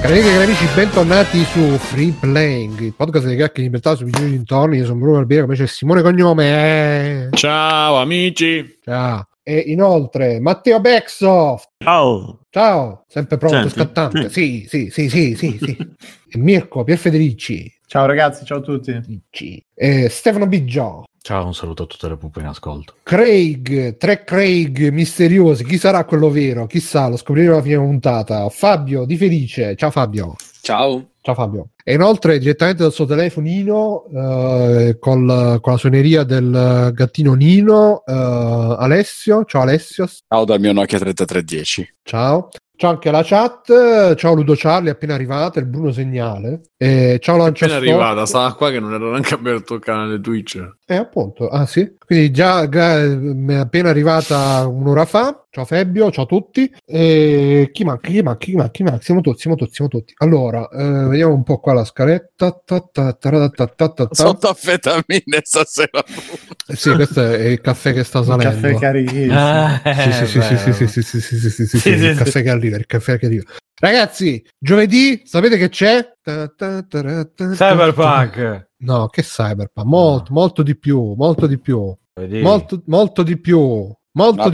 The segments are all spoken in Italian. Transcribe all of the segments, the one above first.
Cari amiche e cari amici, bentornati su Free Playing, il podcast delle chiacchiere in libertà sui vicini dintorni. Io sono Bruno Alberio, come c'è Simone Cognome. Ciao amici. Ciao. E inoltre Matteo Bexso. Ciao. Ciao. Sempre pronto, senti, scattante. Sì. E Mirko Pierfederici. Ciao ragazzi, ciao a tutti. E Stefano Biggio. Ciao, un saluto a tutte le pupe in ascolto. Craig, tre Craig misteriosi, chi sarà quello vero? Chissà, lo scopriremo alla fine puntata. Fabio Di Felice, ciao Fabio. Ciao. Ciao Fabio. E inoltre direttamente dal suo telefonino, con la suoneria del gattino Nino, Alessio, ciao Alessio. Ciao dal mio Nokia 3310. Ciao. Ciao anche alla chat, ciao Ludo Charlie appena arrivata, il Bruno Segnale, ciao Lanciastore. Appena arrivata, stava qua che non era neanche aperto il canale Twitch. Appunto, ah sì, quindi già è appena arrivata un'ora fa, ciao Fabio, ciao a tutti, chi manca, siamo tutti. Allora, vediamo un po' qua la scaletta, sotto affetamine stasera. Sì, questo è il caffè che sta salendo. Il caffè carichissimo. Sì, il caffè che arriva, il caffè che arriva. Ragazzi, giovedì, sapete che c'è? Cyberpunk. No, che Cyberpunk, molto di più. Vedi? Molto di più.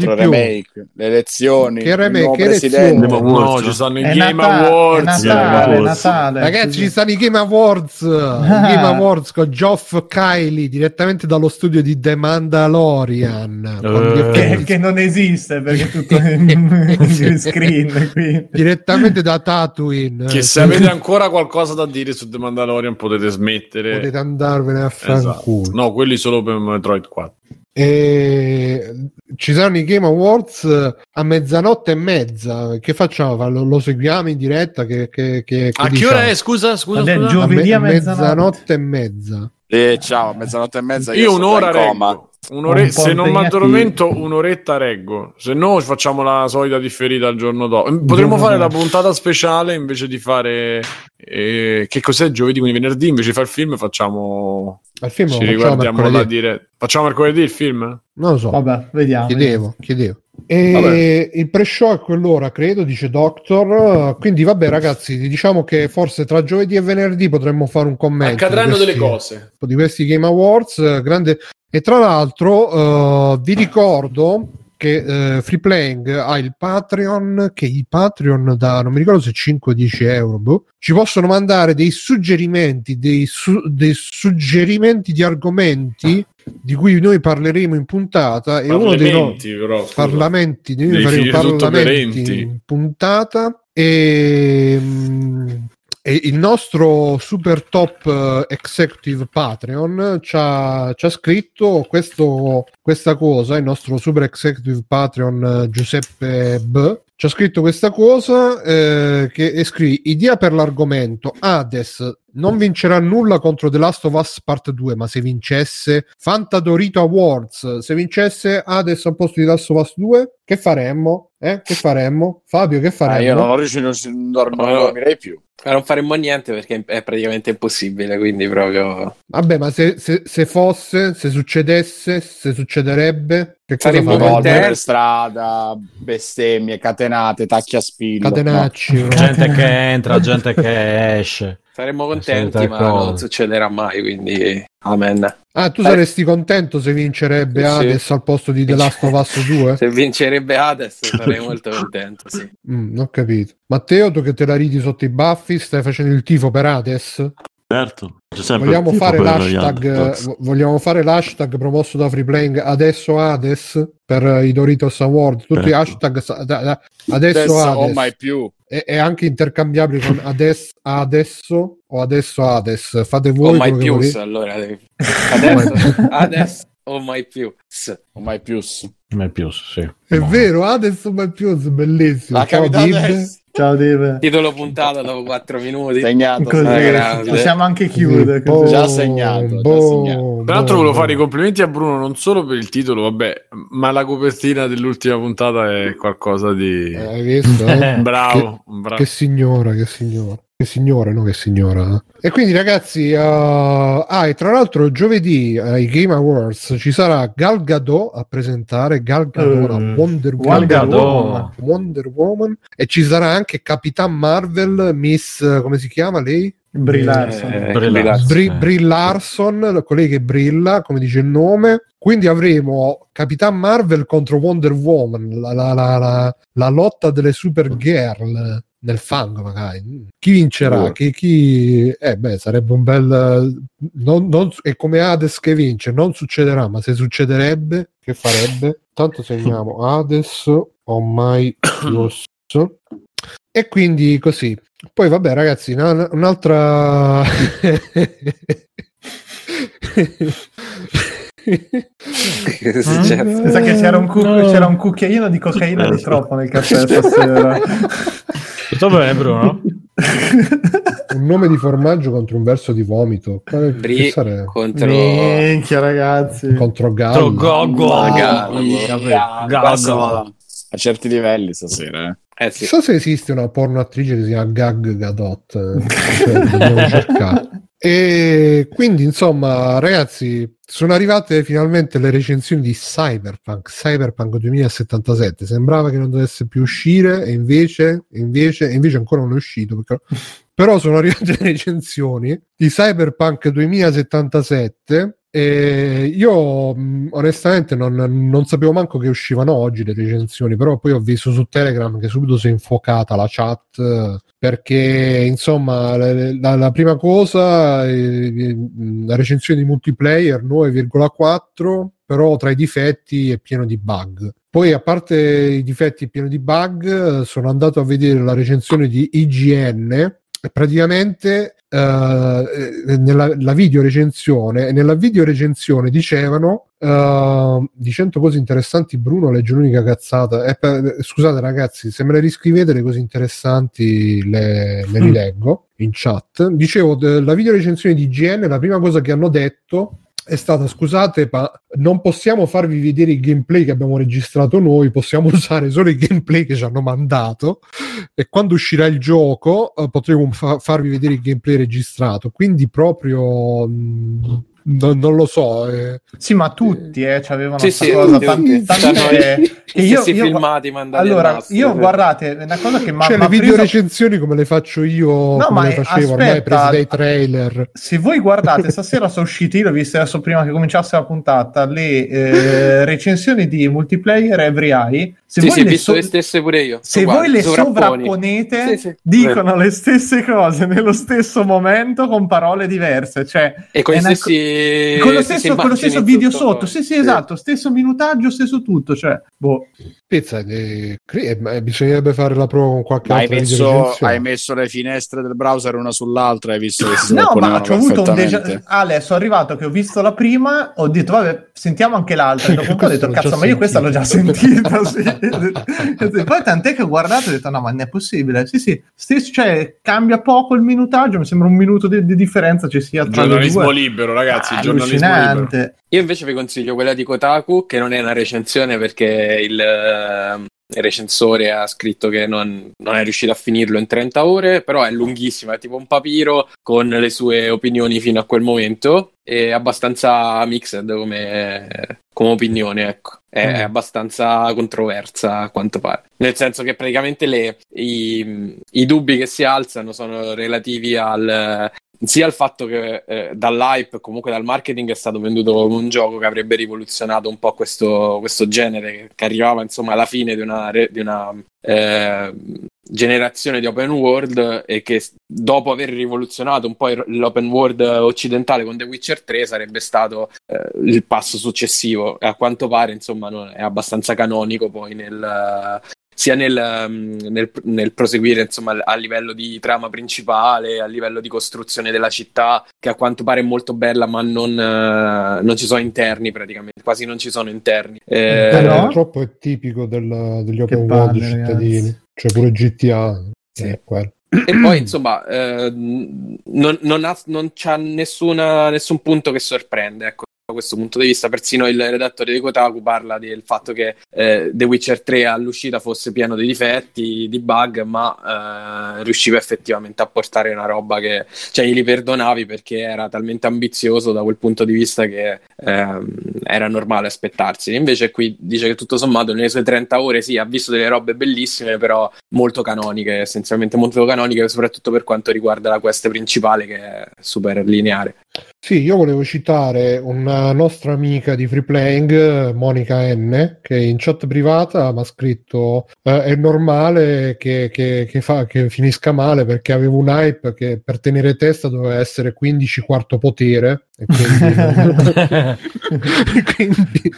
Remake, le elezioni, che no, ci stanno i Game Awards. È Natale. Ragazzi, ci stanno i Game Awards. Game Awards con Geoff Keighley direttamente dallo studio di The Mandalorian. Che non esiste perché tutto è in screen qui. Direttamente da Tatooine. Che se avete ancora qualcosa da dire su The Mandalorian potete smettere. Potete andarvene a fanculo. Esatto. No, quelli solo per Metroid 4. Ci saranno i Game Awards a 00:30. Che facciamo? Lo seguiamo in diretta? Che a diciamo? Che ora è? Scusa. Vabbè, giovedì a mezzanotte e mezza. Ciao, a 00:30. Io un'ora reggo. Se non mi addormento, un'oretta reggo. Se no, facciamo la solita differita il giorno dopo. Potremmo fare la puntata speciale invece di fare. Che cos'è giovedì? Quindi venerdì invece di fare il film, facciamo. Al film ci riguardiamo da dire. Facciamo mercoledì il film? Non lo so. Vabbè, vediamo. Chiedevo. E il pre-show a quell'ora, credo, dice Doctor. Quindi vabbè ragazzi, diciamo che forse tra giovedì e venerdì potremmo fare un commento. Accadranno delle cose. Di questi Game Awards, grande. E tra l'altro vi ricordo che Free Playing ha il Patreon, che i Patreon da non mi ricordo se 5 o 10 euro ci possono mandare dei suggerimenti, dei suggerimenti di argomenti di cui noi parleremo in puntata, e uno dei parlamenti di noi parlamenti in puntata, e il nostro super top executive Patreon ci ha scritto questa cosa, il nostro super executive Patreon Giuseppe B. Ci ha scritto questa cosa che scrive: idea per l'argomento Hades non vincerà nulla contro The Last of Us Part 2, ma se vincesse Fantadorito Awards, se vincesse Hades al posto di The Last of Us 2, che faremmo? Che faremmo? Fabio, che faremmo? Io non dormirei più. Non faremmo niente perché è praticamente impossibile, quindi proprio... Vabbè, ma se succederebbe... Che saremmo contenti per strada, bestemmie, catenate, tacchi a spillo. Catenacci. No? Gente che entra, gente che esce. Saremmo contenti, ma non succederà mai, quindi... Amen. Ah, tu saresti contento se vincerebbe Hades al posto di The Last of Us 2? Se vincerebbe Hades sarei molto contento, sì. Ho capito. Matteo, tu che te la ridi sotto i baffi, stai facendo il tifo per Hades? Certo. Vogliamo fare l'hashtag promosso da Free Playing adesso Hades per i Doritos Award, tutti hashtag adesso Hades. Oh my più. È anche intercambiabile con adesso o adesso Hades, fate voi. Oh my più, allora adesso o mai più. O mai più, sì. È vero, adesso o mai più, bellissimo. La ciao Dave. Titolo puntata dopo 4 minuti. Segnato. Possiamo anche chiudere. Già segnato. Tra l'altro volevo fare i complimenti a Bruno non solo per il titolo, vabbè, ma la copertina dell'ultima puntata è qualcosa di... Hai visto? Bravo. Che signora. Che signore, no, che signora. E quindi ragazzi, e tra l'altro giovedì ai Game Awards ci sarà Gal Gadot a presentare Gal Gadot, Wonder Woman, e ci sarà anche Capitan Marvel, Miss, come si chiama lei? Brie Larson, colei che brilla, come dice il nome. Quindi avremo Capitan Marvel contro Wonder Woman, la lotta delle Supergirl nel fango, magari. Chi vincerà? Oh. Sarebbe un bel... è come Hades che vince, non succederà, ma se succederebbe, che farebbe? Tanto segniamo Hades, oh my Dios. E quindi così. Poi vabbè ragazzi, un'altra... Pensa che c'era un cucchiaino di cocaina di troppo nel caffè stasera. Tutto bene Bruno? Un nome di formaggio contro un verso di vomito. Che sarebbe? Contro minchia ragazzi, contro Gal a certi livelli stasera, eh. Sì. So se esiste una porno attrice che si chiama Gal Gadot, dobbiamo cercare. E quindi insomma ragazzi, sono arrivate finalmente le recensioni di Cyberpunk 2077. Sembrava che non dovesse più uscire e invece ancora non è uscito, perché... però sono arrivate le recensioni di Cyberpunk 2077. E io onestamente non sapevo manco che uscivano oggi le recensioni, però poi ho visto su Telegram che subito si è infuocata la chat, perché insomma la prima cosa, la recensione di multiplayer 9,4, però tra i difetti è pieno di bug. Poi a parte i difetti pieno di bug, sono andato a vedere la recensione di IGN. Praticamente nella video recensione dicevano di 100 cose interessanti Bruno legge l'unica cazzata. Scusate ragazzi, se me le riscrivete le cose interessanti le rileggo in chat. Dicevo, la video recensione di IGN, la prima cosa che hanno detto è stata: scusate, ma non possiamo farvi vedere il gameplay che abbiamo registrato noi, possiamo usare solo i gameplay che ci hanno mandato, e quando uscirà il gioco potremo farvi vedere il gameplay registrato. Quindi proprio non lo so, Sì, ma tutti c'avevano questa cosa, filmati, mandati. Allora, io guardate, è una cosa che le video recensioni come le faccio io, no, come le facevo, ormai prese dai trailer. Se voi guardate, stasera sono usciti, l'ho visto adesso prima che cominciasse la puntata, le recensioni di multiplayer Every Eye. Se sì, voi sì, visto le stesse pure io. Se voi le sovrapponete, dicono le stesse cose nello stesso momento con parole diverse, cioè e con lo stesso video sotto, poi. Sì, esatto, stesso minutaggio, stesso tutto, cioè, boh. Pizza, bisognerebbe fare la prova con qualche altra recensione. Hai messo le finestre del browser una sull'altra e hai visto che si sovrapponevano perfettamente. Sono arrivato che ho visto la prima, ho detto vabbè, sentiamo anche l'altra, e dopo un po' ho detto cazzo, ma io questa l'ho già sentita, sì. E poi tant'è che ho guardato e ho detto no, ma non è possibile, sì, stesso, cioè cambia poco il minutaggio, mi sembra un minuto di differenza ci sia tra le due. Giornalismo libero, ragazzi, giornalismo libero. Io invece vi consiglio quella di Kotaku, che non è una recensione perché il recensore ha scritto che non è riuscito a finirlo in 30 ore, però è lunghissima, è tipo un papiro con le sue opinioni fino a quel momento, e abbastanza mixed come opinione, ecco. È abbastanza controversa a quanto pare, nel senso che praticamente i dubbi che si alzano sono relativi sia al fatto che dall'hype, comunque dal marketing, è stato venduto un gioco che avrebbe rivoluzionato un po' questo genere, che arrivava insomma alla fine di una generazione di open world, e che dopo aver rivoluzionato un po' l'open world occidentale con The Witcher 3 sarebbe stato il passo successivo. A quanto pare insomma non è abbastanza canonico poi nel proseguire insomma a livello di trama principale, a livello di costruzione della città, che a quanto pare è molto bella, ma non ci sono interni, praticamente quasi non ci sono interni, purtroppo è tipico degli open world cittadini, cioè pure GTA sì. E poi insomma non c'ha nessun punto che sorprende, ecco. questo punto di vista. Persino il redattore di Kotaku parla del fatto che The Witcher 3 all'uscita fosse pieno di difetti, di bug, ma riusciva effettivamente a portare una roba che, cioè, gli perdonavi perché era talmente ambizioso da quel punto di vista che era normale aspettarsi. Invece qui dice che tutto sommato nelle sue 30 ore sì, ha visto delle robe bellissime, però molto canoniche, essenzialmente molto canoniche, soprattutto per quanto riguarda la quest principale, che è super lineare. Sì, io volevo citare una nostra amica di Free Playing, Monica N, che in chat privata mi ha scritto è normale che finisca male, perché avevo un hype che per tenere testa doveva essere 15 quarto potere e quindi...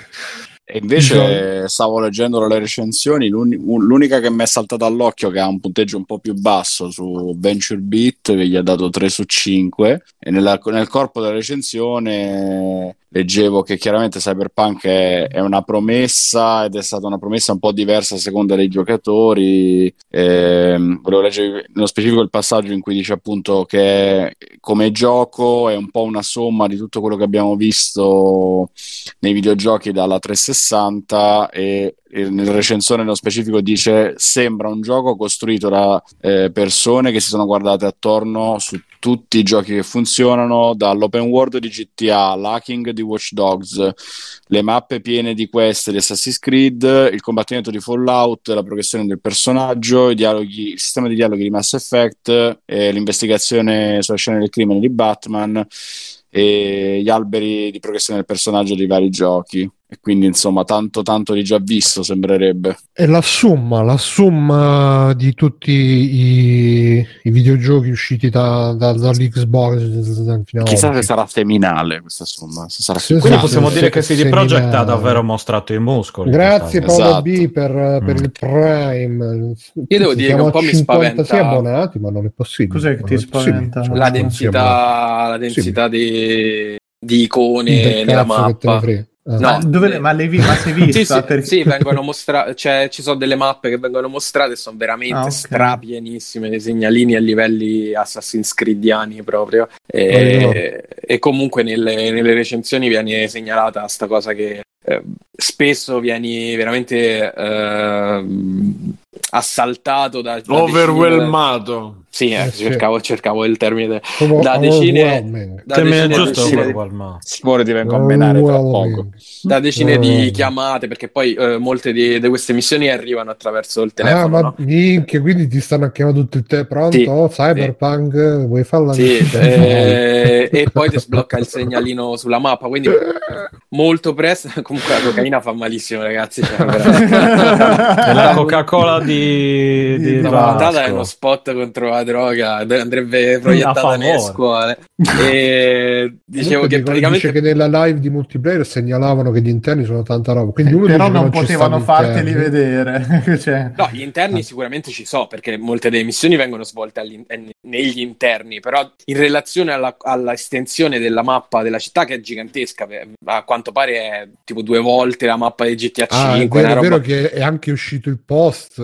E invece stavo leggendo le recensioni, l'unica che mi è saltata all'occhio, che ha un punteggio un po' più basso su Venture Beat, che gli ha dato 3/5, e nel corpo della recensione leggevo che chiaramente Cyberpunk è una promessa, ed è stata una promessa un po' diversa a seconda dei giocatori. Volevo leggere nello specifico il passaggio in cui dice appunto che come gioco è un po' una somma di tutto quello che abbiamo visto nei videogiochi dalla 360, e nel recensore nello specifico dice: sembra un gioco costruito da persone che si sono guardate attorno su tutti i giochi che funzionano, dall'open world di GTA, l'hacking di Watch Dogs, le mappe piene di quest di Assassin's Creed, il combattimento di Fallout, la progressione del personaggio, i dialoghi, il sistema di dialoghi di Mass Effect, l'investigazione sulla scena del crimine di Batman e gli alberi di progressione del personaggio dei vari giochi. E quindi insomma tanto di già visto, sembrerebbe. È la somma di tutti i videogiochi usciti dall'Xbox fino a chissà oggi. Se sarà seminale questa somma, quindi possiamo dire che CD Projekt ha davvero mostrato i muscoli. Grazie Paolo B per il Prime. Io devo dire che un po' mi spaventa. Si abbonati, ma non è possibile. Cos'è che ti spaventa? La densità di icone nella mappa. No, ma le hai viste? Sì, vengono mostrate, cioè ci sono delle mappe che vengono mostrate e sono veramente strapienissime di segnalini a livelli Assassin's Creediani proprio. E comunque nelle recensioni viene segnalata sta cosa che spesso vieni veramente assaltato da overwhelmato. Sì, cercavo il termine da decine di chiamate, perché poi molte di queste missioni arrivano attraverso il telefono. Minchia, quindi ti stanno chiamando tutto il pronto? Sì, Cyberpunk, vuoi farla? Sì, e poi ti sblocca il segnalino sulla mappa, quindi molto presto. Comunque la cocaina fa malissimo, ragazzi, cioè, la Coca-Cola di Vasco è uno spot contro la droga, andrebbe proiettata nelle scuole. E dicevo che praticamente che nella live di multiplayer segnalavano che gli interni sono tanta roba, quindi però non potevano farteli vedere. Cioè... No, gli interni sicuramente ci so, perché molte delle missioni vengono svolte negli interni, però in relazione alla estensione della mappa della città, che è gigantesca, a quanto pare è tipo 2 volte la mappa di GTA 5. È vero che è anche uscito il post,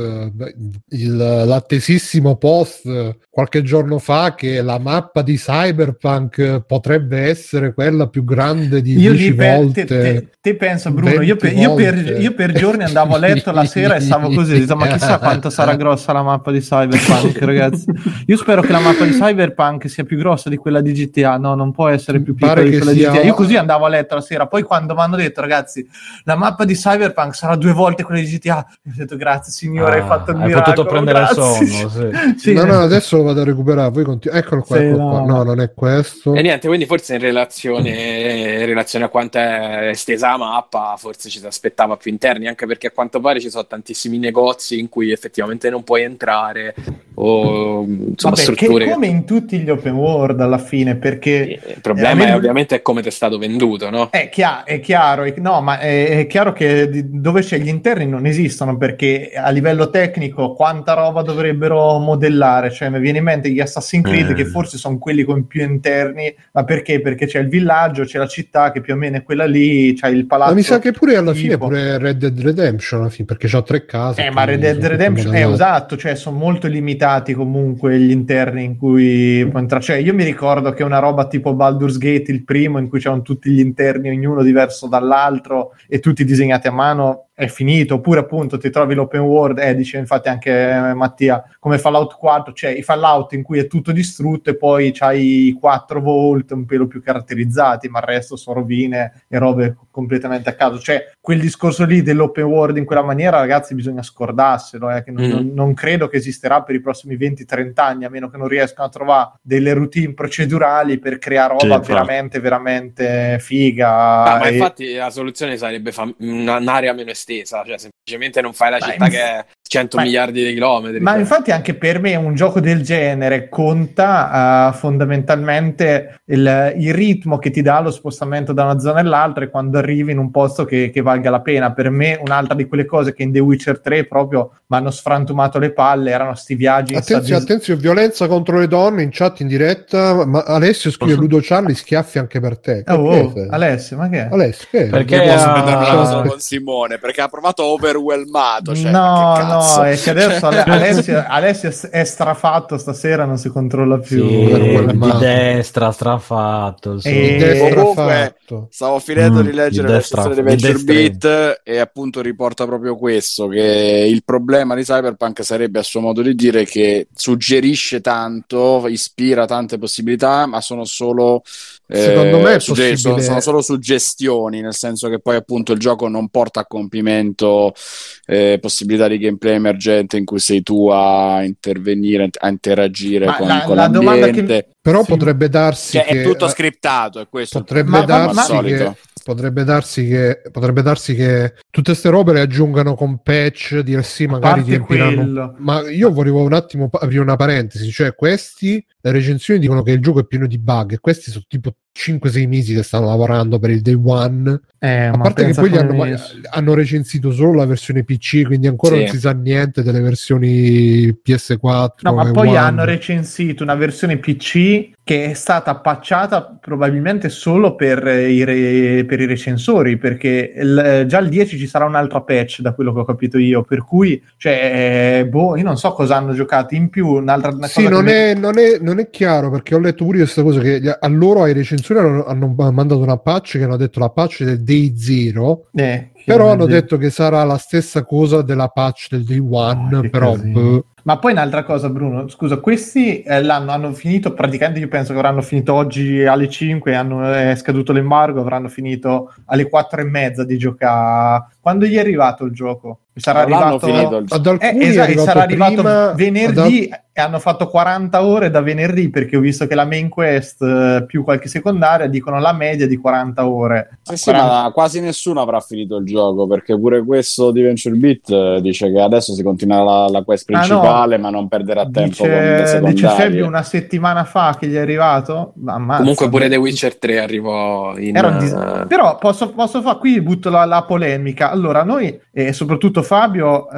l'attesissimo post qualche giorno fa, che la mappa di Cyberpunk potrebbe essere quella più grande di 10 volte. Te penso, Bruno, io per giorni andavo a letto la sera e stavo così, dico, ma chissà quanto sarà grossa la mappa di Cyberpunk, ragazzi. Io spero che la mappa di Cyberpunk sia più grossa di quella di GTA, no, non può essere più piccola di quella di GTA. Io così andavo a letto la sera, poi quando mi hanno detto, ragazzi, la mappa di Cyberpunk sarà 2 volte quella di GTA, mi ho detto, grazie signore, hai fatto il miracolo. Hai potuto prendere sonno, sì. No, adesso lo vado a recuperare, voi eccolo qua, no, non è questo. E niente, quindi forse in relazione a quanto è estesa la mappa, forse ci si aspettava più interni, anche perché a quanto pare ci sono tantissimi negozi in cui effettivamente non puoi entrare, o insomma, strutture come in tutti gli open world alla fine, perché il problema è ovviamente è come ti è stato venduto, no? È chiaro che dove c'è gli interni non esistono, perché a livello tecnico quanta roba dovrebbero modellare, cioè mi viene in mente gli Assassin's Creed che forse sono quelli con più interni, ma perché c'è il villaggio, c'è la città che più o meno è quella lì, c'è il palazzo, ma mi sa che pure alla fine pure Red Dead Redemption alla fine, perché c'ha 3 case, ma Red Dead Redemption esatto, cioè sono molto limitati complicati comunque gli interni in cui può entrare. Cioè, io mi ricordo che una roba tipo Baldur's Gate, il primo, in cui c'erano tutti gli interni, ognuno diverso dall'altro e tutti disegnati a mano, è finito. Oppure appunto ti trovi l'open world, dice infatti anche Mattia, come Fallout 4, cioè i Fallout in cui è tutto distrutto e poi c'hai i 4 vault un pelo più caratterizzati, ma il resto sono rovine e robe completamente a caso. Cioè quel discorso lì dell'open world in quella maniera, ragazzi, bisogna scordarselo, che non credo che esisterà per i prossimi 20-30 anni, a meno che non riescano a trovare delle routine procedurali per creare roba veramente veramente figa. Ma infatti la soluzione sarebbe un'area meno esterna, cioè semplicemente non fai la città che è 100 miliardi di chilometri. Ma infatti anche per me un gioco del genere conta fondamentalmente il ritmo che ti dà lo spostamento da una zona all'altra e quando arrivi in un posto che valga la pena. Per me un'altra di quelle cose che in The Witcher 3 proprio mi hanno sfrantumato le palle erano sti viaggi. Attenzione, violenza contro le donne in chat in diretta. Ma Alessio scrive Ludo Charlie schiaffi anche per te. Alessio, ma che è? Alessio, che è? Perché posso metterla con Simone? Perché ha provato overwhelmato. Cioè, no. No, è che adesso Alessio è strafatto stasera, non si controlla più. Sì, di destra strafatto. Sì. Comunque, stavo finendo di leggere la sezione di Venture Beat e appunto riporta proprio questo, che il problema di Cyberpunk sarebbe a suo modo di dire che suggerisce tanto, ispira tante possibilità, ma sono solo... Secondo me sono solo suggestioni, nel senso che poi appunto il gioco non porta a compimento possibilità di gameplay emergente in cui sei tu a intervenire, a interagire con l'ambiente. Però potrebbe darsi che è tutto scriptato, è questo. Potrebbe darsi che tutte queste robe le aggiungano con patch, dire sì, magari riempirano. Ma io volevo un attimo aprire una parentesi, cioè questi, le recensioni dicono che il gioco è pieno di bug e questi sono tipo 5-6 mesi che stanno lavorando per il day one, a parte che poi hanno recensito solo la versione PC, quindi ancora non si sa niente delle versioni PS4. No, ma poi hanno recensito una versione PC che è stata patchata probabilmente solo per i recensori, perché già il 10 ci sarà un'altra patch, da quello che ho capito io, per cui cioè io non so cosa hanno giocato in più, non è chiaro, perché ho letto pure questa cosa che a loro ai recensori hanno mandato una patch che hanno detto la patch del day 0, però hanno detto che sarà la stessa cosa della patch del day 1, però Ma poi un'altra cosa, Bruno, scusa, questi hanno finito, praticamente io penso che avranno finito oggi alle 5, è scaduto l'embargo, avranno finito alle 4:30 di giocare. Quando gli è arrivato il gioco? Sarà arrivato venerdì e hanno fatto 40 ore da venerdì, perché ho visto che la main quest più qualche secondaria dicono la media di 40 ore. Ma quasi nessuno avrà finito il gioco, perché pure questo di Venture Beat dice che adesso si continua la quest principale, ma non perderà tempo con le secondarie. Dice Fabio una settimana fa che gli è arrivato. Ammazza, comunque pure The Witcher 3 arrivò però posso fare, qui butto la polemica. Allora noi, e soprattutto Fabio, ci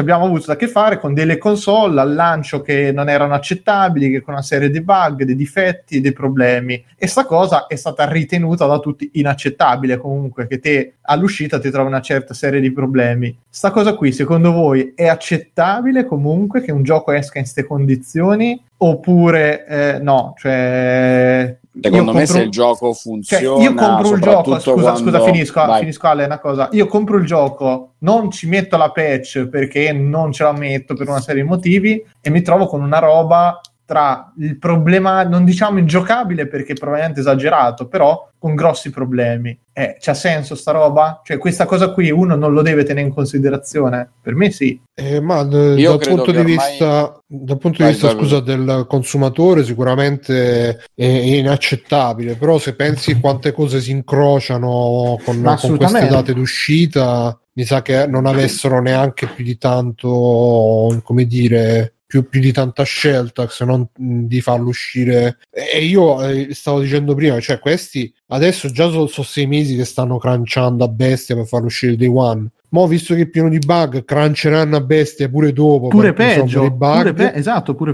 abbiamo avuto da che fare con delle console al lancio che non erano accettabili, che con una serie di bug, dei difetti, dei problemi, e sta cosa è stata ritenuta da tutti inaccettabile, comunque che te all'uscita ti trovi una certa serie di problemi. Sta cosa qui secondo voi è accettabile comunque che un gioco esca in ste condizioni oppure no? Cioè secondo me se il gioco funziona, cioè io compro il gioco, scusa finisco Ale una cosa, io compro il gioco, non ci metto la patch perché non ce la metto per una serie di motivi e mi trovo con una roba tra il problema, non diciamo ingiocabile perché è probabilmente esagerato, però con grossi problemi. C'ha senso sta roba? Cioè questa cosa qui uno non lo deve tenere in considerazione? Per me sì. Ma dal punto di vista del consumatore sicuramente è inaccettabile, però se pensi quante cose si incrociano con queste date d'uscita, mi sa che non avessero neanche più di tanto, come dire... Più di tanta scelta, se non di farlo uscire. E io stavo dicendo prima, cioè questi adesso già sono 6 mesi che stanno crunchando a bestia per farlo uscire il day one, ma visto che è pieno di bug cruncheranno a bestia pure dopo, pure peggio, pure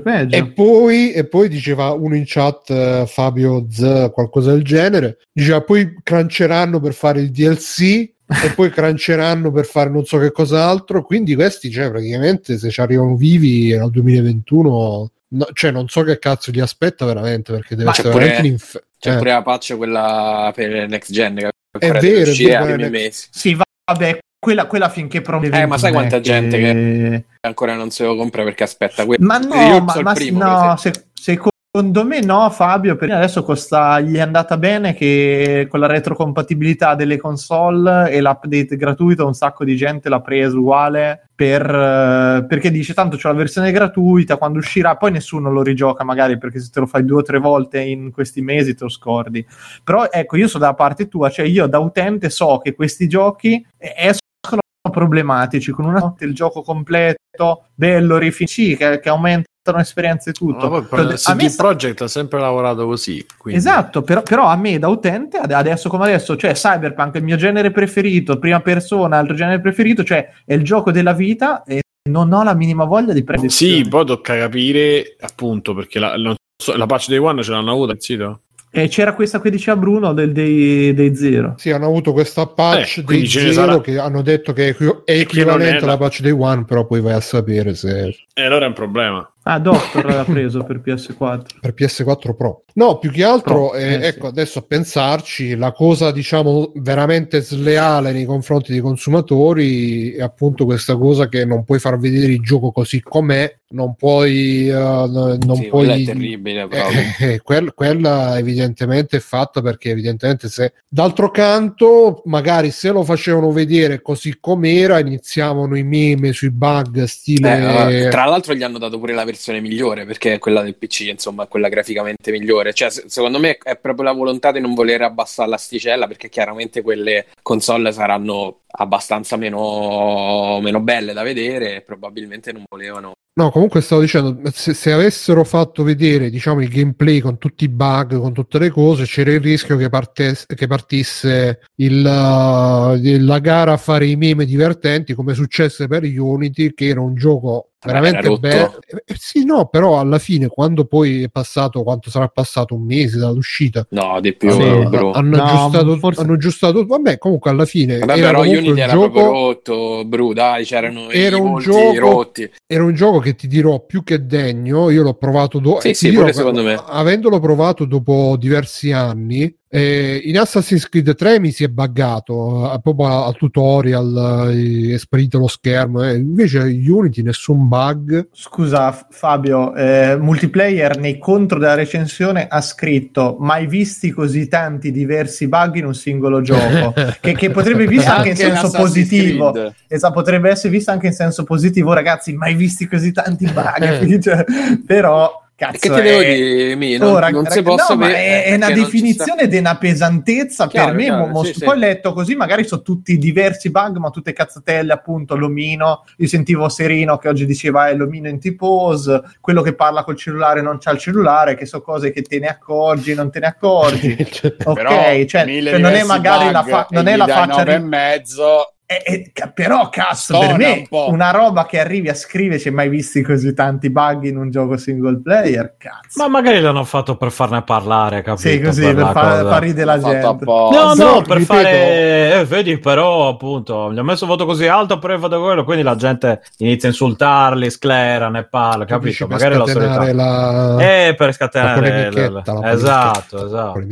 peggio. E poi diceva uno in chat, Fabio Z, qualcosa del genere, diceva poi cruncheranno per fare il DLC e poi cranceranno per fare non so che cos'altro, quindi questi, cioè, praticamente se ci arrivano vivi al 2021, no, cioè non so che cazzo gli aspetta veramente, perché deve essere veramente c'è pure la patch quella per next gen che è vero, sì, vabbè, quella finché promette. Ma sai quanta gente che ancora non se lo compra perché aspetta quello? Ma no, io ma il primo, no, secondo me no, Fabio, perché adesso costa, gli è andata bene che con la retrocompatibilità delle console e l'update gratuito un sacco di gente l'ha preso uguale, perché dice tanto c'è la versione gratuita, quando uscirà poi nessuno lo rigioca magari, perché se te lo fai 2 o 3 volte in questi mesi te lo scordi. Però ecco, io so da parte tua, cioè io da utente so che questi giochi sono problematici, con una notte il gioco completo, bello, rifinito, che aumenta esperienze e tutto. Ma poi, cioè, CD Projekt ha sempre lavorato così, quindi. Esatto, però a me da utente adesso come adesso, cioè Cyberpunk è il mio genere preferito, prima persona altro genere preferito, cioè è il gioco della vita e non ho la minima voglia di prendere. Sì, poi tocca capire appunto, perché la patch dei One ce l'hanno avuta il sito? E c'era questa che diceva Bruno dei Zero. Sì, hanno avuto questa patch dei Zero che hanno detto che è equivalente alla patch dei One, però poi vai a sapere se... E allora è un problema. Ah, Doctor l'ha preso per PS4. Per PS4 Pro. No, più che altro, Pro, ecco, sì. Adesso a pensarci, la cosa, diciamo, veramente sleale nei confronti dei consumatori è appunto questa cosa che non puoi far vedere il gioco così com'è, non puoi... non puoi... Quella è terribile, proprio. Quella evidentemente è fatta perché evidentemente se... D'altro canto, magari se lo facevano vedere così com'era, iniziavano i meme sui bug, stile... tra l'altro gli hanno dato pure la versione migliore, perché è quella del PC, insomma, quella graficamente migliore, cioè secondo me è proprio la volontà di non voler abbassare l'asticella, perché chiaramente quelle console saranno abbastanza meno belle da vedere e probabilmente non volevano. No, comunque stavo dicendo, se avessero fatto vedere, diciamo, il gameplay con tutti i bug, con tutte le cose, c'era il rischio che partisse la gara a fare i meme divertenti, come successe per Unity, che era un gioco veramente bello. Sì, no, però alla fine, quando poi è passato, quanto sarà passato, un mese dall'uscita? No, di più, bro. Hanno aggiustato, vabbè, comunque alla fine... Vabbè, era però Unity era proprio rotto, bro, dai, c'erano i molti rotti. Era un gioco che ti dirò più che degno, io l'ho provato secondo me, avendolo provato dopo diversi anni, in Assassin's Creed 3 mi si è buggato proprio al tutorial, è sparito lo schermo, invece Unity nessun bug. Scusa Fabio, Multiplayer nei contro della recensione ha scritto: mai visti così tanti diversi bug in un singolo gioco. che potrebbe vista anche in senso positivo, potrebbe essere vista anche in senso positivo, ragazzi, mai visti così tanti bug. Cioè, però cazzo, che te devo non si può sapere, ma è una definizione di una pesantezza, chiaro, per me poi letto così magari sono tutti diversi bug, ma tutte cazzatelle, appunto. L'omino, io sentivo Serino che oggi diceva l'omino in T-pose, quello che parla col cellulare non c'ha il cellulare, che so cose che te ne accorgi, non te ne accorgi. Ok, però, cioè non è magari non è la faccia 9 e mezzo. Però cazzo, per me una roba che arrivi a scrivere "c'è mai visti così tanti bug in un gioco single player", cazzo, ma magari l'hanno fatto per farne parlare, capito? Sì, così per far ridere la gente. No, per fare vedi, però appunto gli ho messo voto così alto, però vado quello, quindi la gente inizia a insultarli, sclera, ne parla, capito? Magari la solita per scatenare la esatto.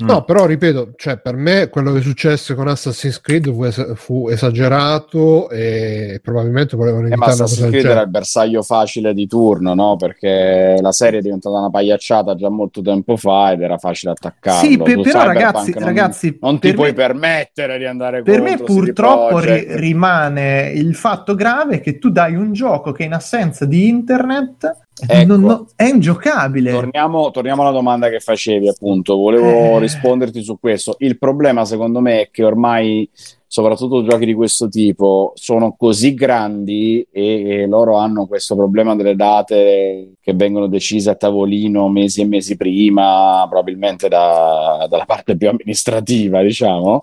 No, però ripeto, cioè per me quello che è successo con Assassin's Creed fu esagerato e probabilmente volevano evitare una cosa del genere. Era il bersaglio facile di turno, no? Perché la serie è diventata una pagliacciata già molto tempo fa ed era facile attaccarlo. Sì, però ragazzi, non ti puoi permettere di andare contro. Per me purtroppo rimane il fatto grave che tu dai un gioco che in assenza di internet... Ecco, no, è ingiocabile. Torniamo alla domanda che facevi, appunto. Volevo risponderti su questo. Il problema, secondo me, è che ormai, soprattutto giochi di questo tipo, sono così grandi e loro hanno questo problema delle date che vengono decise a tavolino mesi e mesi prima, probabilmente dalla parte più amministrativa, diciamo,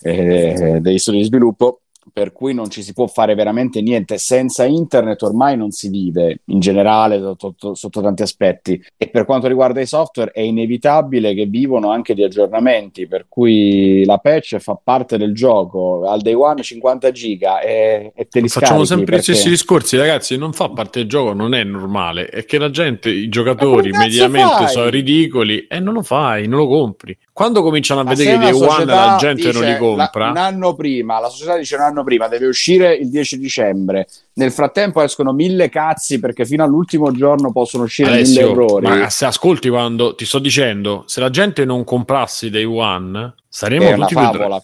degli studi di sviluppo, per cui non ci si può fare veramente niente. Senza internet ormai non si vive in generale sotto tanti aspetti, e per quanto riguarda i software è inevitabile che vivono anche di aggiornamenti, per cui la patch fa parte del gioco. Al day one 50 giga e te li scarichi. Facciamo sempre perché... gli stessi discorsi, ragazzi, non fa parte del gioco, non è normale, è che la gente, i giocatori mediamente sono ridicoli e non lo fai, non lo compri. Quando cominciano a vedere che day one la gente non li compra, un anno prima la società dice: un anno prima deve uscire il 10 dicembre, nel frattempo escono 1000 cazzi, perché fino all'ultimo giorno possono uscire, Alessio, 1000 errori. Ma se ascolti, quando ti sto dicendo, se la gente non comprasse day one saremmo tutti favola.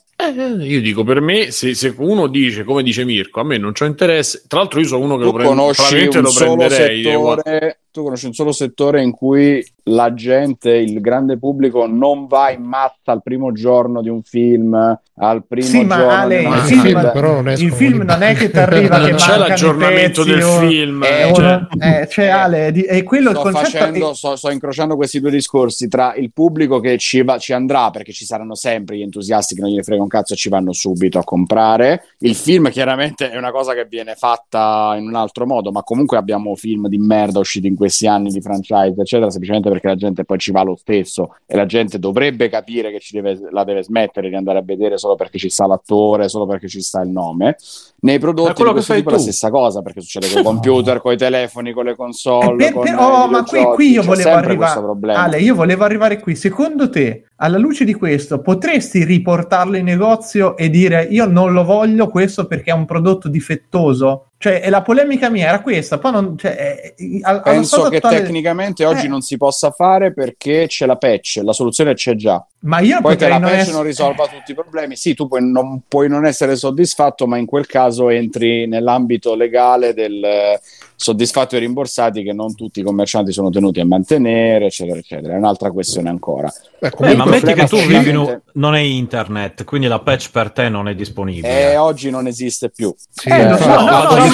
Io dico, per me, se uno dice, come dice Mirko, a me non c'ho interesse. Tra l'altro io sono uno che lo prende, lo prenderei settore, tu conosci un solo settore in cui la gente, il grande pubblico, non va in matta al primo giorno di un film, al primo giorno. Ma Ale, il film non è che ti arriva che c'è l'aggiornamento del film. Ale, è quello il concetto. Sto incrociando questi due discorsi tra il pubblico che ci andrà, perché ci saranno sempre gli entusiasti che non gliene frega un cazzo e ci vanno subito a comprare. Il film chiaramente è una cosa che viene fatta in un altro modo, ma comunque abbiamo film di merda usciti in questi anni di franchise eccetera, semplicemente perché la gente poi ci va lo stesso, e la gente dovrebbe capire che la deve smettere di andare a vedere solo perché ci sta l'attore, solo perché ci sta il nome. Nei prodotti di questo tipo è la stessa cosa, perché succede con i computer, con i telefoni, con le console, ma qui io volevo arrivare, Ale, qui. Secondo te, alla luce di questo, potresti riportarlo in negozio e dire: io non lo voglio questo perché è un prodotto difettoso? Cioè, la polemica mia era questa. Poi non, penso che tecnicamente oggi non si possa fare, perché c'è la patch, la soluzione c'è già. Ma io poi che la patch non risolva tutti i problemi, sì, tu puoi non essere soddisfatto, ma in quel caso entri nell'ambito legale del soddisfatto e rimborsati, che non tutti i commercianti sono tenuti a mantenere, eccetera eccetera. È un'altra questione ancora. Ma metti che tu vivi, non è internet, quindi la patch per te non è disponibile. Oggi non esiste più. Sì, no.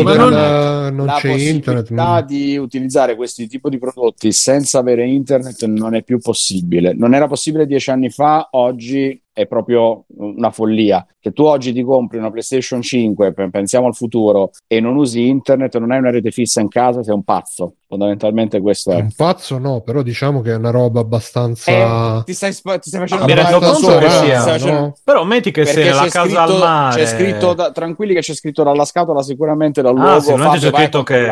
Non c'è internet. La possibilità di utilizzare questi tipo di prodotti senza avere internet non è più possibile. Non era possibile 10 anni fa, oggi è proprio una follia. Che tu oggi ti compri una PlayStation 5, pensiamo al futuro, e non usi internet, non hai una rete fissa in casa, sei un pazzo. Fondamentalmente questo è un pazzo, no, però diciamo che è una roba abbastanza ti stai facendo no? Però metti che se la casa scritto, al mare c'è scritto tranquilli che c'è scritto dalla scatola, sicuramente dal luogo, c'è scritto che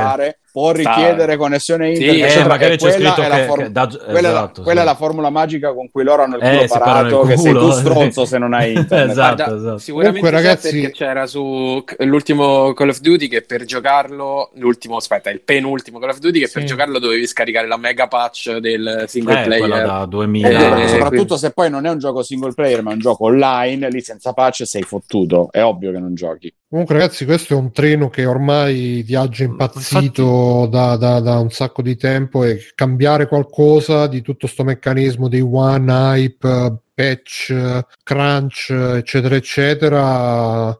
può richiedere connessione internet, sì, magari c'è scritto quella è la formula magica con cui loro hanno il culo parato, che sei tu stronzo se non hai internet. Esatto. Sicuramente ragazzi... perché c'era su l'ultimo Call of Duty che per giocarlo il penultimo Call of Duty che per giocarlo dovevi scaricare la mega patch del single player da 2000, soprattutto se poi non è un gioco single player ma è un gioco online, lì senza patch sei fottuto, è ovvio che non giochi. Comunque ragazzi, questo è un treno che ormai viaggia impazzito da un sacco di tempo, e cambiare qualcosa di tutto sto meccanismo dei one hype, patch, crunch, eccetera eccetera,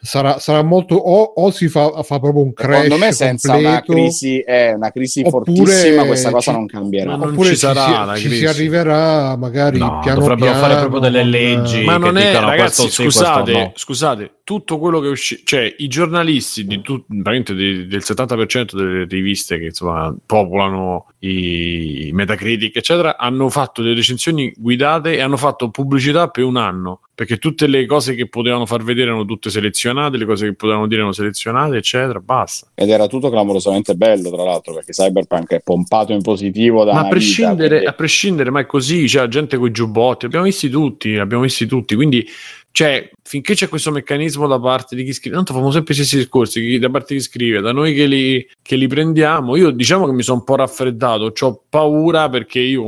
sarà molto o si fa proprio un crash secondo me senza completo, una crisi fortissima, questa cosa non cambierà, ma oppure ci si arriverà magari piano dovrebbero piano, fare proprio delle leggi, ma non è, ragazzi, scusate tutto quello che uscì, cioè i giornalisti di veramente del 70% delle riviste che insomma popolano i Metacritic eccetera hanno fatto delle recensioni guidate e hanno fatto pubblicità per un anno, perché tutte le cose che potevano far vedere erano tutte selezionate, le cose che potevano dire erano selezionate eccetera, basta. Ed era tutto clamorosamente bello, tra l'altro, perché Cyberpunk è pompato in positivo da ma a prescindere ma è così, cioè gente con i giubbotti, abbiamo visti tutti, quindi cioè finché c'è questo meccanismo da parte di chi scrive, tanto facciamo sempre gli stessi discorsi da parte di chi scrive, da noi che li prendiamo. Io diciamo che mi sono un po' raffreddato, c'ho paura, perché io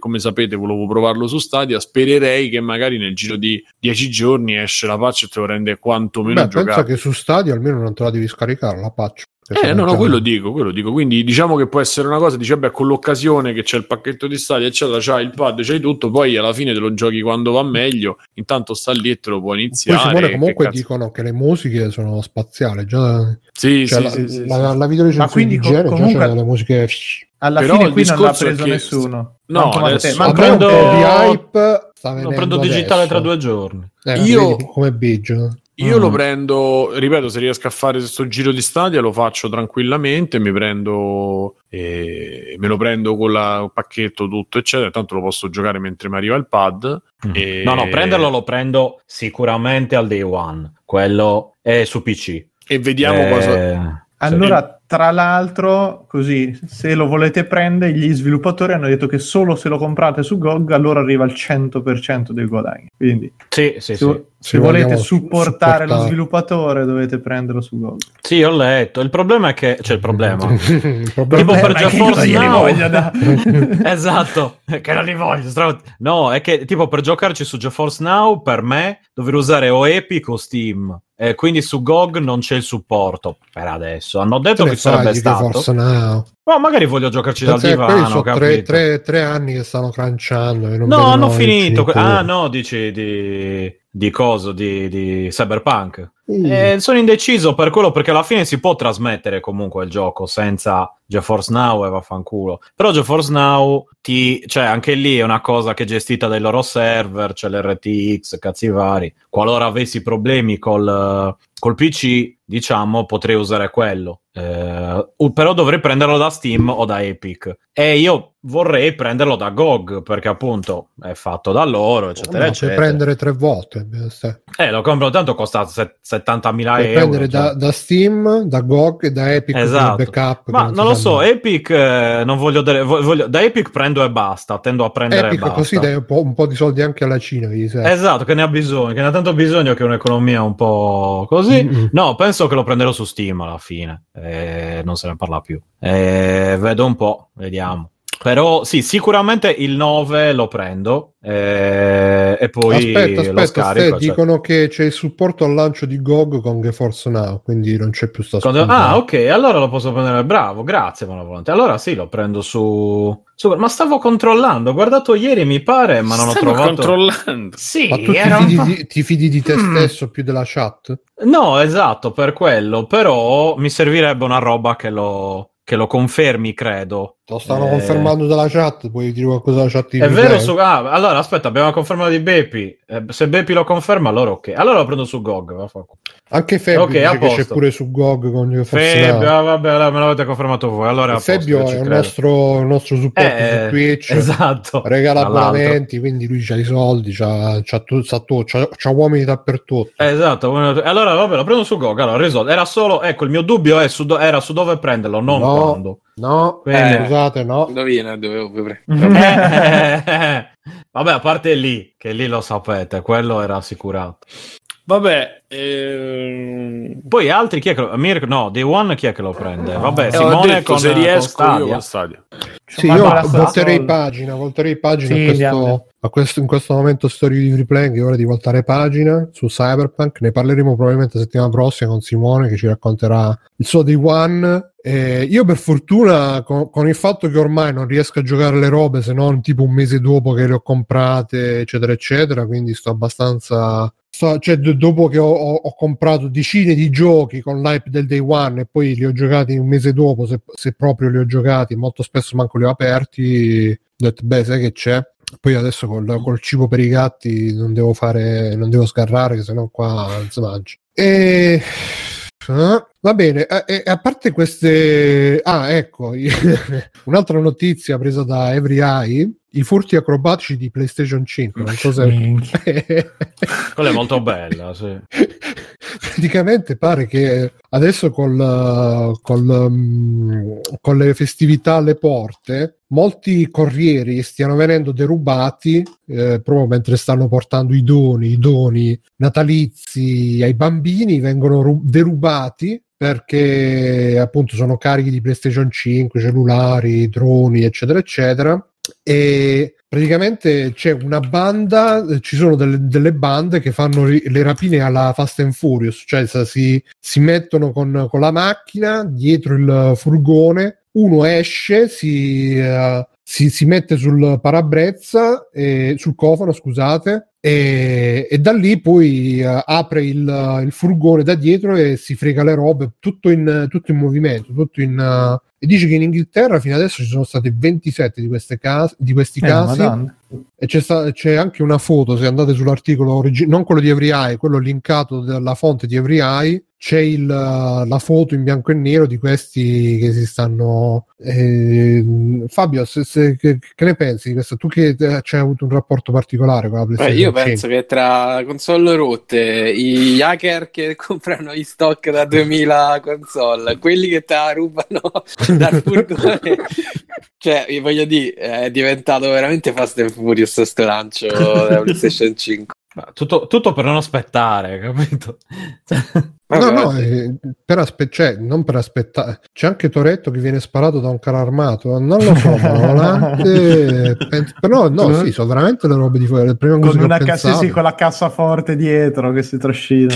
come sapete volevo provarlo su Stadia, spererei che magari nel giro di 10 giorni esce la patch e te lo rende quantomeno giocabile. Penso che su Stadia almeno non te la devi scaricare la patch. Quello dico, quindi diciamo che può essere una cosa, dice beh, con l'occasione che c'è il pacchetto di Stadia eccetera, c'hai il pad, c'hai tutto, poi alla fine te lo giochi quando va meglio, intanto sta lì e te lo puoi iniziare. Poi Simone, comunque dicono che le musiche sono spaziali, già la video recensione di genere comunque... già c'è delle musiche alla però fine qui non l'ha preso nessuno. No, ma prendo di hype, prendo digitale adesso. Tra 2 giorni. Io come Biggio Io lo prendo, ripeto, se riesco a fare questo giro di Stadia lo faccio tranquillamente, mi prendo me lo prendo con il pacchetto tutto eccetera, tanto lo posso giocare mentre mi arriva il pad. E... no, prenderlo lo prendo sicuramente al day one, quello è su PC. E vediamo cosa... Allora, tra l'altro, così, se lo volete prendere, gli sviluppatori hanno detto che solo se lo comprate su GOG allora arriva al 100% dei guadagni. Quindi, se volete supportare lo sviluppatore dovete prenderlo su GOG. Sì, ho letto. Il problema è che... cioè, il problema... tipo per GeForce Now... esatto, che non li voglio. No, è che tipo per giocarci su GeForce Now, per me, dover usare o Epic o Steam... quindi su GOG non c'è il supporto per adesso. Hanno detto che sarebbe stato. Ma magari voglio giocarci dal divano. Sono tre anni che stanno cranciando. No, hanno finito. Ah, no, dici di Cyberpunk. Sono indeciso per quello, perché alla fine si può trasmettere comunque il gioco senza GeForce Now e vaffanculo. Però GeForce Now cioè anche lì è una cosa che è gestita dai loro server, c'è l'RTX, cazzi vari. Qualora avessi problemi col PC, diciamo, potrei usare quello. Però dovrei prenderlo da Steam o da Epic. E io vorrei prenderlo da GOG, perché appunto è fatto da loro, eccetera, eccetera. Puoi prendere tre volte. Lo compro, tanto costa 70.000 euro. Prendere da Steam, da GOG e da Epic. Esatto. Backup, ma non lo so, Epic non voglio dare. Da Epic prendo e basta. Tendo a prendere Epic, e basta. Così dai un po' di soldi anche alla Cina. Esatto, che ne ha bisogno, che ne ha tanto bisogno, che è un'economia un po' così. No, penso che lo prenderò su Steam alla fine. Non se ne parla più. Vedo un po', vediamo. Però sì, sicuramente il 9 lo prendo e poi aspetta, lo scarico. Dicono che c'è il supporto al lancio di GOG con GeForce Now, quindi non c'è più ok, allora lo posso prendere. Bravo, grazie, buona volontà. Allora sì, lo prendo su ma stavo controllando, ho guardato ieri mi pare, ma non ho trovato. Controllando. Sì, ma tu ti fidi di te stesso più della chat? No, esatto, per quello, però mi servirebbe una roba che lo confermi, credo. Lo stanno confermando dalla chat, puoi dire qualcosa dalla chat. È vero, allora aspetta, abbiamo la conferma di Bepi. Se Bepi lo conferma, allora ok. Allora lo prendo su GOG. Anche Fabio dice che c'è pure su GOG con Fabio, vabbè, allora, me l'avete confermato voi. Allora, Fabio è il nostro supporto su Twitch. Esatto. Regala abbonamenti, quindi lui c'ha i soldi, c'ha uomini dappertutto. Esatto. Allora vabbè, lo prendo su GOG. Allora, risolto. Era solo, ecco, il mio dubbio è era su dove prenderlo, non quando. No, scusate, no. Vabbè, a parte lì, che lì lo sapete, quello era assicurato. Vabbè, poi altri chi è che Mirko? No, Day One chi è che lo prende? Vabbè, Simone detto, se riesco con io Stadia. Sì, io volterei pagina sì, in questo momento storico di Free Playing. È ora di voltare pagina su Cyberpunk, ne parleremo probabilmente la settimana prossima con Simone che ci racconterà il suo Day One. Io per fortuna con il fatto che ormai non riesco a giocare le robe se non tipo un mese dopo che le ho comprate eccetera eccetera, quindi sto abbastanza... cioè dopo che ho comprato decine di giochi con l'hype del day one e poi li ho giocati un mese dopo, se proprio li ho giocati, molto spesso manco li ho aperti, ho detto beh sai che c'è, poi adesso col cibo per i gatti non devo sgarrare che sennò qua non si mangia. E va bene, a parte queste ecco un'altra notizia presa da Every Eye, i furti acrobatici di PlayStation 5, non so se quella è molto bella, sì. Praticamente pare che adesso con le festività alle porte molti corrieri stiano venendo derubati proprio mentre stanno portando i doni natalizi ai bambini, vengono derubati perché appunto sono carichi di PlayStation 5, cellulari, droni eccetera eccetera. E praticamente c'è una banda, ci sono delle bande che fanno le rapine alla Fast and Furious, cioè si mettono con la macchina dietro il furgone, uno esce, si mette sul parabrezza, sul cofano, scusate, E da lì poi apre il furgone da dietro e si frega le robe, tutto in movimento, e dice che in Inghilterra fino adesso ci sono state 27 di questi casi e c'è anche una foto, se andate sull'articolo non quello di Every Eye, quello linkato dalla fonte di Every Eye, c'è la foto in bianco e nero di questi che si stanno Fabio, che ne pensi di questo? Tu che c'hai avuto un rapporto particolare con la PlayStation? Beh, io penso che tra console rotte, gli hacker che comprano gli stock da 2000 console, quelli che te la rubano dal furgone, cioè voglio dire, è diventato veramente Fast and Furious questo lancio della PlayStation 5. Tutto per non aspettare, capito? Non per aspettare. C'è anche Toretto che viene sparato da un carro armato. Non lo so, volante. Però no, sì, sono veramente le robe di fuori. Con una con la cassaforte dietro che si trascina.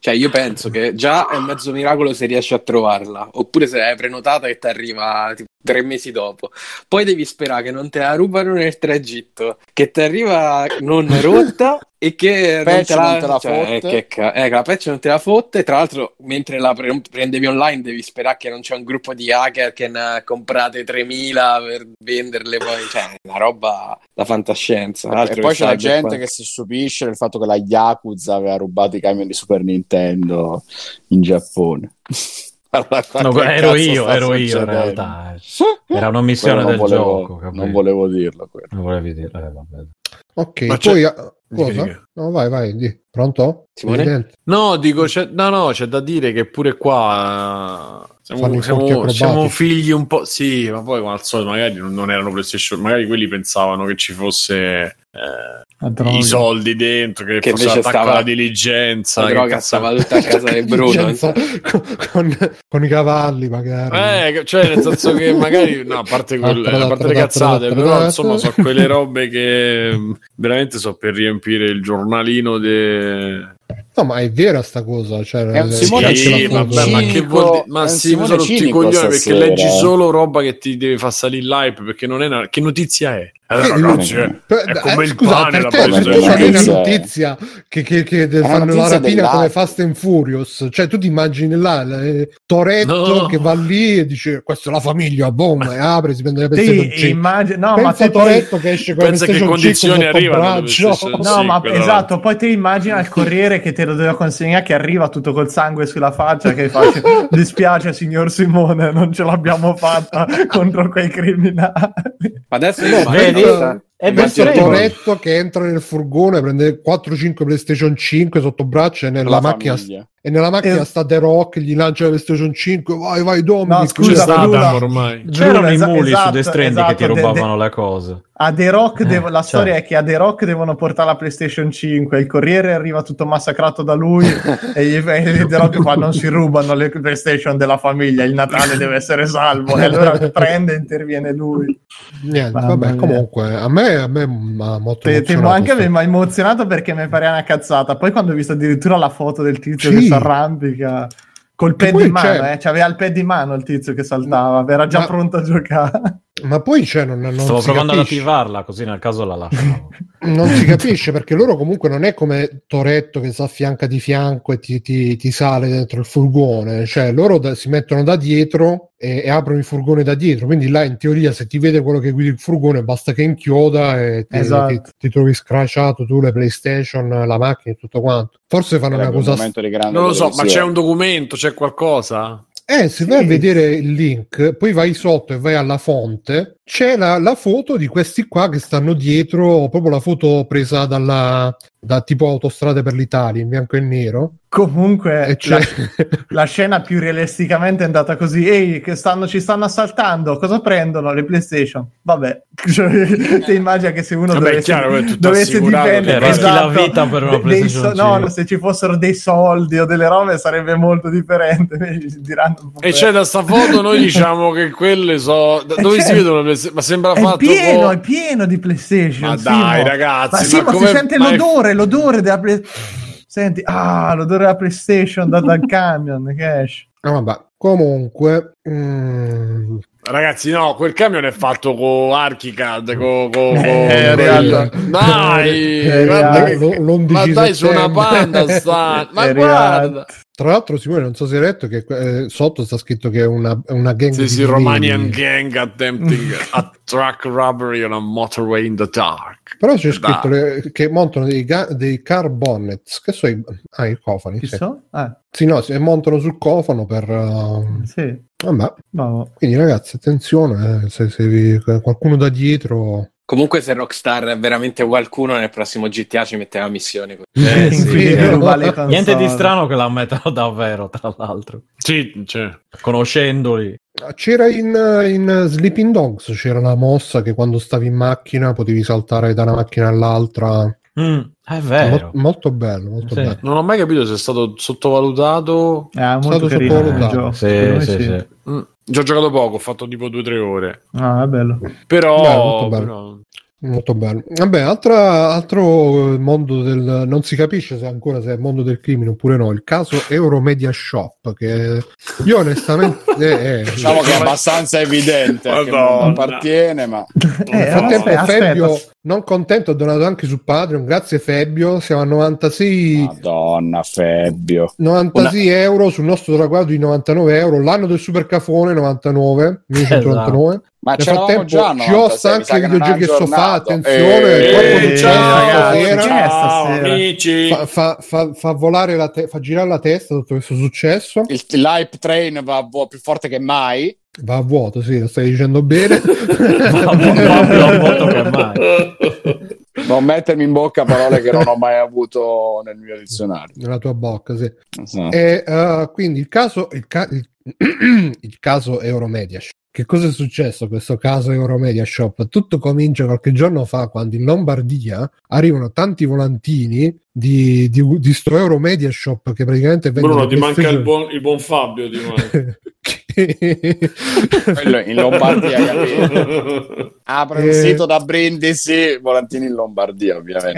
Cioè, io penso che già è un mezzo miracolo se riesci a trovarla. Oppure se l'hai prenotata e ti arriva tipo 3 mesi dopo. Poi devi sperare che non te la rubano nel tragitto, che ti arriva non rotta. E che non te la fotte, che la patch non te la fotte. Tra l'altro, mentre la prendevi online, devi sperare che non c'è un gruppo di hacker che ne comprate 3000 per venderle poi. Cioè, una roba da fantascienza. E poi c'è la gente che si stupisce del fatto che la Yakuza aveva rubato i camion di Super Nintendo in Giappone. No, ero io in realtà. Era un'omissione del gioco. Capito? Non volevo dirlo. Quello. Non volevi dirlo. Vabbè. Ok, ma poi cosa? No, vai, di. Pronto? Simone? No, dico, c'è da dire che pure qua siamo figli un po'. Sì, ma poi come al solito magari non erano PlayStation, magari quelli pensavano che ci fosse i soldi dentro, che fosse attacco alla diligenza, la droga stava tutta a casa del Bruno con i cavalli magari, cioè nel senso che magari no, a parte le cazzate, però insomma sono quelle robe che veramente so per riempire il giornalino No, ma è vera sta cosa, cioè Simone sì, vabbè, ma che vuol dire? Ma si usano tutti i coglioni perché leggi solo roba che ti deve far salire l'hype, perché non è che notizia è? Ragazzi, è come il pane, la notizia che fanno la rapina come Fast and Furious, cioè tu ti immagini là Toretto che va lì e dice questa è la famiglia, bomba, e apre, si prende le PlayStation, pensa Toretto che esce con le PlayStation, condizioni arrivano, no ma esatto, poi ti immagini al Corriere che te lo doveva consegnare, che arriva tutto col sangue sulla faccia, che faccia dispiace signor Simone, non ce l'abbiamo fatta contro quei criminali. Adesso è Toretto che entra nel furgone, prende 4-5 PlayStation 5 sotto braccia e nella macchina sta The Rock, gli lancia la PlayStation 5, vai Domini, no, scusa, c'erano i muli su Death Stranding che ti rubavano la cosa. A The Rock la storia è che a The Rock devono portare la PlayStation 5, il Corriere arriva tutto massacrato da lui e The Rock fa non si rubano le PlayStation della famiglia, il Natale deve essere salvo, e allora prende e interviene lui. Niente, vabbè, comunque a me m'ha molto emozionato, anche mi ha emozionato perché mi pareva una cazzata, poi quando ho visto addirittura la foto del tizio che si arrampica col pad in mano, c'aveva il pad in mano il tizio che saltava, era già pronto a giocare. Ma poi non stavo provando ad attivarla, così nel caso la lasciamo. Non si capisce perché loro comunque non è come Toretto che si affianca di fianco e ti sale dentro il furgone, cioè loro si mettono da dietro e aprono il furgone da dietro, quindi là in teoria se ti vede quello che guida il furgone basta che inchioda e ti trovi scrasciato tu le PlayStation, la macchina e tutto quanto. Forse fanno una cosa non lo so, ma c'è un documento, c'è qualcosa? Se vai a vedere il link, poi vai sotto e vai alla fonte, c'è la foto di questi qua che stanno dietro, proprio la foto presa da tipo Autostrade per l'Italia in bianco e nero. Comunque la scena più realisticamente è andata così: ehi, che ci stanno assaltando, cosa prendono? Le PlayStation, vabbè, ti immagina che se uno dovesse difendere la vita per una PlayStation, se ci fossero dei soldi o delle robe sarebbe molto differente. E c'è da sta foto noi diciamo che quelle dove si vedono le PlayStation, ma sembra fatto è pieno di PlayStation, ma dai ragazzi, ma sì, ma si sente l'odore della PlayStation. Senti, l'odore della PlayStation dal camion che esce. Comunque Ragazzi, no, quel camion è fatto con Archicad, dai, su una Panda sta, ma guarda. Tra l'altro, Simone, non so se hai letto che sotto sta scritto che è una gang. Sì, Romanian gang attempting a truck robbery on a motorway in the dark. Però c'è scritto che montano dei car bonnets, che so, i cofani. Che so? Sì, no, si montano sul cofano per... Sì. Vabbè. No. Quindi, ragazzi, attenzione, se vi qualcuno da dietro... Comunque, se Rockstar è veramente qualcuno, nel prossimo GTA ci mette la missione. Sì, niente di strano che la mettano davvero, tra l'altro. Sì, cioè, conoscendoli. C'era in Sleeping Dogs, c'era la mossa che quando stavi in macchina potevi saltare da una macchina all'altra. È vero, molto bello, molto sì. Bello. Non ho mai capito se è stato sottovalutato. È stato sottovalutato. Sì. Già ho giocato poco, ho fatto tipo 2-3 ore. Ah, è bello. Molto bello. Vabbè, altro mondo del... Non si capisce se ancora se è il mondo del crimine oppure no. Il caso Euro Media Shop, che io onestamente... diciamo che è abbastanza evidente che non appartiene, ma... Fabio... Non contento, ho donato anche su Patreon. Grazie Fabio, siamo a 96. Madonna Fabio. 96 euro sul nostro traguardo di 99 euro. L'anno del supercafone 99. 1999. Esatto. Ma nel frattempo ci ho anche i videogiochi che so fa. Attenzione, ciao, fa volare la fa girare la testa tutto questo successo. L'hype train va più forte che mai. Va a vuoto, sì, lo stai dicendo bene. Non mettermi in bocca parole che non ho mai avuto nel mio dizionario. Nella tua bocca, sì. Uh-huh. E, quindi il caso Euromedia. Che cosa è successo questo caso Euro Media Shop? Tutto comincia qualche giorno fa, quando in Lombardia arrivano tanti volantini di sto Euro Media Shop che praticamente vengono... Bruno, ti manca il buon Fabio, ti manca. In Lombardia apre un sito da Brindisi, volantini in Lombardia ovviamente.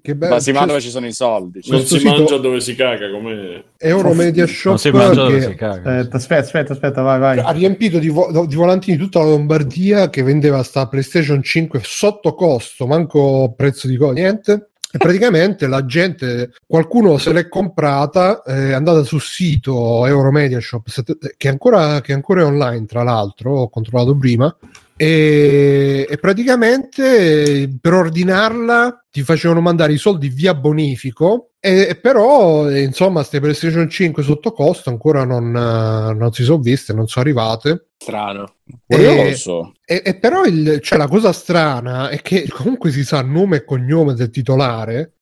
Che bello, ma si mangia dove ci sono i soldi, cioè. Non si mangia dove si caga, come Euro Media Shop, si mangia dove si caga. Aspetta, vai. Ha riempito di volantini tutta la Lombardia, che vendeva sta PlayStation 5 sotto costo, manco prezzo di niente. E praticamente la gente, qualcuno se l'è comprata, è andata sul sito Euro Media Shop, che ancora è online, tra l'altro, ho controllato prima, e praticamente per ordinarla ti facevano mandare i soldi via bonifico, e però insomma queste PlayStation 5 sotto costo ancora non si sono viste, non sono arrivate. Strano. E però la cosa strana è che comunque si sa nome e cognome del titolare.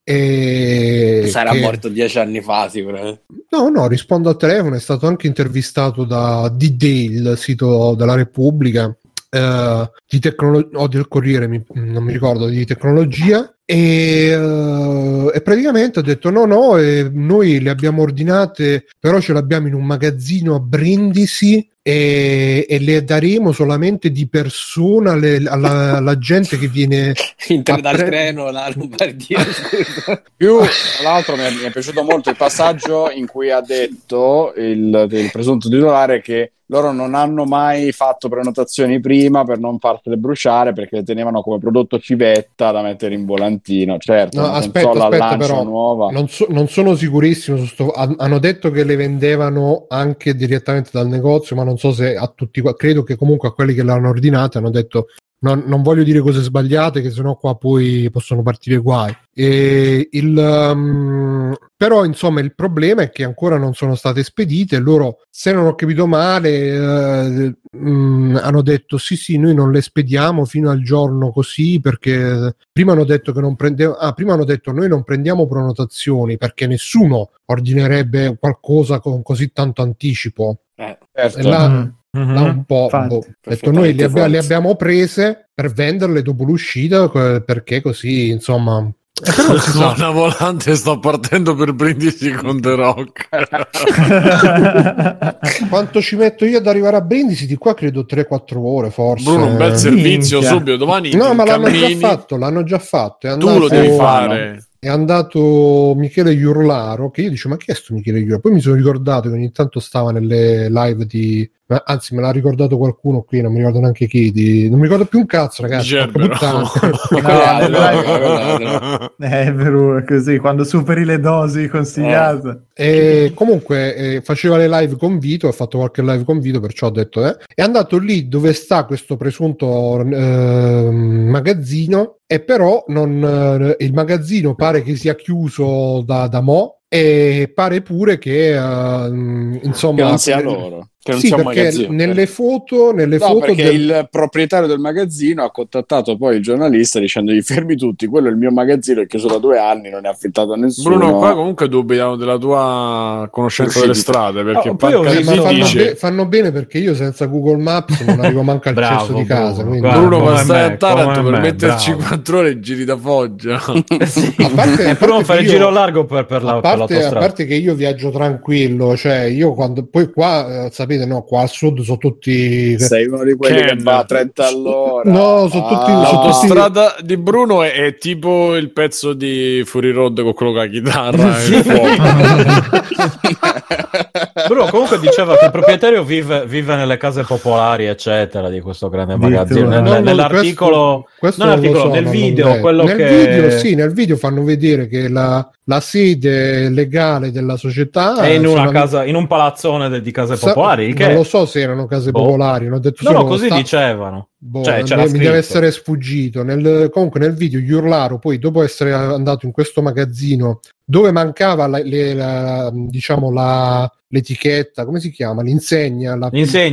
Sarà morto 10 anni fa, sicuramente. No, rispondo al telefono. È stato anche intervistato da D-Day, il sito della Repubblica, di tecnologia, o del Corriere, non mi ricordo, di tecnologia. E praticamente ho detto no, noi le abbiamo ordinate, però ce le abbiamo in un magazzino a Brindisi e le daremo solamente di persona alla gente che viene dal treno, la Lombardia. Più tra l'altro mi è piaciuto molto il passaggio in cui ha detto il presunto titolare che loro non hanno mai fatto prenotazioni prima per non farle bruciare, perché le tenevano come prodotto civetta da mettere in volantino. Certo, no, aspetta però, nuova. Non sono sicurissimo su sto, hanno detto che le vendevano anche direttamente dal negozio, ma non so se a tutti, credo che comunque a quelli che l'hanno ordinata hanno detto non voglio dire cose sbagliate, che sennò qua poi possono partire guai. Però insomma il problema è che ancora non sono state spedite. Loro, se non ho capito male, hanno detto sì noi non le spediamo fino al giorno così, perché prima hanno detto che non prendevano noi non prendiamo prenotazioni, perché nessuno ordinerebbe qualcosa con così tanto anticipo. Certo. Da un po', detto, noi le abbiamo prese per venderle dopo l'uscita, perché così insomma. Però suona volante, sto partendo per Brindisi con The Rock. Quanto ci metto io ad arrivare a Brindisi? Di qua credo 3-4 ore forse. Bruno, un bel servizio. Minchia. Subito domani. No, ma l'hanno già fatto. Tu lo devi fare. È andato Michele Iurlaro, che io dicevo ma chi è sto Michele Iurlaro? Poi mi sono ricordato che ogni tanto stava nelle live di anzi me l'ha ricordato qualcuno qui, non mi ricordo neanche chi, non mi ricordo più un cazzo, ragazzi. È vero, così quando superi le dosi consigliate. E comunque faceva le live con Vito, ha fatto qualche live con Vito, perciò ho detto è andato lì dove sta questo presunto magazzino, e però non il magazzino pare che sia chiuso da mo', e pare pure che insomma che non sia loro, che non sì, sia un magazzino. Nelle foto perché il proprietario del magazzino ha contattato poi il giornalista dicendogli: fermi tutti, quello è il mio magazzino, è chiuso da 2 anni, non è affittato a nessuno. Bruno, qua comunque dubitano della tua conoscenza delle strade, perché fanno bene, perché io senza Google Maps non arrivo manco al cesso di casa. Bruno, ma stai a Taranto per metterci 4 ore in giri da Foggia. Sì. È pronto a fare il giro largo per l'autostrada. A parte che io viaggio tranquillo, cioè io quando poi qua sapete, no, qua al sud sono tutti, sei uno di quelli che va a 30 all'ora. No, sono tutti l'autostrada di Bruno è tipo il pezzo di Fury Road con quello con la chitarra. Bruno comunque diceva che il proprietario vive nelle case popolari eccetera di questo grande magazzino. Nell'articolo nel video, quello nel che video, sì, nel video fanno vedere che la sede legale della società è in una casa, in un palazzone di case popolari, che non lo so se erano case popolari, ho detto solo così dicevano. Mi deve essere sfuggito. Comunque nel video gli urlaro, poi dopo essere andato in questo magazzino dove mancava l'etichetta, come si chiama? L'insegna,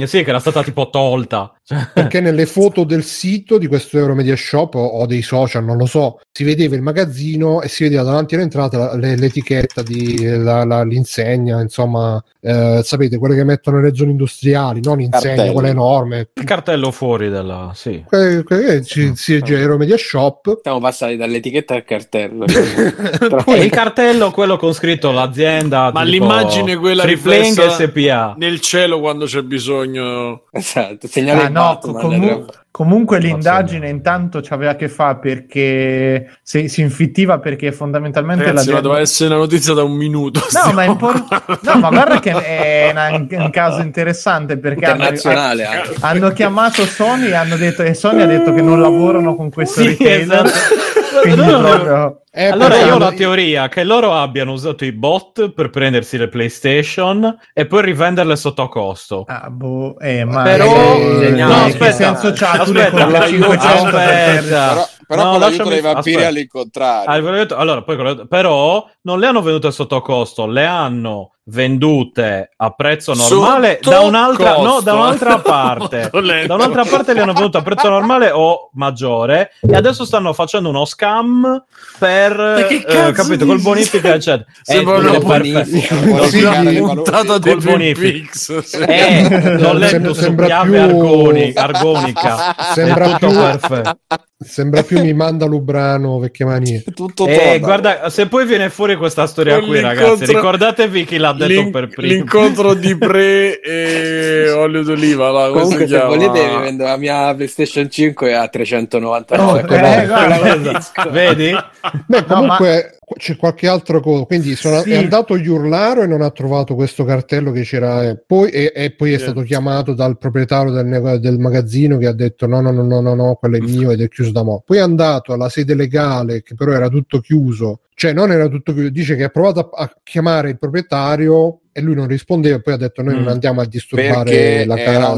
sì, che era stata tipo tolta. Perché nelle foto del sito di questo Euro Media Shop o dei social, non lo so, si vedeva il magazzino e si vedeva davanti all'entrata l'etichetta l'insegna, insomma, sapete, quelle che mettono nelle zone industriali, non l'insegna, quella enorme. Il cartello fuori della... Sì. Euro Media Shop. Stiamo passati dall'etichetta al cartello. Poi il cartello, quello con scritto l'azienda, ma l'immagine quella riflessa SPA nel cielo quando c'è bisogno. Esatto, segnale Comunque l'indagine intanto ci aveva che fa, perché si infittiva, perché fondamentalmente la doveva essere una notizia da un minuto. No, ma è no, ma guarda che è un caso interessante, perché hanno chiamato Sony e hanno detto, e Sony ha detto che non lavorano con questo retailer. Esatto. Allora io ho la teoria che loro abbiano usato i bot per prendersi le PlayStation e poi rivenderle sotto costo. Però con l'aiuto dei vampiri all'incontrario. Allora, poi però non le hanno vendute sotto costo, le hanno vendute a prezzo normale da un'altra parte le hanno vendute a prezzo normale o maggiore, e adesso stanno facendo uno scam capito, col bonifico eccetera. Col bonifico l'ho letto su chiave argonica, sembra tutto perfetto. Sembra più Mi Manda Lubrano, vecchia mania. Guarda, se poi viene fuori questa storia qui, ragazzi, ricordatevi chi l'ha detto per primo. L'incontro di Pre e Olio d'Oliva. Comunque, se volete, vi vendo la mia PlayStation 5 a 399. Vedi? Beh, comunque... c'è qualche altro cosa, quindi è andato Iurlaro e non ha trovato questo cartello che c'era, poi è stato chiamato dal proprietario del magazzino, che ha detto no, quello è mio ed è chiuso da mo'. Poi è andato alla sede legale, che però era tutto chiuso, cioè non era tutto chiuso, dice che ha provato a chiamare il proprietario e lui non rispondeva, poi ha detto noi non andiamo a disturbare, perché la cara.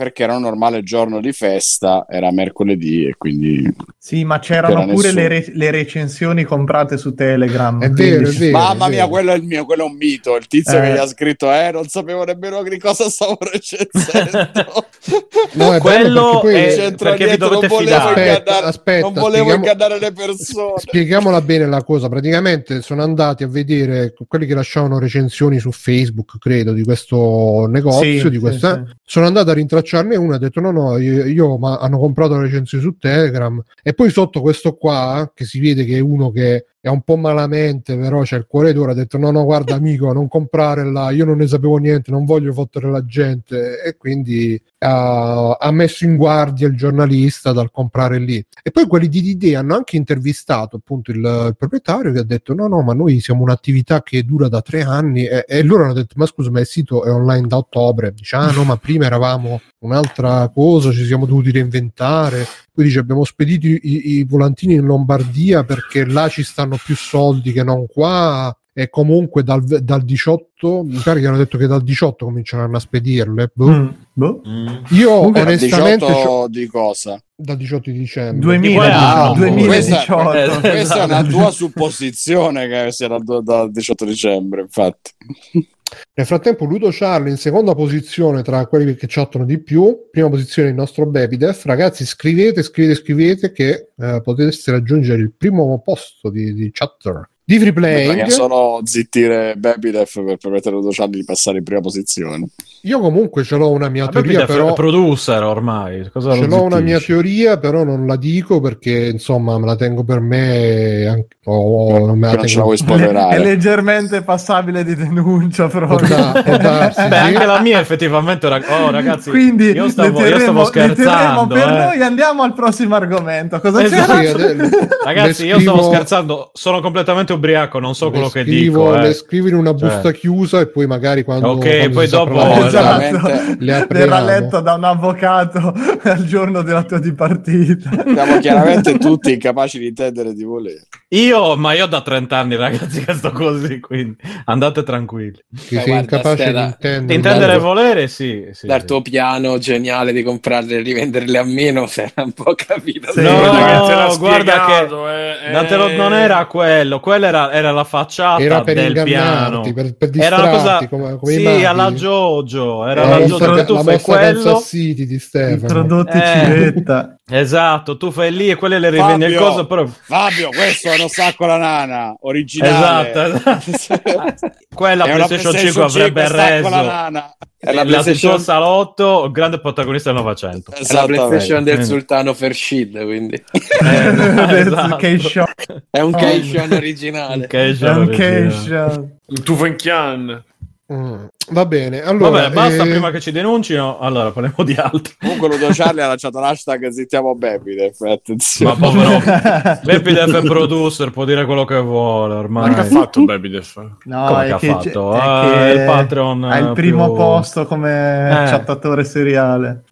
Perché era un normale giorno di festa, era mercoledì e quindi... Sì, ma c'erano pure le recensioni comprate su Telegram. È vero. Mamma mia, quello è il mio, quello è un mito. Il tizio che gli ha scritto, non sapevo nemmeno che cosa stavo recensendo. No, quello è perché vi dovete fidare. Aspetta, non volevo ingannare le persone. Spieghiamola bene la cosa. Praticamente sono andati a vedere quelli che lasciavano recensioni su Facebook, credo, di questo negozio, sono andati a rintracciare. Uno ha detto hanno comprato la recensione su Telegram, e poi sotto questo qua che si vede che è uno che è un po' malamente, però c'è il cuore duro, ha detto no guarda amico, non comprare là, io non ne sapevo niente, non voglio fottere la gente, e quindi ha messo in guardia il giornalista dal comprare lì. E poi quelli di DD hanno anche intervistato appunto il proprietario, che ha detto no ma noi siamo un'attività che dura da 3 anni, e loro hanno detto ma scusa, ma il sito è online da ottobre. Dice no ma prima eravamo un'altra cosa, ci siamo dovuti reinventare. Poi dice abbiamo spedito i volantini in Lombardia perché là ci stanno più soldi che non qua, e comunque dal 18 mi pare che hanno detto che dal 18 cominceranno a spedirle. Io comunque, onestamente di cosa? Dal 18 di dicembre 2018. Questa è una tua supposizione che sia dal 18 dicembre, infatti. Nel frattempo Ludo Charlie in seconda posizione tra quelli che chattano di più, prima posizione il nostro Babydeath. Ragazzi, scrivete che poteste raggiungere il primo posto di chatter di Free Playing. Sono zittire Babydeath per permettere a Ludo Charlie di passare in prima posizione. Io comunque ce l'ho una mia teoria, però producer ormai. Cosa ce l'ho una mia teoria, però non la dico perché insomma me la tengo per me. Anche... non ce la vuoi spoilerare. È leggermente passabile di denuncia, però. Può darsi, beh, sì. Anche la mia effettivamente. Oh ragazzi, quindi io stavo scherzando. Per noi andiamo al prossimo argomento. Cosa c'è? Ragazzi, io stavo scherzando. Sono completamente ubriaco, non so quello che dico. Le scrivi in una busta chiusa e poi magari quando. Ok, poi dopo. Esatto. Verrà letto da un avvocato al giorno della tua dipartita. Siamo chiaramente tutti incapaci di intendere di volere. Io da 30 anni, ragazzi, che sto così, quindi andate tranquilli. Sei incapace di intendere volere, sì. Dal tuo piano geniale di comprarle e rivenderle a meno, se un po' capito. Sì. No, ragazzi, guarda che non era quello. Quella era la facciata, era per del piano. Per era una cosa come sì, alla JoJo. Era la JoJo che tu fai quello. Di Stefano. Introdotti Civetta. Esatto, tu fai lì e quelle le rivendi il coso. Però... Fabio, questo non sa con la nana originale. Esatto. Quella PlayStation 5 avrebbe reso. La PlayStation salotto, grande protagonista del Novecento. È la PlayStation del sultano Fershild, quindi. Esatto. È un Keishan originale. Un Tufenkian. Va bene, allora basta prima che ci denuncino. Allora parliamo di altro. Comunque Ludo Charlie ha lanciato l'hashtag zittiamo Babydeath, attenzione. Ma povero Babydeath è producer, può dire quello che vuole ormai. Ma che ha fatto Babydeath? No, come che ha fatto? Il Patreon ha il primo posto come chattatore seriale.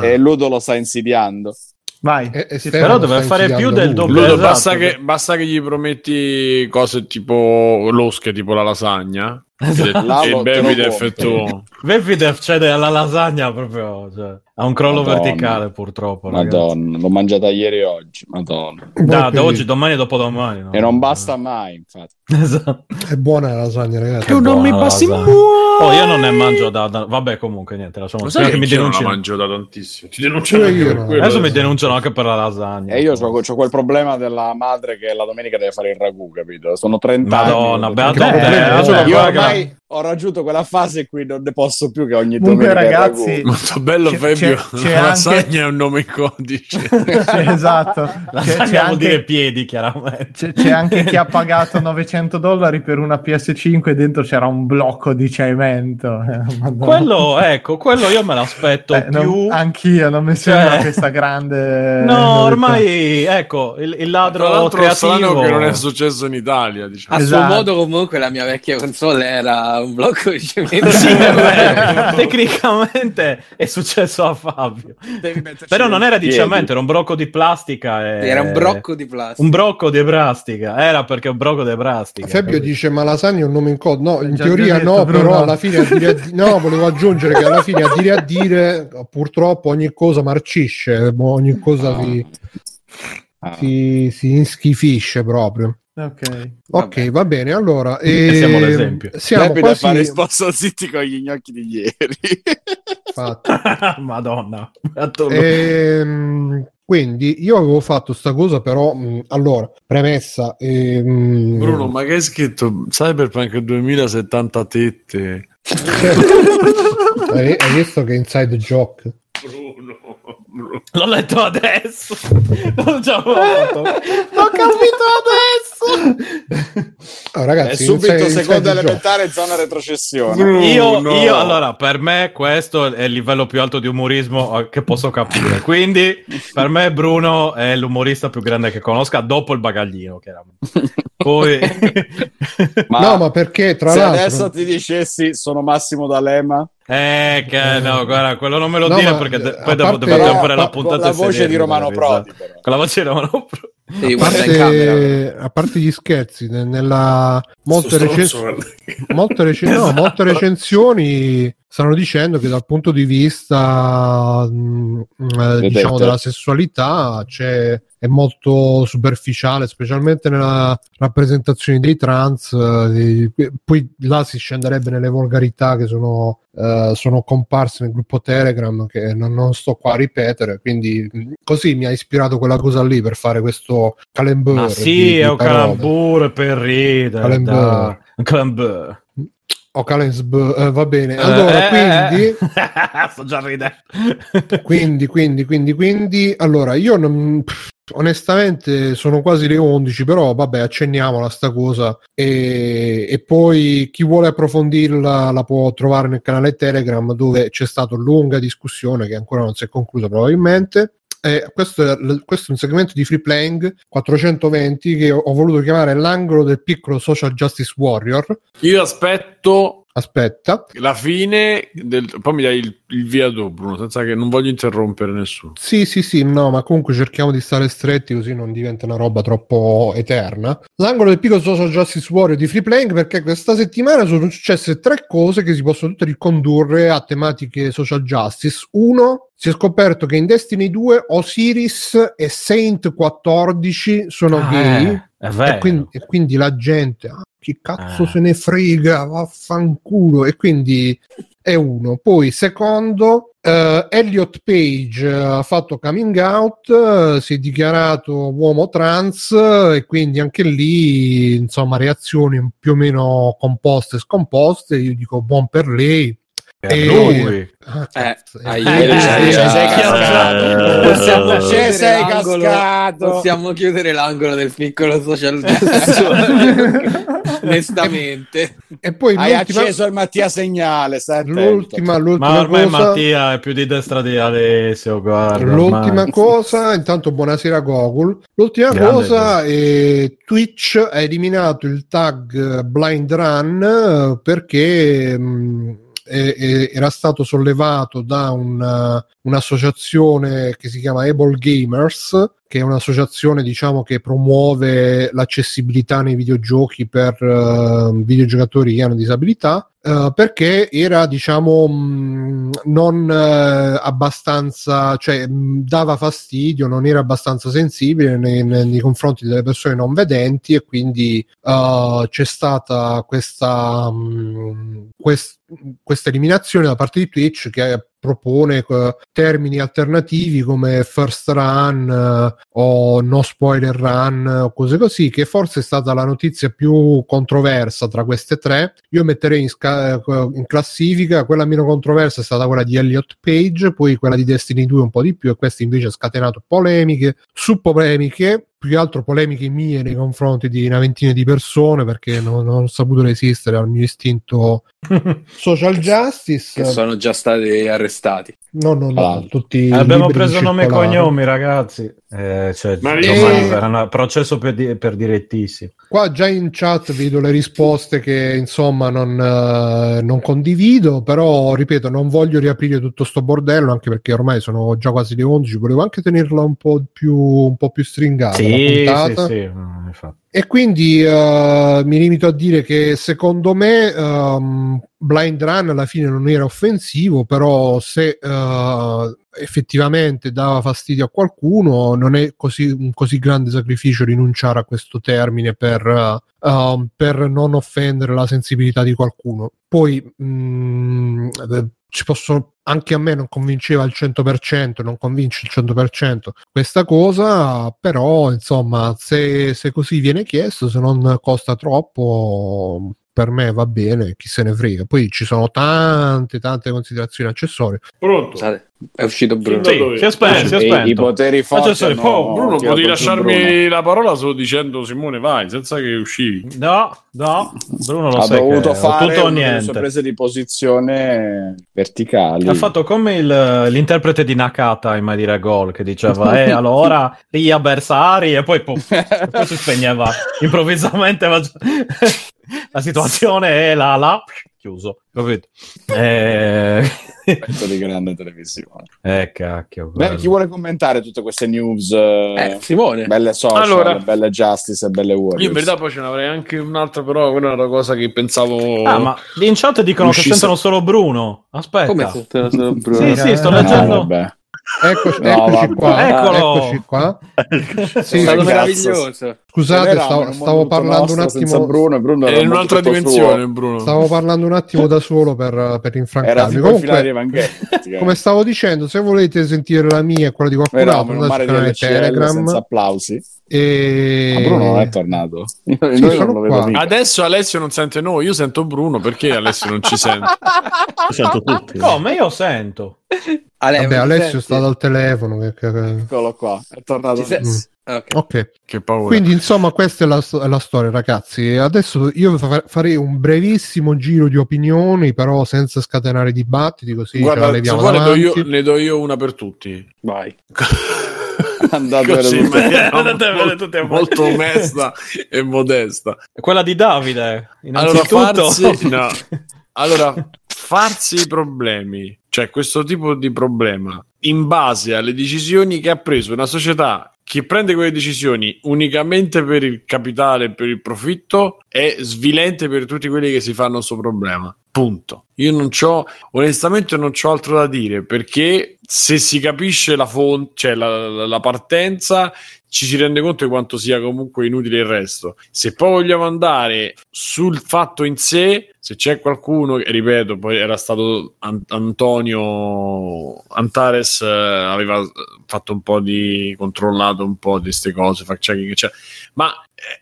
E Ludo lo sta insidiando. Vai. Però deve fare più del doppio. Ludo, esatto. Basta che gli prometti cose tipo losche, tipo la lasagna. Esatto. E Babydeath è tuo. Babydeath cede alla lasagna proprio, cioè, ha un crollo verticale purtroppo. Ragazzi. Madonna, l'ho mangiata ieri e oggi. Madonna. Da oggi, domani e dopodomani. No? E non basta mai, infatti. Esatto. È buona la lasagna, ragazzi. Tu non mi passi mai. Oh, io non ne mangio da... Vabbè, comunque, niente, lasciamo. Che mi denunciano. Non la mangio da tantissimo. Ti denunciano io. Adesso mi denunciano anche per la lasagna. E io c'ho quel problema della madre che la domenica deve fare il ragù, capito? Sono 30 anni. Madonna, io ormai ho raggiunto quella fase in cui non ne posso più che ogni domenica. Ragazzi, molto bello, Fabio. La lasagna è un nome in codice. Esatto. Lasagna vuol dire piedi, chiaramente. C'è anche chi ha pagato $900 per una PS5 e dentro c'era un blocco di cemento. Quello io me l'aspetto più. Anch'io, non mi sembra questa grande. No, ormai, ecco, il ladro creativo che non è successo in Italia, diciamo. A suo modo, comunque, la mia vecchia console era un blocco di cemento. Sì, tecnicamente è successo a Fabio, però non era di cemento, era un blocco di plastica. Era un blocco di plastica. Un blocco di plastica. Era perché un blocco di plastica. Fabio dice: ma lasagna è un nome in codice? No, in teoria no, però alla fine no, volevo aggiungere che alla fine a dire purtroppo ogni cosa marcisce, ogni cosa si inschifisce proprio. Ok, va bene. Allora, siamo l'esempio. Siamo quasi... fare risposta zitti con gli gnocchi di ieri. Madonna. Quindi io avevo fatto sta cosa, però allora premessa. Bruno, ma che hai scritto? Cyberpunk 2070 tette. Hai visto che inside joke? Bruno. L'ho letto adesso. Non ho capito adesso. Oh, ragazzi, subito seconda elementare, zona retrocessione. Io allora, per me questo è il livello più alto di umorismo che posso capire, quindi per me Bruno è l'umorista più grande che conosca dopo il bagaglino, chiaramente. Poi ma perché tra l'altro adesso ti dicessi sono Massimo D'Alema. Che no, guarda, quello non me lo dire, perché poi dobbiamo fare la puntata con la voce di Romano Prodi. Con la voce di Romano Prodi. A parte gli scherzi, nella molte recensioni stanno dicendo che dal punto di vista diciamo della sessualità è molto superficiale, specialmente nella rappresentazione dei trans, poi là si scenderebbe nelle volgarità che sono comparse nel gruppo Telegram, che non sto qua a ripetere, quindi così mi ha ispirato quella cosa lì per fare questo calembur. Ah sì, è un calembur per ridere. Calembur. O va bene, allora quindi sto già ridendo. quindi allora io non... Onestamente sono quasi le 11, però vabbè, accenniamola sta cosa, e poi chi vuole approfondirla la può trovare nel canale Telegram, dove c'è stata lunga discussione che ancora non si è conclusa probabilmente. Questo è un segmento di Free Playing 420 che ho voluto chiamare l'angolo del piccolo social justice warrior. Io aspetta la fine poi mi dai il via tu, Bruno, senza che non voglio interrompere nessuno. Sì no, ma comunque cerchiamo di stare stretti così non diventa una roba troppo eterna. L'angolo del piccolo social justice warrior di Free Playing, perché questa settimana sono successe tre cose che si possono tutte ricondurre a tematiche social justice. Uno, si è scoperto che in Destiny 2 Osiris e Saint 14 sono gay. E quindi la gente, chi cazzo se ne frega, vaffanculo. E quindi è uno. Poi secondo, Elliot Page ha fatto coming out, si è dichiarato uomo trans, e quindi anche lì insomma reazioni più o meno composte e scomposte. Io dico buon per lei. Sei cascato. Possiamo chiudere l'angolo del piccolo social onestamente. E poi hai acceso il Mattia segnale, l'ultima ma ormai cosa... Mattia è più di destra di Alessio, guarda, l'ultima ormai. Cosa intanto buonasera Google. L'ultima grande cosa è Twitch ha eliminato il tag Blind Run perché era stato sollevato da un'associazione che si chiama Able Gamers, che è un'associazione diciamo che promuove l'accessibilità nei videogiochi per videogiocatori che hanno disabilità, perché era diciamo non abbastanza, cioè dava fastidio, non era abbastanza sensibile nei confronti delle persone non vedenti, e quindi c'è stata questa eliminazione da parte di Twitch, che propone termini alternativi come first run o no spoiler run o cose così, che forse è stata la notizia più controversa tra queste tre. Io metterei in classifica quella meno controversa, è stata quella di Elliot Page, poi quella di Destiny 2 un po' di più, e questa invece ha scatenato polemiche su polemiche, più che altro polemiche mie nei confronti di una ventina di persone, perché non ho saputo resistere al mio istinto social justice, che sono già stati arrestati. No, tutti abbiamo preso nome e cognomi, ragazzi, domani sarà un processo per direttissimo. Qua già in chat vedo le risposte che insomma non condivido, però ripeto, non voglio riaprire tutto sto bordello, anche perché ormai sono già quasi le 11, volevo anche tenerla un po' più stringata. Sì. Sì, infatti. E quindi mi limito a dire che secondo me Blind Run alla fine non era offensivo, però se effettivamente dava fastidio a qualcuno non è un così grande sacrificio rinunciare a questo termine per non offendere la sensibilità di qualcuno. Poi anche a me non convinceva al 100%, non convince il 100% questa cosa, però insomma se così viene chiesto, se non costa troppo, per me va bene, chi se ne frega. Poi ci sono tante considerazioni accessorie. Pronto? È uscito Bruno. Si è spento. I poteri forti. Bruno, puoi lasciarmi Bruno la parola solo dicendo Simone vai, senza che uscivi. No, Bruno lo ha dovuto fare tutto o niente. Prese di posizione verticali. Ha fatto come l'interprete di Nakata in Madira Gol che diceva allora Ria Bersari e poi si spegneva improvvisamente la situazione è la chiuso, capito? Pezzo di grande televisione. Cacchio. Beh, chi vuole commentare tutte queste news? Simone. Belle social, allora, belle Justice e belle Warriors. Io in verità poi ce n'avrei anche un'altra, però quella è una cosa che pensavo. Ah, ma in chat dicono che sentono solo Bruno. Aspetta. Come sentono solo Bruno? Sì, sto leggendo. Eccoci qua. Sì, è stato meraviglioso. Scusate, stavo parlando un attimo. Bruno era in un'altra dimensione. Bruno. Stavo parlando un attimo da solo per infrancarmi. Comunque, come stavo dicendo, se volete sentire la mia e quella di qualcun altro, andate su Telegram. Senza applausi. E... Bruno non è tornato. Noi non lo vedo mica. Adesso Alessio non sente noi. Io sento Bruno. Perché Alessio non ci sente? Io sento tutti. Come io sento? Vabbè, Alessio è stato al telefono. Eccolo qua, è tornato. Okay. Che paura. Quindi insomma questa è la storia, ragazzi. Adesso io farei un brevissimo giro di opinioni, però senza scatenare dibattiti, così guarda, ce la leviamo davanti. Ne do io una per tutti. Vai. Andatevene tutte molto onesta e modesta. Quella di Davide innanzitutto. Allora farsi i problemi, cioè questo tipo di problema in base alle decisioni che ha preso una società che prende quelle decisioni unicamente per il capitale, per il profitto, è svilente per tutti quelli che si fanno questo problema. Punto. Io non c'ho altro da dire, perché se si capisce la fonte, cioè la partenza, ci si rende conto di quanto sia comunque inutile il resto. Se poi vogliamo andare sul fatto in sé, se c'è qualcuno, ripeto, poi era stato Antonio Antares, aveva fatto un po' di controllato un po' di queste cose, fact checking, eccetera. Ma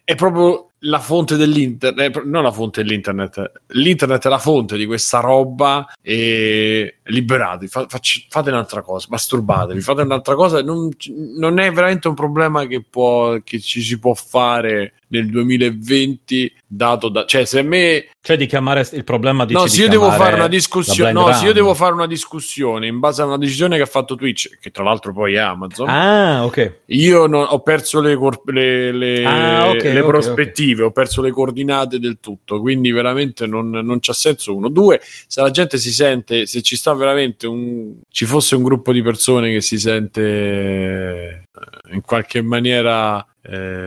è proprio la fonte dell'internet, non la fonte dell'internet, l'internet è la fonte di questa roba, e liberatevi, fate un'altra cosa, masturbatevi, fate un'altra cosa, non è veramente un problema che ci si può fare nel 2020 di chiamare il problema di se io devo fare una discussione in base a una decisione che ha fatto Twitch, che tra l'altro poi è Amazon. Io non ho perso le prospettive, ho perso le coordinate del tutto, quindi veramente non c'ha senso. Uno, due, se la gente si sente, se ci sta veramente ci fosse un gruppo di persone che si sente in qualche maniera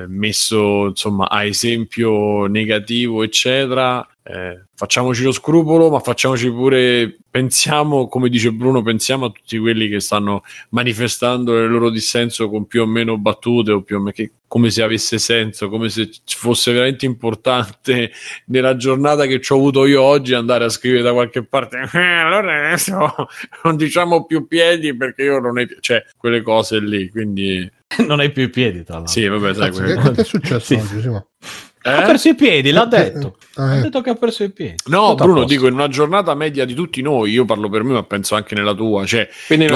messo insomma a esempio negativo eccetera, facciamoci lo scrupolo, ma facciamoci pure, pensiamo, come dice Bruno, pensiamo a tutti quelli che stanno manifestando il loro dissenso con più o meno battute o più o meno, come se avesse senso, come se fosse veramente importante nella giornata che ci ho avuto io oggi andare a scrivere da qualche parte allora adesso non diciamo più piedi perché io non è, cioè quelle cose lì, quindi non hai più i piedi, tra l'altro. Sì, vabbè, sai che è successo oggi, Simone? Ha perso i piedi, l'ha detto. Ha detto che ha perso i piedi. No, tutto Bruno, dico, in una giornata media di tutti noi, io parlo per me, ma penso anche nella tua, cioè, quindi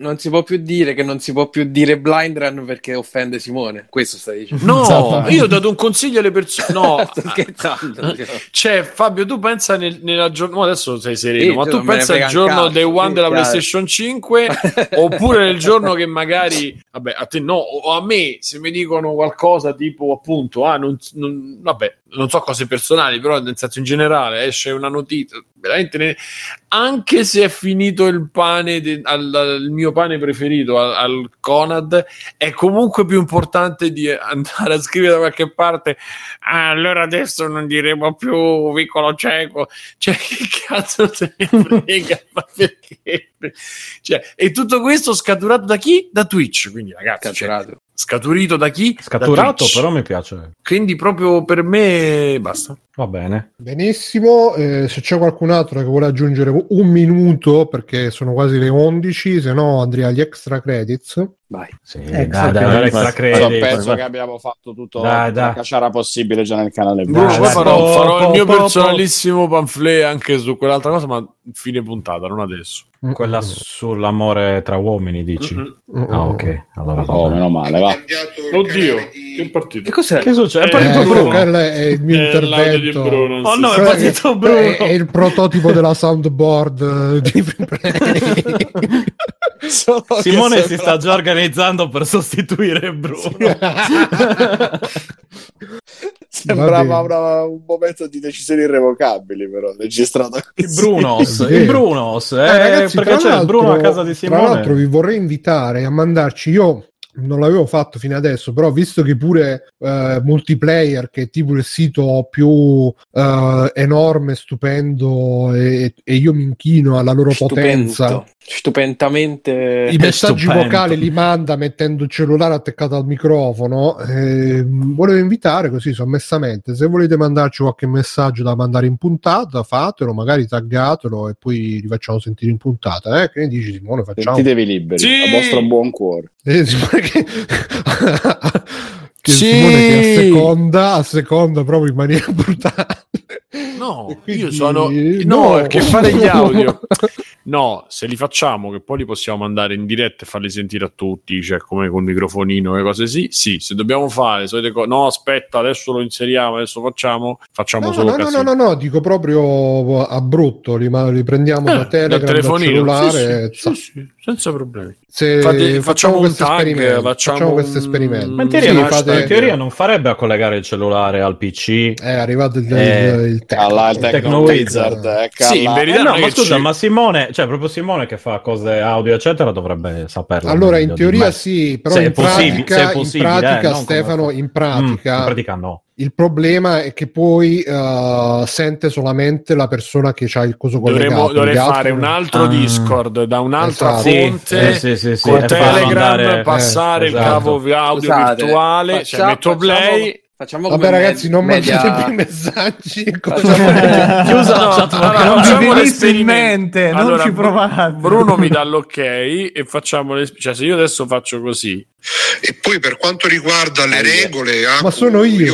non si può più dire che non si può più dire blind run perché offende Simone. Questo stai dicendo? No, io ho dato un consiglio alle persone. No, sto scherzando. Cioè, Fabio, tu pensa nella giornata, adesso sei sereno, ma tu pensa al giorno day one della PlayStation 5 oppure nel giorno che magari, vabbè, a te no, o a me, se mi dicono qualcosa tipo appunto, non so cose personali, però nel senso in generale esce una notizia, veramente anche se è finito il pane al mio pane preferito al Conad, è comunque più importante di andare a scrivere da qualche parte allora adesso non diremo più vicolo cieco, cioè che cazzo te ne frega, ma perché, cioè, e tutto questo scaturato da chi? Da Twitch, quindi ragazzi, scaturito da chi? Scaturato, da però mi piace. Quindi proprio per me basta. Va bene. Benissimo, se c'è qualcun altro che vuole aggiungere un minuto, perché sono quasi le 11, se no andrei agli extra credits. Vai. Sì, penso che abbiamo fatto tutto la cacciara possibile già nel canale. Farò il mio personalissimo pamphlet anche su quell'altra cosa, ma fine puntata, non adesso. Quella sull'amore tra uomini, dici? Ah, ok. Allora, meno male, va. Oddio, che partito. Che succede? È partito Bruno. Quello è il mio intervento. Bruno, oh no, è partito Bruno. È il prototipo della soundboard di Free Play. Simone si sta già organizzando per sostituire Bruno. Sembrava un momento di decisioni irrevocabili, però registrato così. Il Brunos ragazzi, perché c'è il Bruno a casa di Simone. Tra l'altro vi vorrei invitare a mandarci, io non l'avevo fatto fino adesso, però visto che pure Multiplayer, che è tipo il sito più enorme, stupendo, e io mi inchino alla loro potenza, stupendamente, i messaggi vocali li manda mettendo il cellulare attaccato al microfono, volevo invitare così sommessamente, se volete mandarci qualche messaggio da mandare in puntata, fatelo, magari taggatelo e poi li facciamo sentire in puntata, che ne dici Simone? Facciamo, sentitevi liberi, sì! A vostro buon cuore, perché che sì! Simone che a seconda proprio in maniera brutale. No, quindi... io sono no, perché fare gli audio no, se li facciamo che poi li possiamo mandare in diretta e farli sentire a tutti, cioè come col microfonino e cose, sì, se dobbiamo fare solite cose, no aspetta adesso lo inseriamo, adesso facciamo no, solo no, dico proprio a brutto, li prendiamo da Telegram, dal cellulare, sì, senza problemi. Se facciamo questo esperimento, ma in teoria non farebbe a collegare il cellulare al PC, è arrivato il Techno Wizard. Sì, in verità no, ma scusa, ma Simone, cioè proprio Simone che fa cose audio eccetera dovrebbe saperlo. Allora in teoria sì, però in pratica Stefano, in pratica no. Il problema è che poi sente solamente la persona che c'ha il coso collegato. Dovrei fare un altro Discord da un'altra fonte, sì, con Telegram, passare il cavo audio virtuale, cioè metto play. Vabbè ragazzi, non mandate più messaggi. Non ci venite in mente, allora, non ci provate. Bruno mi dà l'ok e facciamo cioè se io adesso faccio così. E poi per quanto riguarda le regole, ma sono io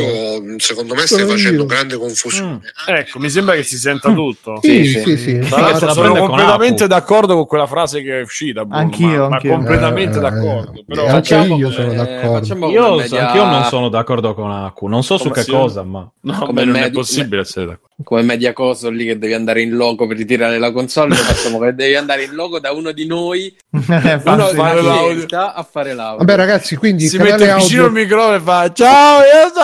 secondo me stai facendo grande confusione. Ecco, mi sembra che si senta tutto. Sì. Sono completamente d'accordo con quella frase che è uscita, Bruno, anch'io. Completamente d'accordo. Però anche io sono d'accordo. Anch'io non sono d'accordo con Aku. Non so come su che cosa, ma non è possibile essere d'accordo. Come media cosa lì che devi andare in loco per ritirare la console, facciamo che devi andare in loco da uno di noi a fare l'audio. Vabbè ragazzi, quindi si mette vicino al microfono e fa ciao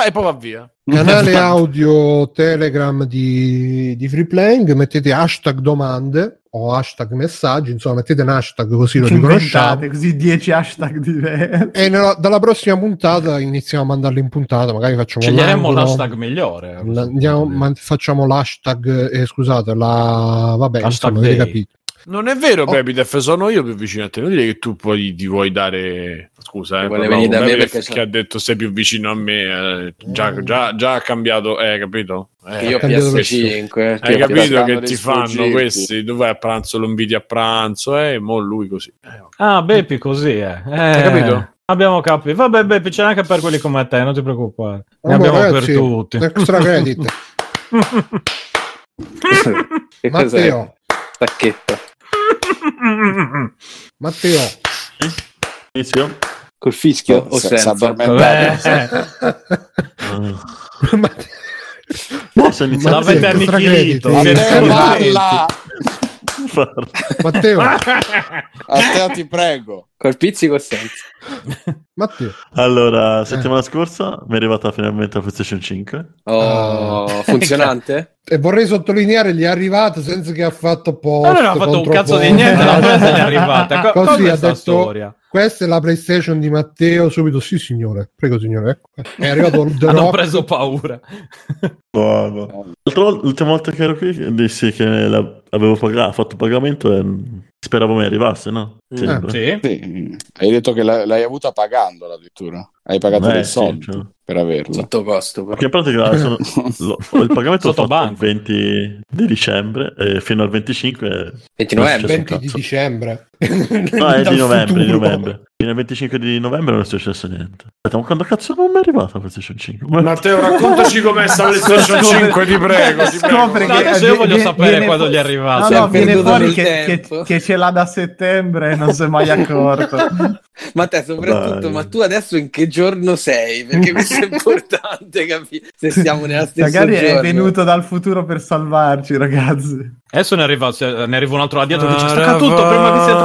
e poi va via. Canale audio Telegram di Free Playing, mettete hashtag domande o hashtag messaggi, insomma mettete un hashtag così lo riconosciamo, così 10 hashtag diversi e dalla prossima puntata iniziamo a mandarli in puntata, magari facciamo l'hashtag migliore, facciamo l'hashtag hashtag, avete capito. Non è vero, Pepitef, sono io più vicino a te. Non dire che tu poi ti vuoi dare. Scusa, venire da me perché ha detto sei più vicino a me. Già ha cambiato, capito? Io ho PS5. Hai capito che ti fanno questi? Dove vai a pranzo? Lo inviti a pranzo, e mo' lui così. Beppi così, Hai capito? Abbiamo capito. Vabbè, Beppi, c'è anche per quelli come te, non ti preoccupare. Ne abbiamo per tutti. Extra credit. Matteo. Tacchetta. Matteo, inizio col fischio o senza? L'avete annichilito. Matteo, Matteo, ti prego, col pizzico o senza? Matteo, allora settimana scorsa mi è arrivata finalmente la PlayStation 5 funzionante? E vorrei sottolineare, gli è arrivata senza che ha fatto post, allora non ha fatto un cazzo di niente, la presa gli è arrivata così, ha detto storia. Questa è la PlayStation di Matteo, subito sì signore, prego signore, è arrivato The Rock. Hanno preso paura. L'ultima volta che ero qui dissi che avevo fatto pagamento e speravo mi arrivasse, no? Sì. Hai detto che l'hai avuta pagandola addirittura. hai pagato dei soldi per averlo. Tutto costo. Perché il pagamento l'ho fatto il 20 di dicembre e fino al 25 di dicembre. No, è di novembre. Fino al 25 di novembre non è successo niente. Aspetta, ma quando cazzo non mi è arrivata la PlayStation 5? Matteo, raccontaci com'è sta la PlayStation 5, ti prego. Io voglio sapere quando gli è arrivata. No, viene fuori che ce l'ha da settembre e non si è mai accorto. Ma te, soprattutto, ma tu adesso in che giorno sei? Perché questo è importante, capire se siamo nella stessa magari giorno. È venuto dal futuro per salvarci, ragazzi. Adesso ne arriva un altro là dietro che ci stacca tutto prima che sia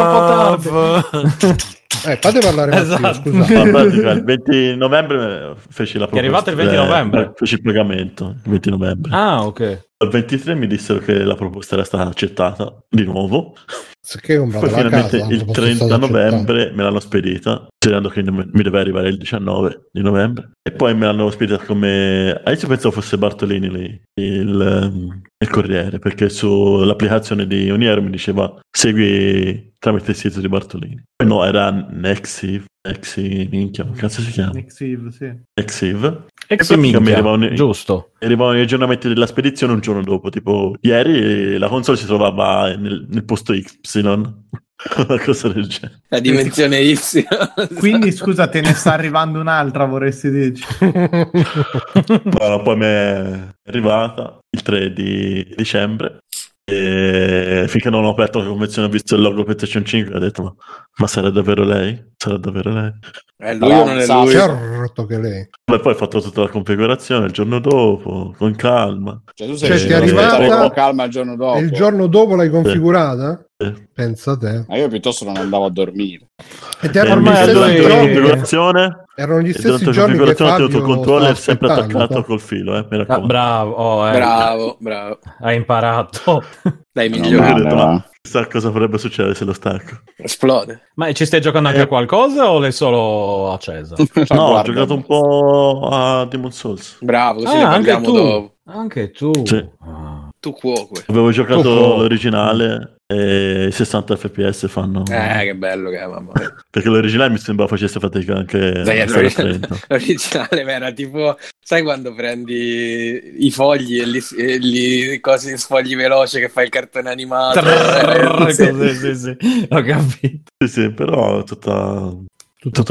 troppo tardi. Fate parlare Matteo, scusa. Pratica, il 20 novembre feci la proposta. È arrivato il 20 novembre? Feci il pagamento il 20 novembre. Ah, ok. Al 23 mi dissero che la proposta era stata accettata di nuovo. Che poi finalmente casa, il 30 novembre accettata. Me l'hanno spedita, sperando che mi doveva arrivare il 19 di novembre. E poi me l'hanno spedita come... Adesso pensavo fosse Bartolini lì, il Corriere, perché sull'applicazione di Oniero mi diceva segui tramite il sito di Bartolini. No, era Nexiv, minchia, come cazzo si chiama? Nexiv, sì. Nexiv, giusto. Arrivavano gli aggiornamenti della spedizione un giorno dopo, tipo ieri la console si trovava nel posto Y, una cosa del genere. La dimensione Y. Quindi scusa, te ne sta arrivando un'altra, vorresti dirci? No, poi mi è arrivata il 3 di dicembre. E finché non ho aperto la convenzione ho visto il logo PlayStation 5 e ho detto ma sarà davvero lei? Lui non è lui. Certo che lei. E poi ho fatto tutta la configurazione il giorno dopo con calma. Cioè tu sei arrivata con calma il giorno dopo. Il giorno dopo l'hai configurata? Sì. Pensa a te. Ma io piuttosto non andavo a dormire. E te ormai la configurazione? Erano gli stessi giorni che Fabio il tuo controller è sempre attaccato col filo, mi raccomando. Bravo. Hai imparato. Dai, migliore. Cosa potrebbe succedere se lo stacco? Esplode. Ma ci stai giocando anche a qualcosa o l'hai solo accesa? No, ho giocato un po' a Demon Souls. Bravo, così ne parliamo dopo. Anche tu. Sì. Tu cuoque. Avevo giocato l'originale. E 60 fps fanno che bello che mamma. Perché l'originale mi sembrava facesse fatica anche. Dai, l'originale era tipo, sai quando prendi i fogli e li così sfogli veloce che fai il cartone animato ho capito sì, però tutta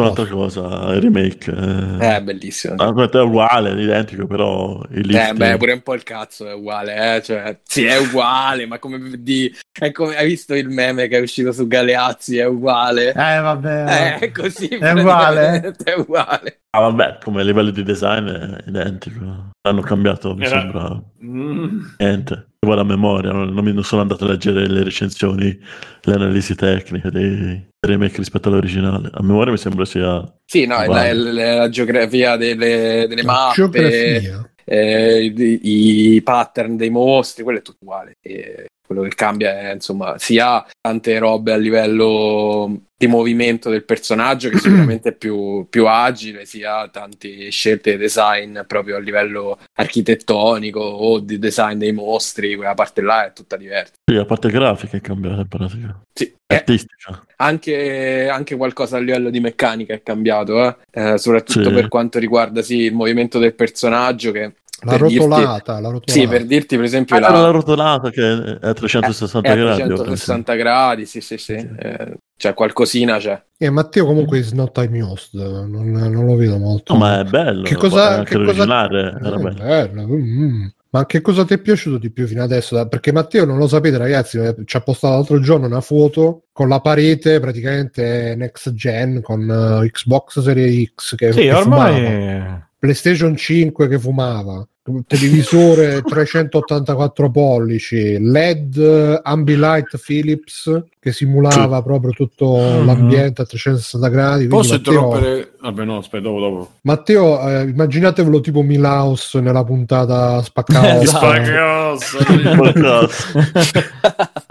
un'altra cosa, il remake è bellissimo, è uguale, è identico, però il pure un po' il cazzo è uguale, cioè sì è uguale, ma come di è come, hai visto il meme che è uscito su Galeazzi, è uguale vabbè è così, è uguale vabbè, come livello di design è identico, l'hanno cambiato mi sembra niente, la memoria non sono andato a leggere le recensioni, le analisi tecniche dei remake rispetto all'originale, a memoria mi sembra sia la geografia delle mappe, i pattern dei mostri, quello è tutto uguale e quello che cambia è insomma sia tante robe a livello di movimento del personaggio che sicuramente è più agile, sia tante scelte di design proprio a livello architettonico o di design dei mostri, quella parte là è tutta diversa. Sì, la parte grafica è cambiata in pratica. Sì. Artistica. Anche qualcosa a livello di meccanica è cambiato, soprattutto per quanto riguarda il movimento del personaggio che la rotolata. Sì, per dirti per esempio la rotolata che è a 360 gradi. 360 gradi, sì. Cioè qualcosina c'è. Matteo comunque is not time used, non lo vedo molto. No, ma è bello. Ma che cosa ti è piaciuto di più fino adesso? Perché Matteo, non lo sapete ragazzi, ci ha postato l'altro giorno una foto con la parete praticamente next gen con Xbox Series X che ormai fumava, PlayStation 5 che fumava, televisore 384 pollici, LED Ambilight Philips che simulava proprio tutto l'ambiente a 360 gradi. Posso interrompere? Vabbè, no, aspetta, dopo. Matteo, immaginatevelo tipo Milaus nella puntata Spaccaos.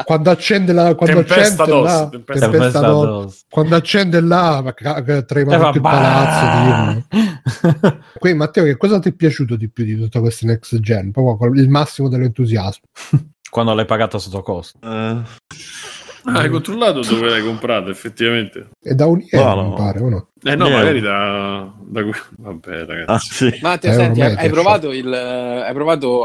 Quando accende la tempesta dos. Quando accende trema tutto il palazzo. Quindi Matteo, che cosa ti è piaciuto di più di tutta questa next gen? Proprio il massimo dell'entusiasmo. Quando l'hai pagata sotto costo. Ah, hai controllato dove l'hai comprata effettivamente? È da un no. mi pare, o no? No, magari da... Vabbè, ragazzi. Ah, sì. Matteo, senti, hai provato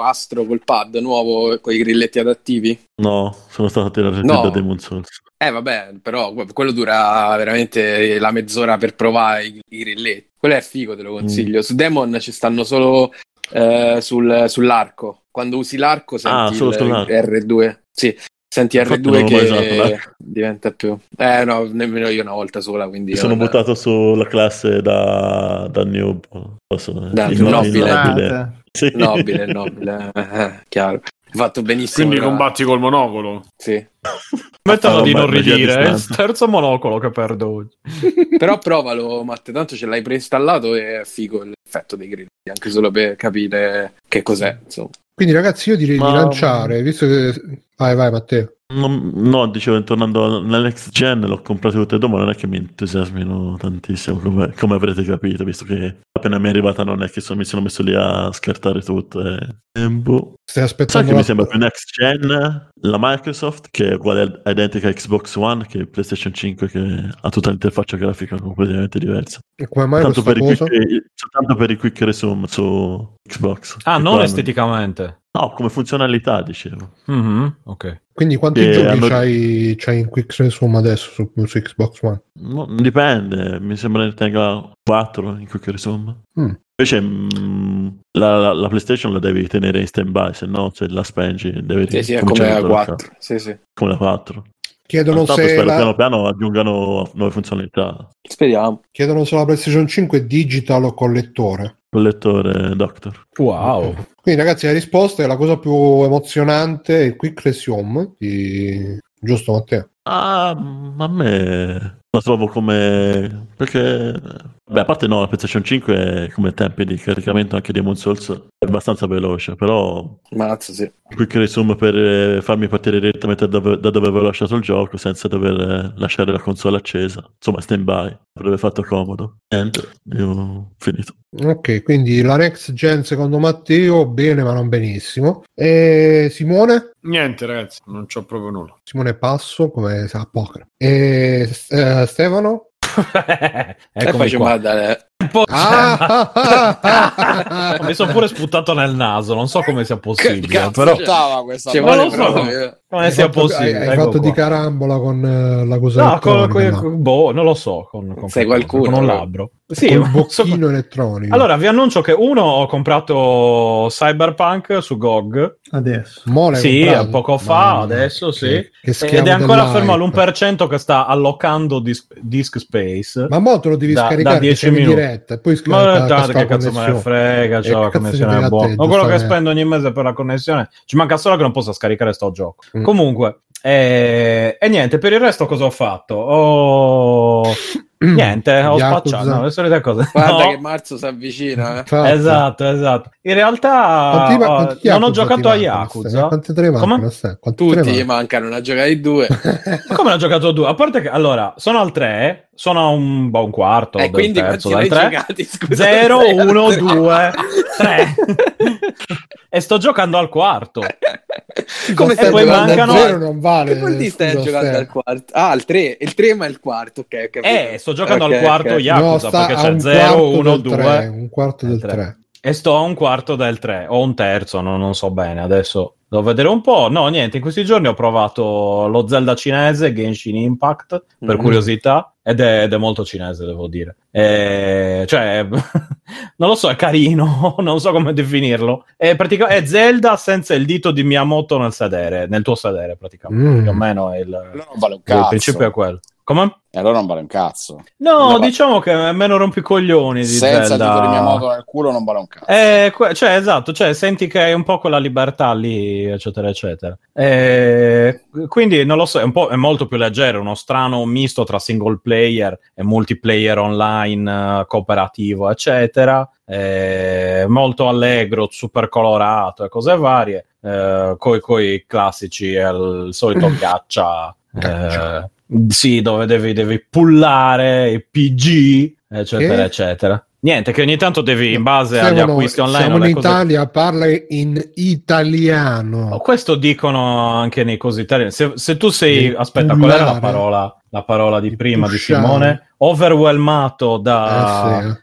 Astro col pad nuovo, con i grilletti adattivi? No, sono stato tirato da Demon Souls. Vabbè, però quello dura veramente la mezz'ora per provare i grilletti. Quello è figo, te lo consiglio. Su Demon ci stanno solo... sull'arco, quando usi l'arco senti R2, sì, senti R2 che diventa più no, nemmeno io una volta sola, quindi mi sono buttato sulla classe da noob, nobile, chiaro. Fatto benissimo. Quindi combatti col monocolo. Sì. Smettano di non ridire, è il terzo monocolo che perdo oggi. Però provalo, Matte, tanto ce l'hai preinstallato e è figo l'effetto dei grilli, anche solo per capire che cos'è, insomma. Quindi ragazzi, io direi di lanciare, visto che... Vai Matteo. No, dicevo, tornando alla next gen, l'ho comprato tutte e due, ma non è che mi entusiasmino tantissimo, come avrete capito, visto che appena mi è arrivata non è che mi sono messo lì a scartare tutto. Stai aspettando che mi sembra più next gen la Microsoft, che è uguale, identica a Xbox One, che è PlayStation 5, che ha tutta l'interfaccia grafica completamente diversa. E come mai soltanto per i quick resume su Xbox. Ah, non esteticamente. No, come funzionalità, dicevo. Mm-hmm, ok. Quindi quanti giochi c'hai in quick resume adesso su Xbox One? No, dipende, mi sembra ne tenga 4 in quick resume. Invece la PlayStation la devi tenere in stand-by, se no se la spengi devi... Sì, è come la 4. Sì. Come la 4. Chiedono se piano piano aggiungano nuove funzionalità. Speriamo. Chiedono se la PlayStation 5 è digital o con lettore. Con lettore, Doctor. Wow. Okay. Quindi ragazzi, la risposta è la cosa più emozionante, il quick resume, giusto Matteo? Ah, ma a me la trovo come... perché... Beh, a parte no, la PlayStation 5 è come tempi di caricamento anche di Demon Souls è abbastanza veloce, però... Mazza, sì. Quick resume per farmi partire direttamente da dove avevo lasciato il gioco, senza dover lasciare la console accesa. Insomma, stand-by. Avrebbe fatto comodo. Io ho finito. Ok, quindi la next gen secondo Matteo bene ma non benissimo. E Simone? Niente ragazzi, non c'ho proprio nulla. Simone passo come sa poker. E Stefano? E poi ci guardare. Mi sono pure sputato nel naso, non so come sia possibile, però non so come sia possibile. Hai fatto di carambola con la cosetta? No, non lo so, con un labbro. Sì, un bocchino elettronico. Allora vi annuncio che ho comprato Cyberpunk su GOG adesso. Sì, poco fa, adesso sì. Ed è ancora fermo all'1% che sta allocando disk space. Ma mo te lo devi scaricare da 10 minuti. E poi ma che cazzo me ne frega, c'ho la connessione buona. Quello che spendo ogni mese per la connessione, ci manca solo che non possa scaricare sto gioco. Comunque, e niente, per il resto cosa ho fatto? Niente, ho spacciato le solite cose. Guarda che marzo si avvicina. Esatto. In realtà non ho giocato a Yakuza. Quanti te ne mancano? Tutti gli mancano, ne ha giocati 2. Ma come ne ha giocato 2? A parte che, allora, sono al 3, sono a un quarto del terzo, dal 3. 0, 1, 2, 3. E sto giocando al quarto. Come stai giocando? 0 non vale. Che vuol dire stai giocando al quarto? Ah, al 3. Il 3 ma il quarto, ok, ho capito. Sto giocando al quarto Yakuza, perché c'è 0, 1, 2, un quarto del 3. E sto a un quarto del 3, o un terzo, non so bene, adesso devo vedere un po'. No, niente, in questi giorni ho provato lo Zelda cinese, Genshin Impact, per curiosità, ed è molto cinese, devo dire. Cioè, non lo so, è carino, non so come definirlo. È Zelda senza il dito di Miyamoto nel tuo sedere, praticamente. Più o meno il principio è quello. Come? E allora non vale un cazzo. No, diciamo che è meno rompicoglioni di senza Zelda. Senza mia moto nel culo non vale un cazzo. Cioè, esatto, cioè senti che hai un po' quella libertà lì, eccetera, eccetera. Quindi non lo so, è molto più leggero, uno strano misto tra single player e multiplayer online cooperativo, eccetera. Molto allegro, super colorato e cose varie. Coi classici, è il solito caccia. Sì, dove devi pullare, PG, eccetera, eccetera. Niente, che ogni tanto devi, in base agli acquisti online... Siamo in Italia, parla in italiano. Questo dicono anche nei cosi italiani. Se tu sei... Aspetta, qual era la parola di prima di Simone? Overwhelmato da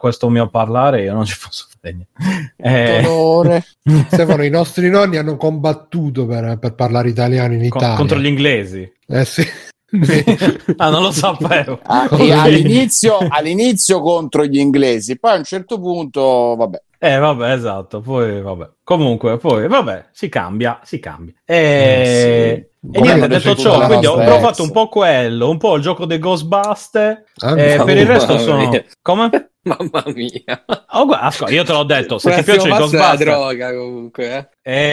questo mio parlare, io non ci posso fare niente. Stefano, i nostri nonni hanno combattuto per parlare italiano in Italia. Contro gli inglesi. Eh sì. Ah, non lo sapevo. All'inizio contro gli inglesi, poi a un certo punto vabbè. Esatto, poi vabbè. Comunque, poi vabbè, si cambia. Sì. E niente, detto ciò, quindi ho provato un po' quello, un po' il gioco dei Ghostbuster, per il resto sono... Mia. Come? Mamma mia. Ascolta, io te l'ho detto, se ti piace il Ghostbuster... è la droga, comunque.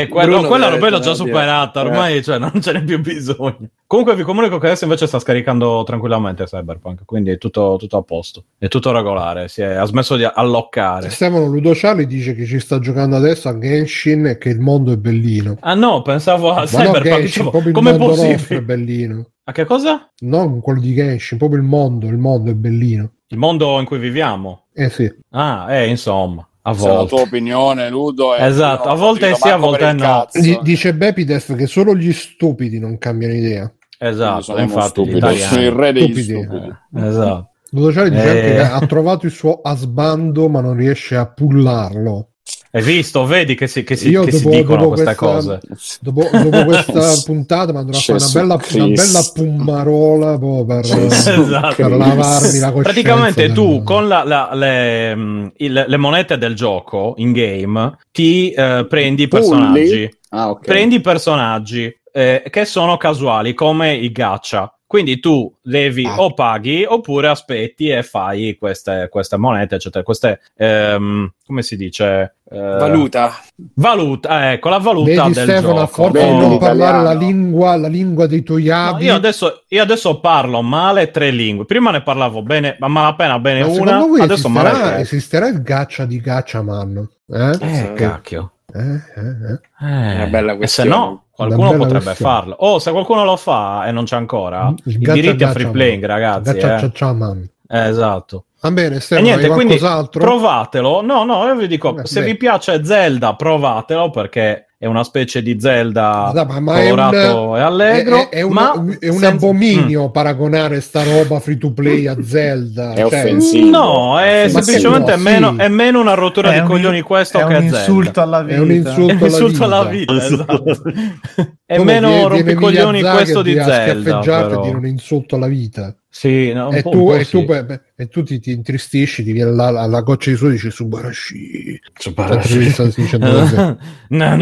Quella roba l'ho già superata, ormai cioè, non ce n'è più bisogno. Comunque vi comunico che adesso invece sta scaricando tranquillamente Cyberpunk, quindi è tutto a posto, è tutto regolare, ha smesso di alloccare. Stefano Ludo Charlie dice che ci sta giocando adesso a Genshin e che il mondo è bellino. Ah no, pensavo a Cyberpunk, come possibile? È bellino. A che cosa? Non quello di Genshin, proprio il mondo è bellino. Il mondo in cui viviamo? Eh sì. Ah, insomma. A volte. La tua opinione, Ludo. Esatto, a volte sì, a volte no. Dice Bepidef che solo gli stupidi non cambiano idea. Esatto, infatti sono il re degli stupidi. Esatto. Ludo Charlie dice anche che ha trovato il suo asbando ma non riesce a pullarlo. Hai visto? Vedi che si dicono queste cose. Dopo questa puntata andrò a fare una bella pummarola per lavarmi la coscienza. Praticamente tu con le monete del gioco in game ti prendi i personaggi. Ah, okay. Prendi i personaggi che sono casuali come i gacha. Quindi tu devi o paghi oppure aspetti e fai queste monete, eccetera. Queste, come si dice? Valuta, ecco, la valuta del Stefano, gioco. Forza di non parlare la lingua dei tuoi abi. No, io adesso parlo male tre lingue. Prima ne parlavo bene, ma appena bene una, adesso male. Esisterà il gaccia di Gacciaman? Cacchio. Una bella questione. E se no... Qualcuno potrebbe farlo. Oh, se qualcuno lo fa e non c'è ancora i diritti a free playing, ragazzi. Esatto. Va bene, e niente, quindi provatelo. No, io vi dico, se vi piace Zelda, provatelo perché è una specie di Zelda colorato e allegro. È un abominio paragonare sta roba free to play a Zelda. È offensivo. No, è semplicemente meno una rottura di coglioni questo che Zelda. È un insulto alla vita. Esatto. È meno rompicoglioni questo di Zelda. Però. Dire un insulto alla vita. Sì, no, e tu ti intristisci, ti viene la goccia di suo, dici Subarashi. No,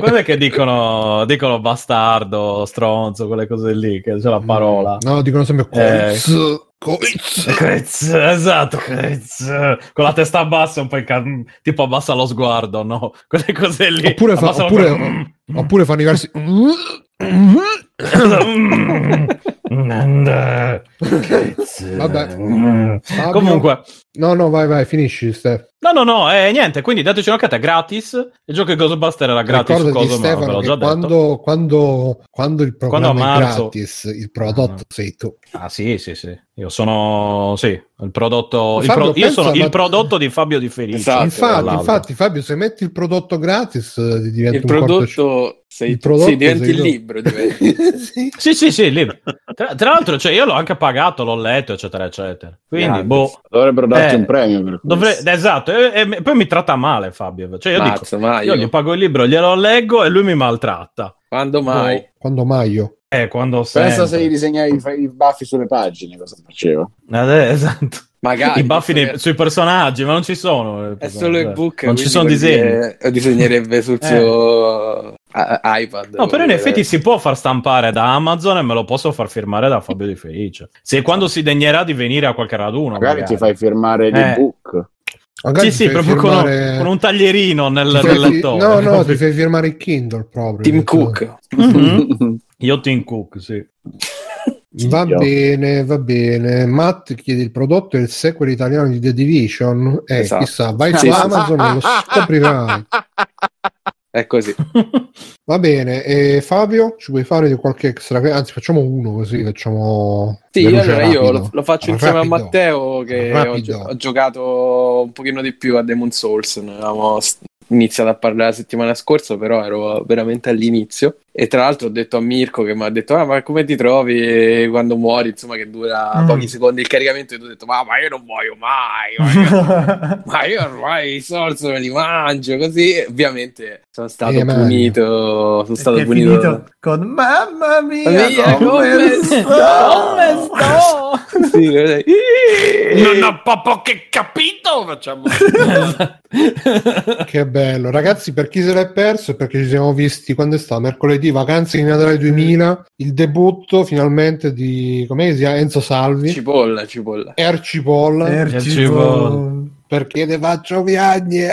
cos'è che dicono bastardo, stronzo, quelle cose lì, che c'è la parola. No, dicono sempre Coiz. Esatto, Coiz. Con la testa bassa un po' tipo abbassa lo sguardo, no? Quelle cose lì. Oppure fanno i versi vabbè. Comunque vai finisci Steph. No, niente, quindi dateci un'occhiata, è gratis il gioco di Ghostbuster, era gratis su Coso, ma ve l'ho già detto. Quando il programma è gratis il prodotto sei tu. Sì, io sono il prodotto, Fabio, io sono il prodotto di Fabio Di Felice. Esatto. Infatti Fabio, se metti il prodotto gratis diventa il prodotto, diventi il libro. Sì, il libro. Tra l'altro, cioè, io l'ho anche pagato, l'ho letto, eccetera, eccetera. Quindi, dovrebbero darti un premio per questo. Esatto, e poi mi tratta male Fabio. Cioè, io gli pago il libro, glielo leggo e lui mi maltratta. Quando mai io? Quando pensa se gli disegnavi i baffi sulle pagine, cosa faceva? Esatto. Magari, i baffi sui personaggi, ma non ci sono. È solo il book. Non ci sono disegni. Disegnerebbe sul suo iPad. No, però in effetti si può far stampare da Amazon e me lo posso far firmare da Fabio Di Felice. Se quando si degnerà di venire a qualche raduno. Magari ti fai firmare l'ebook. Sì, proprio firmare... con un taglierino nel lettore. No, ti fai firmare il Kindle proprio. Tim Cook. Mm-hmm. Io Tim Cook, sì. Va bene. Matt chiede il prodotto e il sequel italiano di The Division. Chissà, vai su Amazon e lo scoprirai. È così. Va bene, e Fabio, ci vuoi fare qualche extra? Anzi, facciamo uno così, facciamo... Sì, allora io lo faccio insieme a Matteo, che ho giocato un pochino di più a Demon's Souls. Ne avevamo iniziato a parlare la settimana scorsa, però ero veramente all'inizio. E tra l'altro ho detto a Mirko, che mi ha detto: ah, ma come ti trovi quando muori? Insomma, che dura pochi secondi il caricamento. E tu hai detto: ma io non muoio mai. Ma io ormai i Souls me li mangio. Così ovviamente sono stato punito. Sono stato punito. Finito con mamma mia, come sto? Sì, non ho proprio che capito. Facciamo che bello, ragazzi. Per chi se l'è perso, perché ci siamo visti quando è stato mercoledì, vacanze di Natale 2000, il debutto finalmente di, come si chiama, Enzo Salvi, Cipolla Ercipolla, perché ne faccio piagne.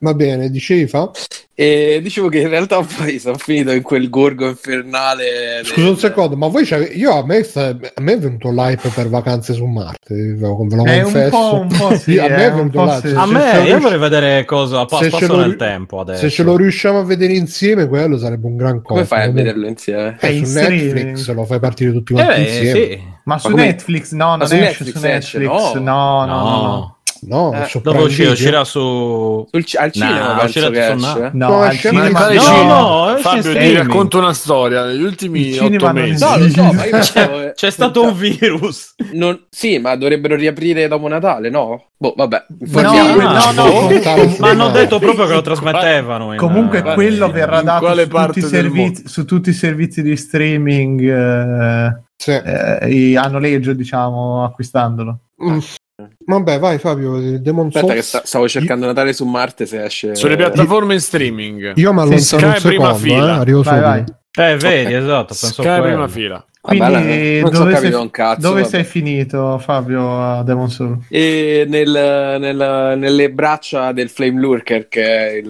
Va bene, dicevi Fa? E dicevo che in realtà poi sono finito in quel gorgo infernale. Scusa un secondo, ma voi a me è venuto l'hype per vacanze su Marte, ve lo confesso. Un po' sì, a me è venuto l'hype. A me io vorrei vedere cosa passa nel tempo adesso. Se ce lo riusciamo a vedere insieme, quello sarebbe un gran cosa. Come fai a vederlo insieme? Su Netflix lo fai partire tutti quanti insieme. Sì. Ma su Netflix no, non esce su Netflix. No. No, dopo uscirà al cinema, no, Fabio, ti racconto una storia. Negli ultimi 8 mesi c'è stato un virus. Sì, ma dovrebbero riaprire dopo Natale, no? Boh, vabbè. No. Ma hanno detto proprio che lo trasmettevano. Comunque quello verrà dato su tutti i servizi di streaming a noleggio, diciamo, acquistandolo. Vabbè, vai Fabio. Aspetta che stavo cercando Natale su Marte, se esce sulle piattaforme in streaming. Io mi allontano un secondo, vai. Vedi, esatto, penso Sky prima fila. Quindi dove sei finito, Fabio, a Demon's Souls? E nelle braccia del Flame Lurker, che è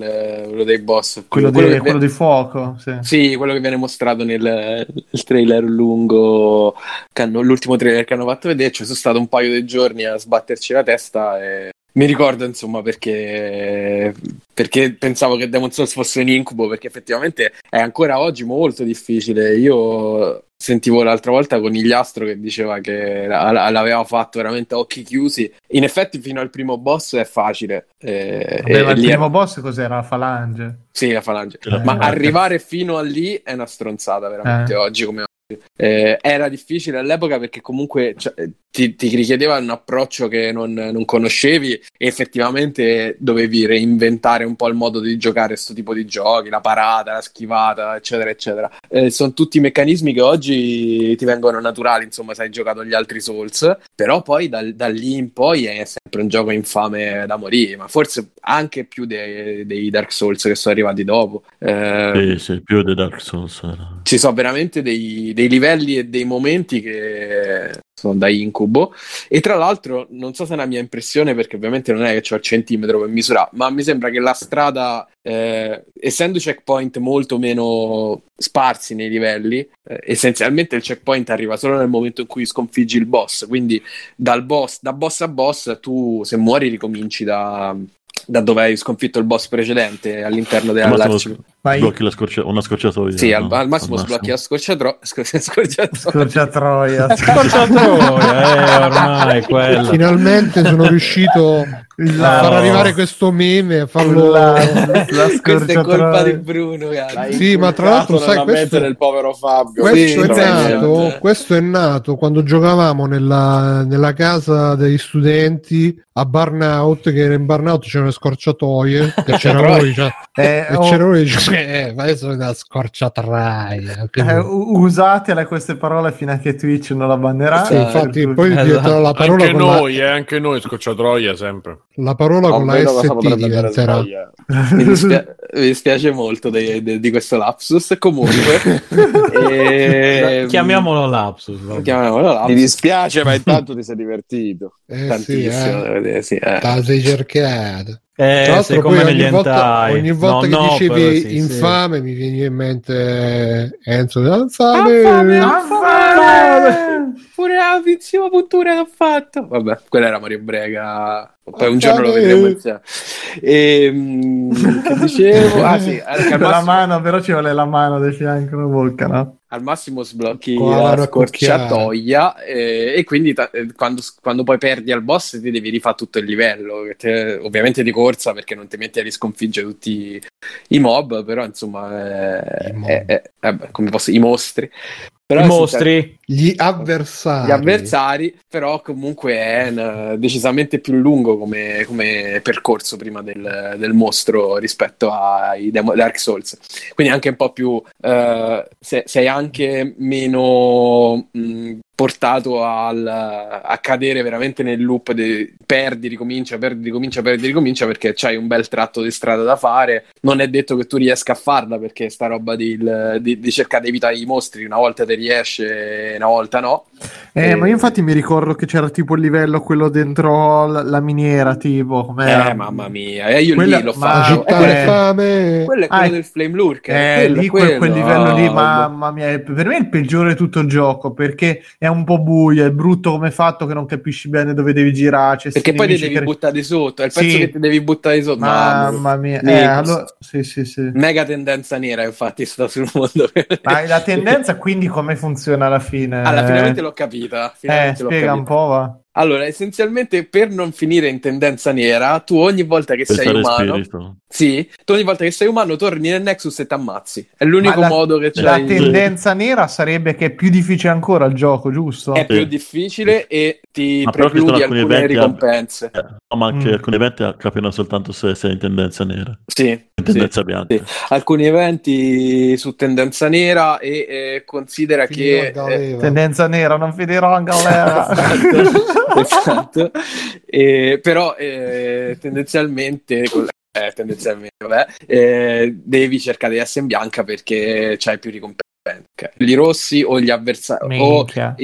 quello dei boss, quello di fuoco. Sì, quello che viene mostrato nel trailer lungo, l'ultimo trailer che hanno fatto vedere. Ci sono stato un paio di giorni a sbatterci la testa e... Mi ricordo, insomma, perché pensavo che Demon's Souls fosse un incubo, perché effettivamente è ancora oggi molto difficile. Io sentivo l'altra volta Conigliastro che diceva che l'aveva fatto veramente a occhi chiusi. In effetti fino al primo boss è facile. Ma il primo boss cos'era? La falange? Sì, la falange. Ma arrivare fino a lì è una stronzata veramente oggi come era difficile all'epoca, perché comunque ti richiedeva un approccio che non conoscevi, e effettivamente dovevi reinventare un po' il modo di giocare questo tipo di giochi, la parata, la schivata, eccetera eccetera. Sono tutti meccanismi che oggi ti vengono naturali, insomma, se hai giocato gli altri Souls. Però poi da lì in poi è sempre un gioco infame da morire, ma forse anche più dei Dark Souls che sono arrivati dopo. Sì, più dei Dark Souls. Ci sono veramente dei livelli e dei momenti che sono da incubo. E tra l'altro non so se è una mia impressione, perché ovviamente non è che c'ho il centimetro per misurare, ma mi sembra che la strada, essendo checkpoint molto meno sparsi nei livelli, essenzialmente il checkpoint arriva solo nel momento in cui sconfiggi il boss, quindi da boss a boss tu, se muori, ricominci da dove hai sconfitto il boss precedente all'interno della... Sblocchi una scorciatoia. Sì, al massimo sblocchi la scorciatoia, ormai quella. Finalmente sono riuscito a far arrivare questo meme, a farlo. Questa è colpa di Bruno, ragazzi. Sì, ma tra l'altro sai, questo del povero Fabio. Questo è nato quando giocavamo nella casa degli studenti a Burnout, che in Burnout c'erano le scorciatoie, che c'era lui, adesso è una scorciatraia. Usatela queste parole fino a che Twitch non la bannerà. Sì, infatti poi dietro la parola anche noi scorciatroia sempre. La parola con la ST diventerà. Mi dispiace molto di questo lapsus, comunque. Chiamiamolo lapsus. Mi dispiace, ma intanto ti sei divertito tantissimo. Te sei cercato. Tra l'altro poi ogni volta che dicevi infame mi veniva in mente Enzo. Infame! Pure bellissima puntura che ha fatto. Vabbè, quella era Mario Brega. Poi un giorno lo vedremo insieme. Che dicevo? Ah sì, massimo... la mano, però ci vuole la mano del fianco, non volca, no? Al massimo sblocchi la scorciatoia e quindi quando poi perdi al boss ti devi rifare tutto il livello, ovviamente di corsa, perché non ti metti a risconfiggere tutti i mob, però insomma i mostri. Però i mostri, gli avversari, però comunque è decisamente più lungo come percorso prima del mostro rispetto ai Dark Souls, quindi anche un po' più sei anche meno portato a cadere veramente nel loop di perdi, ricomincia, perché c'hai un bel tratto di strada da fare. Non è detto che tu riesca a farla, perché sta roba di cercare di evitare i mostri, una volta te riesce, una volta no. Ma io infatti mi ricordo che c'era tipo il livello, quello dentro la miniera, tipo com'era? Mamma mia, io quella, lì l'ho fatto. Quello è quello del Flame Lurker. Quel livello lì, mamma mia, per me è il peggiore di tutto il gioco, perché è un po' buio, è brutto come fatto, che non capisci bene dove devi girarci, perché poi ti devi buttare sotto, è il pezzo che ti devi buttare sotto. Mamma mia, allora, sì. Mega tendenza nera, infatti, sta sul mondo. Ma la tendenza, quindi come funziona alla fine? Finalmente l'ho capita. Spiega un po', va. Allora, essenzialmente, per non finire in tendenza nera, tu ogni volta che sei umano, torni nel Nexus e ti ammazzi. È l'unico modo che c'è. La tendenza nera sarebbe che è più difficile ancora il gioco, giusto? È più difficile e ti precludi alcune ricompense. Ma anche alcuni eventi capiranno soltanto se sei in tendenza nera. Sì. Tendenza bianca. Sì. Alcuni eventi su tendenza nera e considera tendenza nera, non finirò in galera. Esatto. Però tendenzialmente, devi cercare di essere in bianca perché c'hai più ricompense. Gli rossi o gli avversari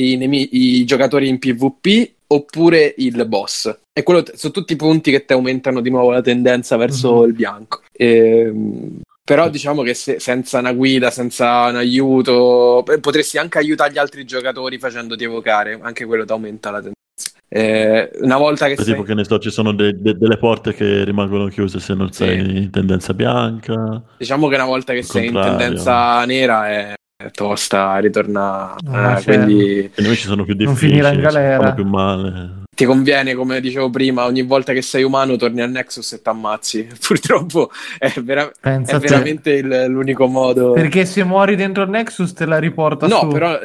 i giocatori in PvP oppure il boss, e quello sono tutti i punti che ti aumentano di nuovo la tendenza verso il bianco. Però diciamo che senza una guida, senza un aiuto, potresti anche aiutare gli altri giocatori facendoti evocare, anche quello ti aumenta la tendenza. Una volta che tipo che ne so, ci sono delle porte che rimangono chiuse se non sei in tendenza bianca. Diciamo che una volta che sei in tendenza nera è tosta ritornare, quindi i nemici sono più difficili, non finire in galera, più male. Ti conviene, come dicevo prima, ogni volta che sei umano torni al Nexus e ti ammazzi. Purtroppo è veramente l'unico modo. Perché se muori dentro il Nexus te la riporta su. No, però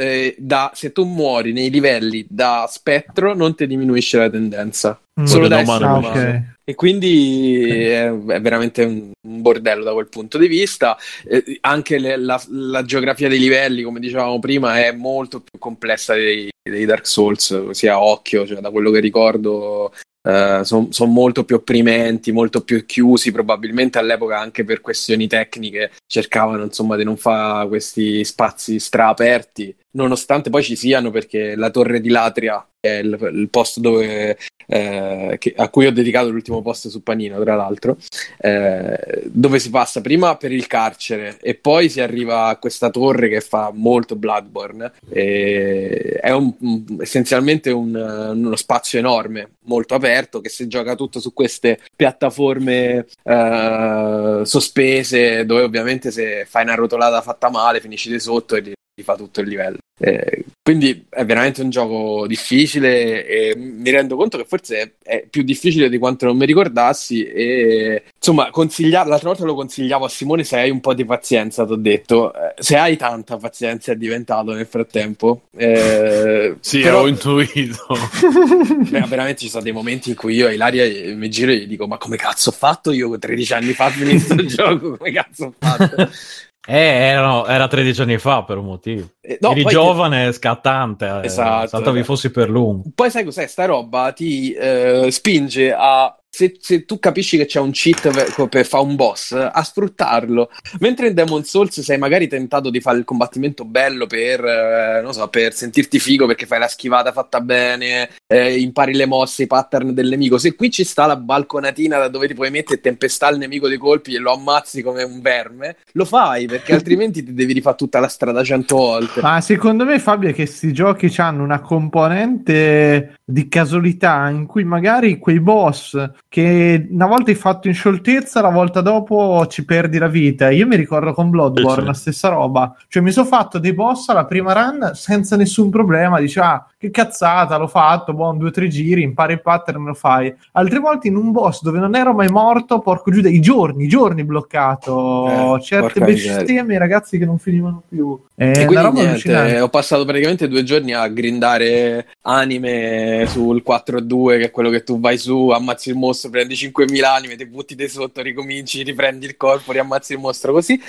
se tu muori nei livelli da spettro non ti diminuisce la tendenza. Solo da umano. E quindi è veramente un bordello da quel punto di vista. Anche la geografia dei livelli, come dicevamo prima, è molto più complessa dei Dark Souls, sia a occhio, cioè da quello che ricordo sono molto più opprimenti, molto più chiusi, probabilmente all'epoca anche per questioni tecniche cercavano insomma di non fare questi spazi straaperti, nonostante poi ci siano, perché la Torre di Latria è il posto dove a cui ho dedicato l'ultimo post su Panino, tra l'altro, dove si passa prima per il carcere e poi si arriva a questa torre che fa molto Bloodborne. È essenzialmente uno spazio enorme, molto aperto, che si gioca tutto su queste piattaforme sospese, dove ovviamente se fai una rotolata fatta male finisci di sotto e fa tutto il livello. Quindi è veramente un gioco difficile e mi rendo conto che forse è più difficile di quanto non mi ricordassi, e insomma l'altra volta lo consigliavo a Simone, se hai un po' di pazienza, t'ho detto, se hai tanta pazienza è diventato nel frattempo. Sì, però... ho intuito. Veramente ci sono dei momenti in cui io a Ilaria mi giro e gli dico: ma come cazzo ho fatto io 13 anni fa a finire questo gioco, come cazzo ho fatto? No, era 13 anni fa per un motivo. Eri giovane, scattante, esatto, saltavi fossi per lungo. Poi sai cos'è? Sta roba ti spinge a se tu capisci che c'è un cheat per fare un boss, a sfruttarlo. Mentre in Demon's Souls sei magari tentato di fare il combattimento bello per, non so, per sentirti figo perché fai la schivata fatta bene, impari le mosse, i pattern del nemico. Se qui ci sta la balconatina da dove ti puoi mettere e tempestare il nemico di colpi e lo ammazzi come un verme, lo fai, perché altrimenti ti devi rifare tutta la strada 100 volte. Ma secondo me, Fabio, è che questi giochi hanno una componente di casualità in cui magari quei boss che una volta hai fatto in scioltezza, la volta dopo ci perdi la vita. Io mi ricordo con Bloodborne la stessa roba, cioè mi sono fatto dei boss alla prima run senza nessun problema, dici ah che cazzata, l'ho fatto, buon 2 o 3 giri, impari il pattern, lo fai. Altre volte in un boss dove non ero mai morto, porco giuda, i giorni bloccato, certe bestemmie, ragazzi, che non finivano più. E quindi roba niente, ho passato praticamente 2 giorni a grindare anime sul 4-2, che è quello che tu vai su, ammazzi il mostro, prendi 5.000 anime, ti butti di sotto, ricominci, riprendi il corpo, riammazzi il mostro, così.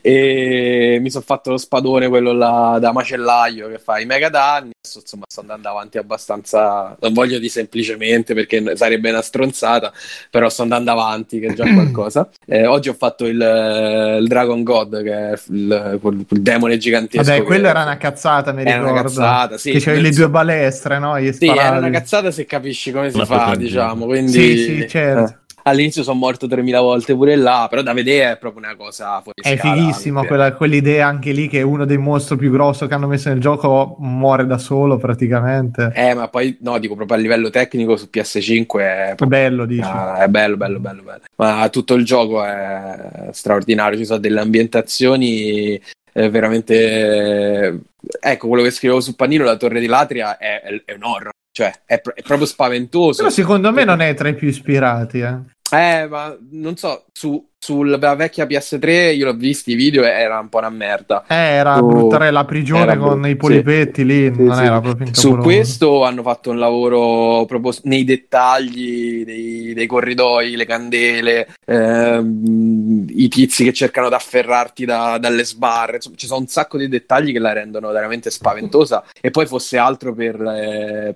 E mi sono fatto lo spadone, quello là da macellaio, che fa i mega danni. Adesso, insomma, sto andando avanti abbastanza, non voglio di semplicemente perché sarebbe una stronzata, però sto andando avanti, che è già qualcosa. Oggi ho fatto il Dragon God, che è il demone gigantesco. Vabbè, quella era una cazzata, mi ricordo. Era una cazzata, sì, che c'avevi le 2 balestre, no? Sì, era una cazzata se capisci come si fa, diciamo, quindi... Sì, certo. All'inizio sono morto 3.000 volte pure là, però da vedere è proprio una cosa fuori scala. È fighissimo quell'idea anche lì, che uno dei mostri più grosso che hanno messo nel gioco muore da solo praticamente. Ma poi no, dico proprio a livello tecnico su PS5 è bello, dici. È bello. Ma tutto il gioco è straordinario, ci sono delle ambientazioni veramente... Ecco, quello che scrivevo su Panino, la Torre di Latria è un horror. Cioè, è proprio spaventoso. Però secondo me non è tra i più ispirati, ma non so, sulla vecchia PS3 io l'ho visto i video, era un po' una merda. Era brutta la prigione con i polipetti, sì, lì, sì, non sì. Era proprio incavoloso. Su questo hanno fatto un lavoro proprio nei dettagli dei corridoi, le candele, i tizi che cercano di afferrarti dalle sbarre. Insomma, ci sono un sacco di dettagli che la rendono veramente spaventosa, e poi fosse altro per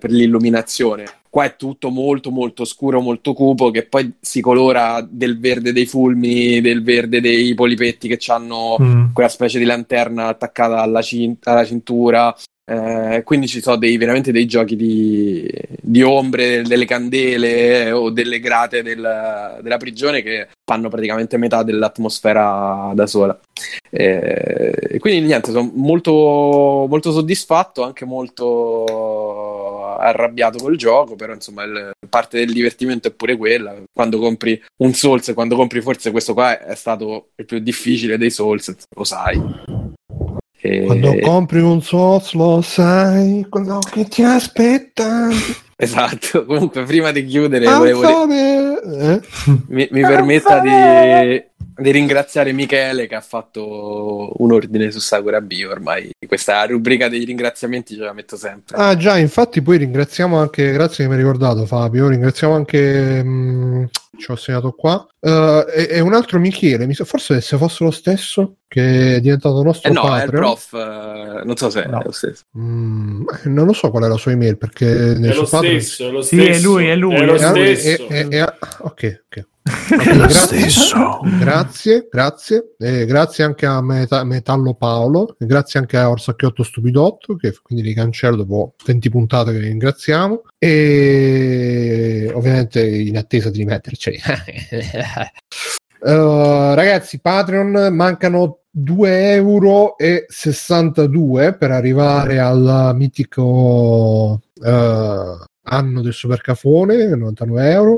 l'illuminazione. Qua è tutto molto molto scuro, molto cupo, che poi si colora del verde dei fulmini, del verde dei polipetti che hanno quella specie di lanterna attaccata alla cintura. Quindi ci sono veramente dei giochi di ombre, delle candele o delle grate della prigione che fanno praticamente metà dell'atmosfera da sola. Quindi niente, sono molto, molto soddisfatto, anche molto arrabbiato col gioco, però insomma parte del divertimento è pure quella. Quando compri un Souls, forse questo qua è stato il più difficile dei Souls, lo sai. Quando compri un Souls lo sai quello che ti aspetta. Esatto. Comunque, prima di chiudere, mi permetta di ringraziare Michele, che ha fatto un ordine su Sakura Bio. Ormai questa rubrica dei ringraziamenti ce la metto sempre. Ah già, infatti poi ringraziamo anche, grazie che mi hai ricordato Fabio, ringraziamo anche... ci ho segnato qua e un altro Michele, forse se fosse lo stesso che è diventato nostro Patreon. È il prof, non so se è lo stesso. Non lo so qual è la sua email, perché nel suo Patreon... Sì, è lui. È lo stesso. Ok. Grazie. Grazie anche a Metallo Paolo, grazie anche a Orsacchiotto Stupidotto, che quindi li cancello dopo 20 puntate che li ringraziamo, e ovviamente in attesa di rimetterci. Ragazzi, Patreon, mancano €2,62 per arrivare al mitico anno del supercafone, €99.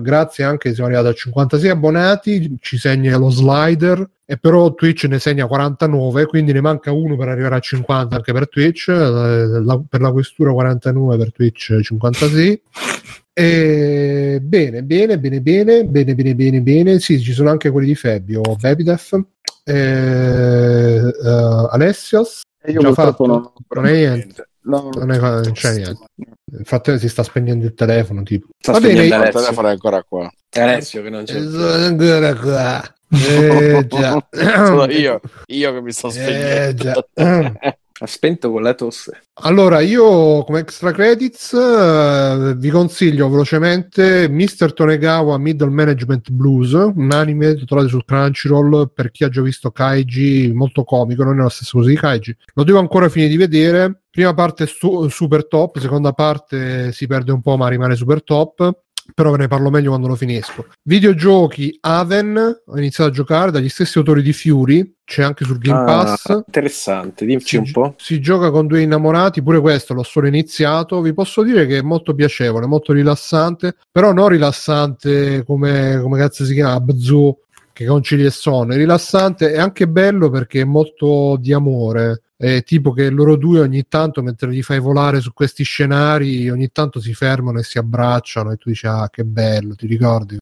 Grazie anche, siamo arrivati a 56 abbonati, ci segna lo slider, e però Twitch ne segna 49, quindi ne manca uno per arrivare a 50 anche per Twitch, per la questura 49, per Twitch 56. E bene, sì, ci sono anche quelli di Fabio, Bebidef, Alessios, e io già fatto, non è niente. Non c'è niente. Infatti si sta spegnendo il telefono, tipo. Va bene, il telefono è ancora qua. Alessio che non c'è. Sono ancora qua. Sono io che mi sto spegnendo. Ha spento con la tosse. Allora, io come extra credits vi consiglio velocemente Mr. Tonegawa Middle Management Blues, un anime che trovate sul Crunchyroll per chi ha già visto Kaiji, molto comico, non è la stessa cosa di Kaiji. Lo devo ancora finire di vedere. Prima parte super top, seconda parte si perde un po' ma rimane super top. Però ve ne parlo meglio quando lo finisco. Videogiochi Haven, ho iniziato a giocare, dagli stessi autori di Fury, c'è anche sul Game Pass. Interessante, dimmi un po'. Si gioca con due innamorati, pure questo l'ho solo iniziato, vi posso dire che è molto piacevole, molto rilassante, però non rilassante come cazzo si chiama, Abzu, che concilia il sonno, è rilassante, è anche bello perché è molto di amore. Tipo che loro due ogni tanto, mentre li fai volare su questi scenari, ogni tanto si fermano e si abbracciano e tu dici ah che bello, ti ricordi?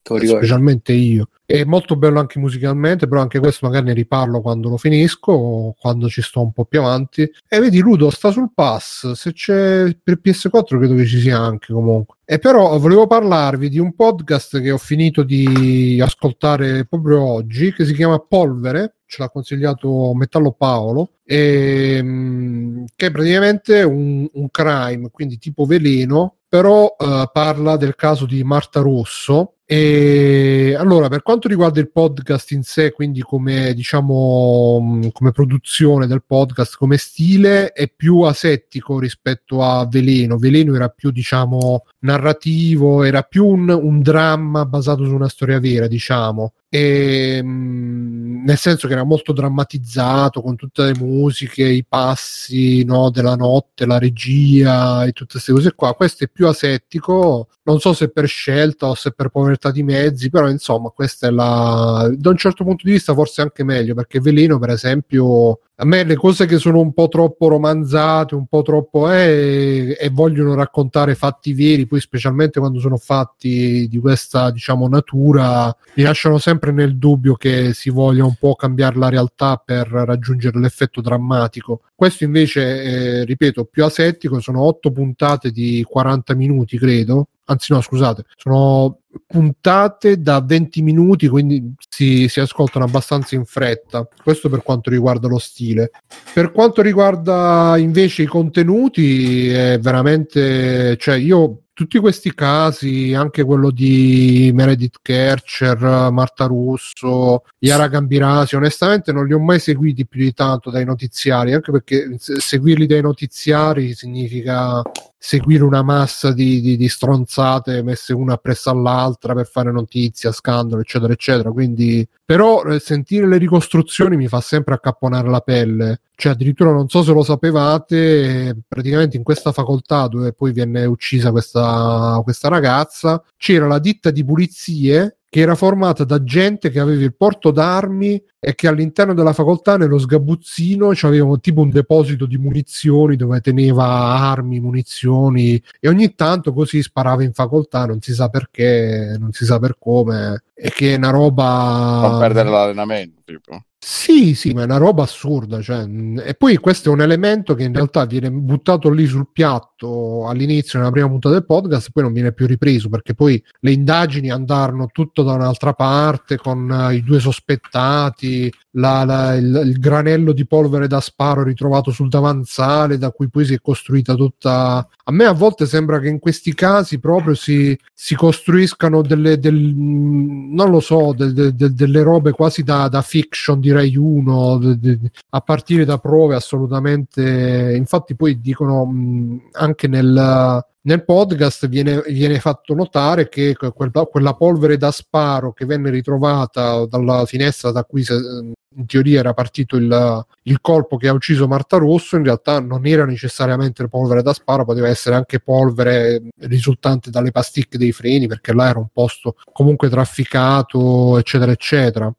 Specialmente io. È molto bello anche musicalmente, però anche questo magari ne riparlo quando lo finisco o quando ci sto un po' più avanti. E vedi, Ludo sta sul pass, se c'è per PS4 credo che ci sia anche comunque. E però volevo parlarvi di un podcast che ho finito di ascoltare proprio oggi, che si chiama Polvere, ce l'ha consigliato Metallo Paolo, che è praticamente un crime, quindi tipo veleno, però parla del caso di Marta Rosso. E allora, per quanto riguarda il podcast in sé, quindi come diciamo come produzione del podcast, come stile è più asettico rispetto a Veleno era più diciamo narrativo, era più un dramma basato su una storia vera, diciamo, e nel senso che era molto drammatizzato con tutte le musiche, i passi, no, della notte, la regia e tutte queste cose qua. Questo è più asettico, non so se per scelta o se per povertà di mezzi, però insomma questa è da un certo punto di vista forse anche meglio, perché Veleno per esempio, a me le cose che sono un po' troppo romanzate, un po' troppo e vogliono raccontare fatti veri, poi specialmente quando sono fatti di questa diciamo natura, mi lasciano sempre nel dubbio che si voglia un po' cambiare la realtà per raggiungere l'effetto drammatico. Questo invece ripeto, più asettico, sono 8 puntate di 40 minuti credo, anzi no scusate, sono puntate da 20 minuti, quindi si ascoltano abbastanza in fretta. Questo per quanto riguarda lo stile. Per quanto riguarda invece i contenuti è veramente, cioè io tutti questi casi, anche quello di Meredith Kercher, Marta Russo, Yara Gambirasi, onestamente non li ho mai seguiti più di tanto dai notiziari, anche perché seguirli dai notiziari significa seguire una massa di stronzate messe una appresso all'altra per fare notizia, scandalo, eccetera, eccetera. Quindi, però, sentire le ricostruzioni mi fa sempre accapponare la pelle. Cioè, addirittura non so se lo sapevate, praticamente in questa facoltà dove poi viene uccisa questa ragazza c'era la ditta di pulizie che era formata da gente che aveva il porto d'armi e che all'interno della facoltà nello sgabuzzino c'aveva tipo un deposito di munizioni dove teneva armi, munizioni, e ogni tanto così sparava in facoltà, non si sa perché, non si sa per come, e che è una roba... Per perdere l'allenamento, tipo. Sì, ma è una roba assurda, cioè. E poi questo è un elemento che in realtà viene buttato lì sul piatto all'inizio, nella prima puntata del podcast, poi non viene più ripreso, perché poi le indagini andarono tutto da un'altra parte, con i due sospettati, il granello di polvere da sparo ritrovato sul davanzale, da cui poi si è costruita tutta... A me a volte sembra che in questi casi proprio si costruiscano delle robe quasi da fiction di Rai 1, a partire da prove assolutamente. Infatti poi dicono anche nel podcast viene fatto notare che quella polvere da sparo che venne ritrovata dalla finestra da cui in teoria era partito il colpo che ha ucciso Marta Rosso, in realtà non era necessariamente polvere da sparo, poteva essere anche polvere risultante dalle pasticche dei freni, perché là era un posto comunque trafficato, eccetera eccetera.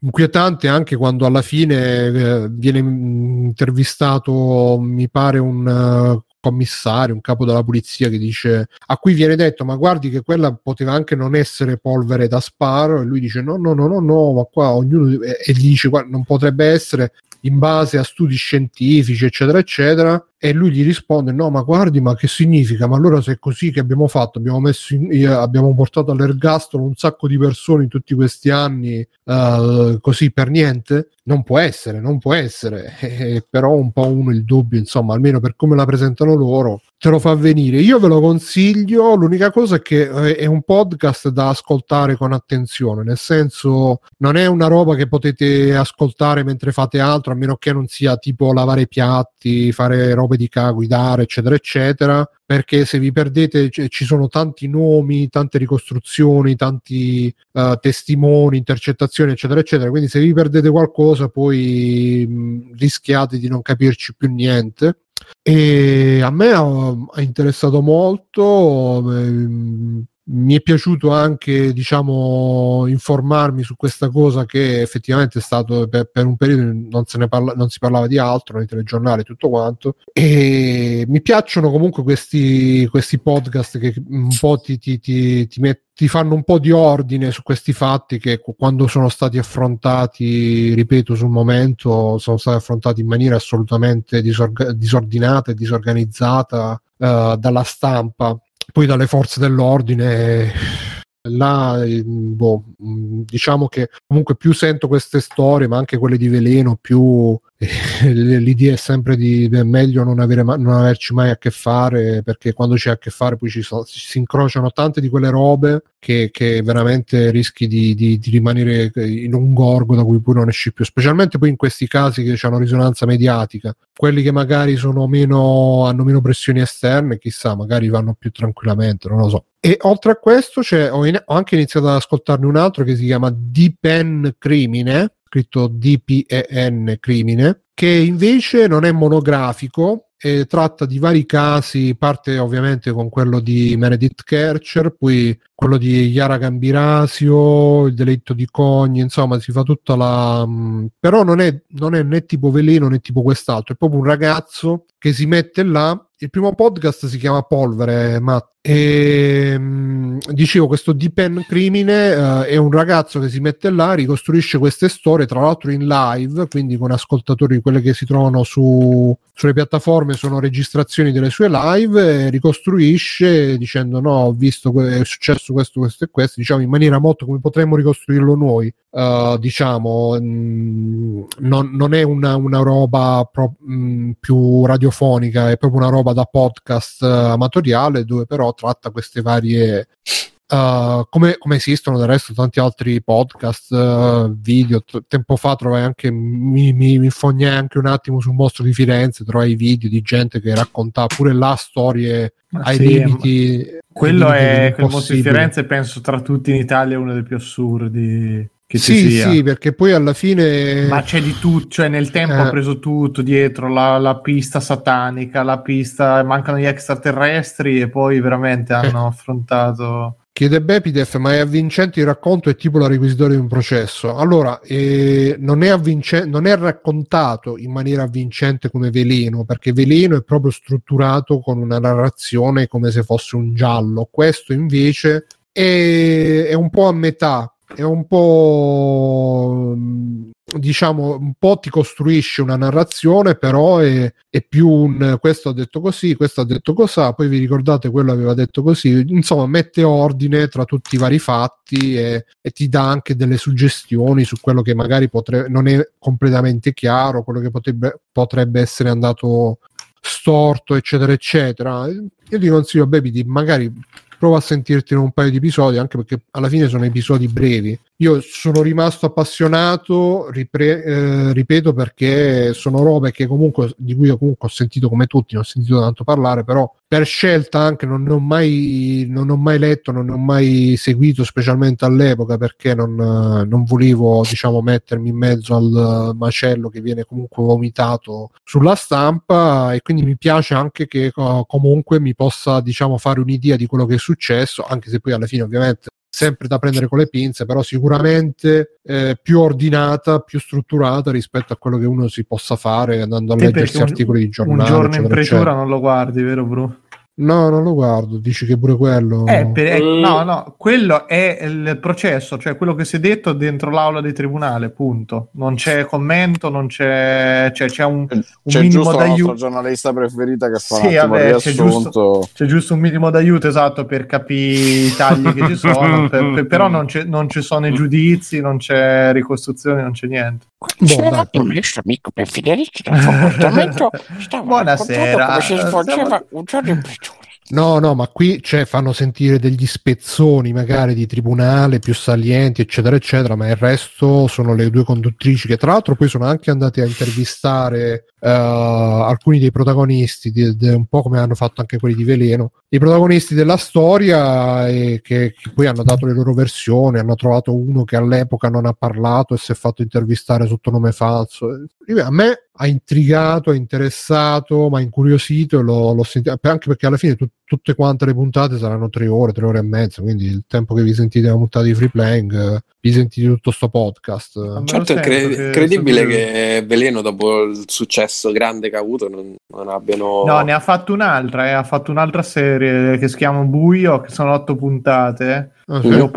Inquietante anche quando alla fine viene intervistato, mi pare, un commissario, un capo della polizia, che dice, a cui viene detto, ma guardi che quella poteva anche non essere polvere da sparo, e lui dice no, ma qua ognuno, e gli dice non potrebbe essere. in base a studi scientifici eccetera eccetera, e lui gli risponde: no, ma guardi, ma che significa? Ma allora se è così che abbiamo fatto, abbiamo portato all'ergastolo un sacco di persone in tutti questi anni così per niente? Non può essere. Però un po' uno il dubbio, insomma, almeno per come la presentano loro, te lo fa venire. Io ve lo consiglio, l'unica cosa è che è un podcast da ascoltare con attenzione, nel senso non è una roba che potete ascoltare mentre fate altro, a meno che non sia tipo lavare piatti, fare robe di ca, guidare eccetera eccetera, perché se vi perdete ci sono tanti nomi, tante ricostruzioni, tanti testimoni, intercettazioni eccetera eccetera, quindi se vi perdete qualcosa poi rischiate di non capirci più niente. E a me ha interessato molto, mi è piaciuto anche, diciamo, informarmi su questa cosa che effettivamente è stato per un periodo non si parlava di altro nei telegiornali e tutto quanto, e mi piacciono comunque questi podcast che un po' ti fanno un po' di ordine su questi fatti che, quando sono stati affrontati, ripeto, sul momento sono stati affrontati in maniera assolutamente disordinata e disorganizzata dalla stampa, poi dalle forze dell'ordine. Là, diciamo che comunque più sento queste storie, ma anche quelle di Veleno, più l'idea è sempre di meglio non averci mai a che fare, perché quando c'è a che fare poi si incrociano tante di quelle robe che veramente rischi di rimanere in un gorgo da cui poi non esci più, specialmente poi in questi casi che hanno risonanza mediatica. Quelli che magari hanno meno pressioni esterne, chissà, magari vanno più tranquillamente, non lo so. E oltre a questo ho anche iniziato ad ascoltarne un altro che si chiama D-Pen Crimine, scritto D-P-E-N Crimine, che invece non è monografico, e tratta di vari casi, parte ovviamente con quello di Meredith Kercher, poi quello di Chiara Gambirasio, il delitto di Cogni, insomma si fa tutta la... però non è né tipo Veleno né tipo quest'altro, è proprio un ragazzo che si mette là. Il primo podcast si chiama Polvere, Matt, e dicevo, questo D-Pen Crimine è un ragazzo che si mette là, ricostruisce queste storie, tra l'altro in live, quindi con ascoltatori, quelle che si trovano sulle piattaforme sono registrazioni delle sue live, e ricostruisce dicendo: no, ho visto, è successo questo, questo e questo, diciamo in maniera molto come potremmo ricostruirlo noi, diciamo non è una roba più radiofonica, è proprio una roba da podcast amatoriale, dove però tratta queste varie come esistono del resto tanti altri podcast, video. Tempo fa trovai anche, mi infognai anche un attimo sul mostro di Firenze, trovai video di gente che raccontava pure là storie ai limiti. Quello è quel mostro di Firenze, penso tra tutti in Italia è uno dei più assurdi che ci sia. Sì, perché poi alla fine, ma c'è di tutto, cioè nel tempo ha preso tutto dietro, la pista satanica, la pista, mancano gli extraterrestri, e poi veramente hanno affrontato. Chiede Bepidef: ma è avvincente il racconto? È tipo la requisitoria di un processo. Allora, non è raccontato in maniera avvincente come Veleno, perché Veleno è proprio strutturato con una narrazione come se fosse un giallo. Questo invece è un po' a metà, è un po', diciamo, un po' ti costruisce una narrazione, però è più un questo ha detto così, questo ha detto cosà, poi vi ricordate quello aveva detto così, insomma mette ordine tra tutti i vari fatti e ti dà anche delle suggestioni su quello che magari non è completamente chiaro, quello che potrebbe essere andato storto eccetera eccetera. Io ti consiglio, Baby, di magari prova a sentirti in un paio di episodi, anche perché alla fine sono episodi brevi. Io sono rimasto appassionato, ripeto, perché sono robe che comunque, di cui io comunque ho sentito, come tutti, non ho sentito tanto parlare, però per scelta anche non ho mai letto, non ho mai seguito, specialmente all'epoca, perché non volevo, diciamo, mettermi in mezzo al macello che viene comunque vomitato sulla stampa, e quindi mi piace anche che comunque mi possa, diciamo, fare un'idea di quello che è successo, anche se poi alla fine ovviamente sempre da prendere con le pinze, però sicuramente più ordinata, più strutturata rispetto a quello che uno si possa fare andando a leggersi articoli di giornale. Un giorno eccetera, in pretura non lo guardi, vero Bru? No, non lo guardo. Dici che pure quello... No, quello è il processo, cioè quello che si è detto dentro l'aula di tribunale, punto. Non c'è commento, non c'è... Cioè, c'è un c'è minimo d'aiuto. C'è giusto la nostra giornalista preferita che fa c'è giusto un minimo d'aiuto, esatto, per capire i tagli che ci sono, però non ci sono i giudizi, non c'è ricostruzione, non c'è niente. Buonasera, il nostro amico Pierfederici del comportamento stava raccontando come si svolgeva un giorno in prigione. No, ma qui fanno sentire degli spezzoni magari di tribunale più salienti, eccetera eccetera, ma il resto sono le due conduttrici che tra l'altro poi sono anche andate a intervistare alcuni dei protagonisti un po' come hanno fatto anche quelli di Veleno, i protagonisti della storia, e che poi hanno dato le loro versioni. Hanno trovato uno che all'epoca non ha parlato e si è fatto intervistare sotto nome falso. A me ha intrigato, ha interessato, ma incuriosito, e l'ho sentito, anche perché alla fine tutte quante le puntate saranno 3 ore, 3 ore e mezza, quindi il tempo che vi sentite la puntata di Free Playing, vi sentite tutto sto podcast. Certo, è incredibile che Veleno, dopo il successo grande che ha avuto, non abbiano... No, ne ha fatto un'altra, ha fatto un'altra serie che si chiama Buio, che sono 8 puntate. Ne avevo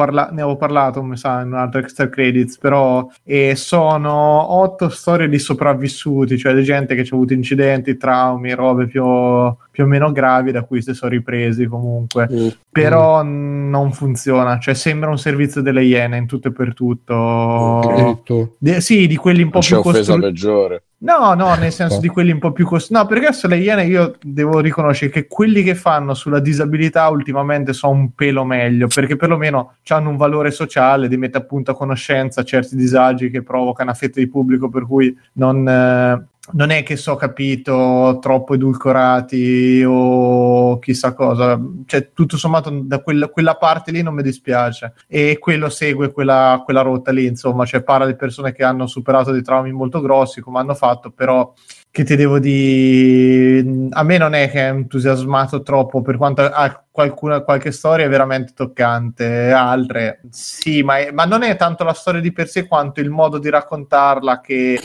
parlato, mi sa, in un'altra extra credits, però sono 8 storie di sopravvissuti, cioè di gente che ha avuto incidenti, traumi, robe più o meno gravi da cui si sono ripresi comunque. Però non funziona, cioè sembra un servizio delle Iene in tutto e per tutto. Sì, di quelli un po' più peggiore. No, nel senso di quelli un po' più costosi. No, perché sulle Iene io devo riconoscere che quelli che fanno sulla disabilità ultimamente sono un pelo meglio, perché perlomeno hanno un valore sociale, di mette appunto a conoscenza certi disagi che provoca una fetta di pubblico, per cui non è che capito troppo edulcorati o chissà cosa, cioè tutto sommato da quella parte lì non mi dispiace, e quello segue quella rotta lì, insomma, cioè parla di persone che hanno superato dei traumi molto grossi come hanno fatto, però che ti devo dire, a me non è che è entusiasmato troppo, per quanto qualche storia è veramente toccante, altre sì, ma non è tanto la storia di per sé quanto il modo di raccontarla, che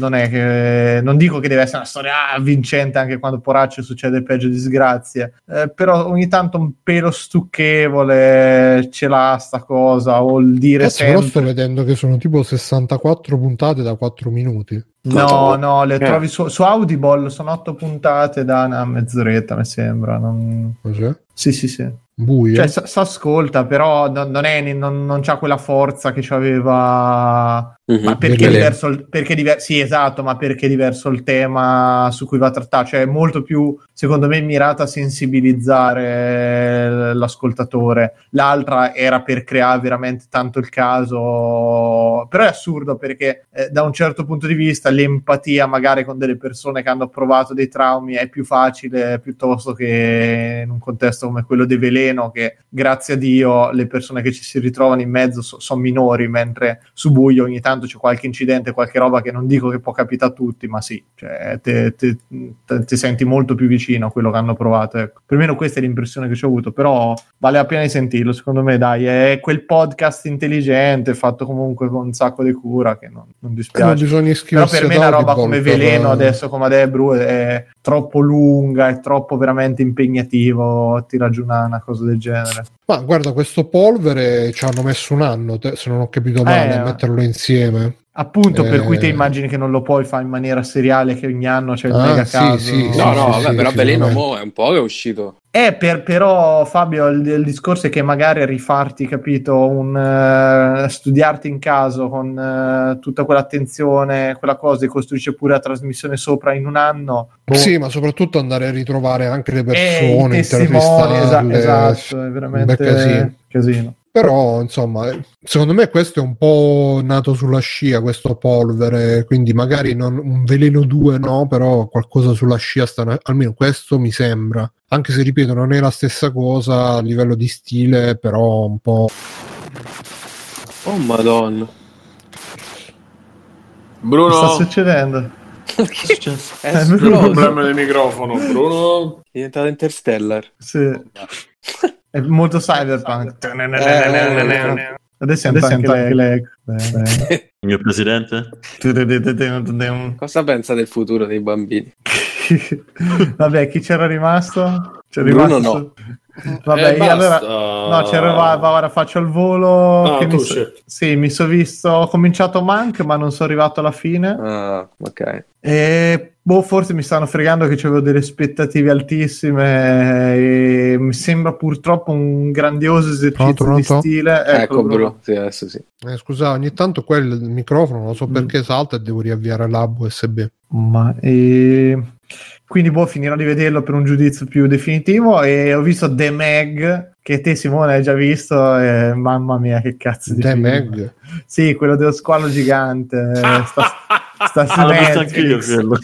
non è che, non dico che deve essere una storia vincente anche quando poraccio succede il peggio disgrazie, però ogni tanto un pelo stucchevole ce l'ha sta cosa, o il dire sempre. Però sto vedendo che sono tipo 64 puntate da 4 minuti. No, le trovi su Audible, sono 8 puntate da una mezz'oretta, mi sembra. Cos'è? Sì. Buio. Cioè, s'ascolta, però non c'ha quella forza che c'aveva. Ma perché è diverso sì, esatto, ma perché è diverso il tema su cui va a trattare, cioè è molto più, secondo me, mirata a sensibilizzare l'ascoltatore. L'altra era per creare veramente tanto il caso, però è assurdo perché da un certo punto di vista l'empatia magari con delle persone che hanno provato dei traumi è più facile piuttosto che in un contesto come quello di Veleno, che grazie a Dio le persone che ci si ritrovano in mezzo sono minori, mentre su Buio ogni tanto c'è qualche incidente, qualche roba che non dico che può capitare a tutti, ma sì, cioè ti senti molto più vicino a quello che hanno provato, ecco. Perlomeno questa è l'impressione che ci ho avuto, però vale la pena di sentirlo, secondo me, dai, è quel podcast intelligente fatto comunque con un sacco di cura che non dispiace, però per me una roba come Veleno adesso, come Debru, è troppo lunga, è troppo veramente impegnativo, ti ragiona una cosa del genere. Ma guarda, questo Polvere ci hanno messo un anno, se non ho capito male, a metterlo insieme. Appunto, per cui te immagini che non lo puoi fare in maniera seriale, che ogni anno c'è il mega caso. Però Veleno mo è un po' che è uscito. Però Fabio, il discorso è che magari rifarti, capito, studiarti in caso con tutta quell'attenzione, quella cosa, e costruisce pure la trasmissione sopra in un anno. Sì, ma soprattutto andare a ritrovare anche le persone, i testimoni, esatto, è veramente casino. Però insomma, secondo me questo è un po' nato sulla scia, questo Polvere, quindi magari un Veleno 2 no, però qualcosa sulla scia almeno questo mi sembra, anche se ripeto non è la stessa cosa a livello di stile, però un po'... Oh madonna, Bruno, cosa sta succedendo? È un problema di microfono, Bruno è diventato Interstellar. Sì. È molto cyberpunk. Adesso sento anche lei. Il mio presidente? Cosa pensa del futuro dei bambini? Vabbè, chi c'era rimasto? C'è rimasto... Bruno no. Vabbè, io allora... No, c'era... Ora faccio il volo. Ah, che mi so... Sì, mi sono visto... Ho cominciato Mank, ma non sono arrivato alla fine. Ah, ok. E... Boh, forse mi stanno fregando che avevo delle aspettative altissime e mi sembra purtroppo un grandioso esercizio pronto. Di stile. Ecco, Bruno. Sì, adesso sì. Scusa, ogni tanto qua il microfono, non so perché salta e devo riavviare l'app USB. Ma... Quindi boh, finirò di vederlo per un giudizio più definitivo e ho visto The Meg... che te Simone hai già visto e mamma mia che cazzo di The film. Meg? Sì, quello dello squalo gigante sta su Netflix. L'ho visto anch'io quello.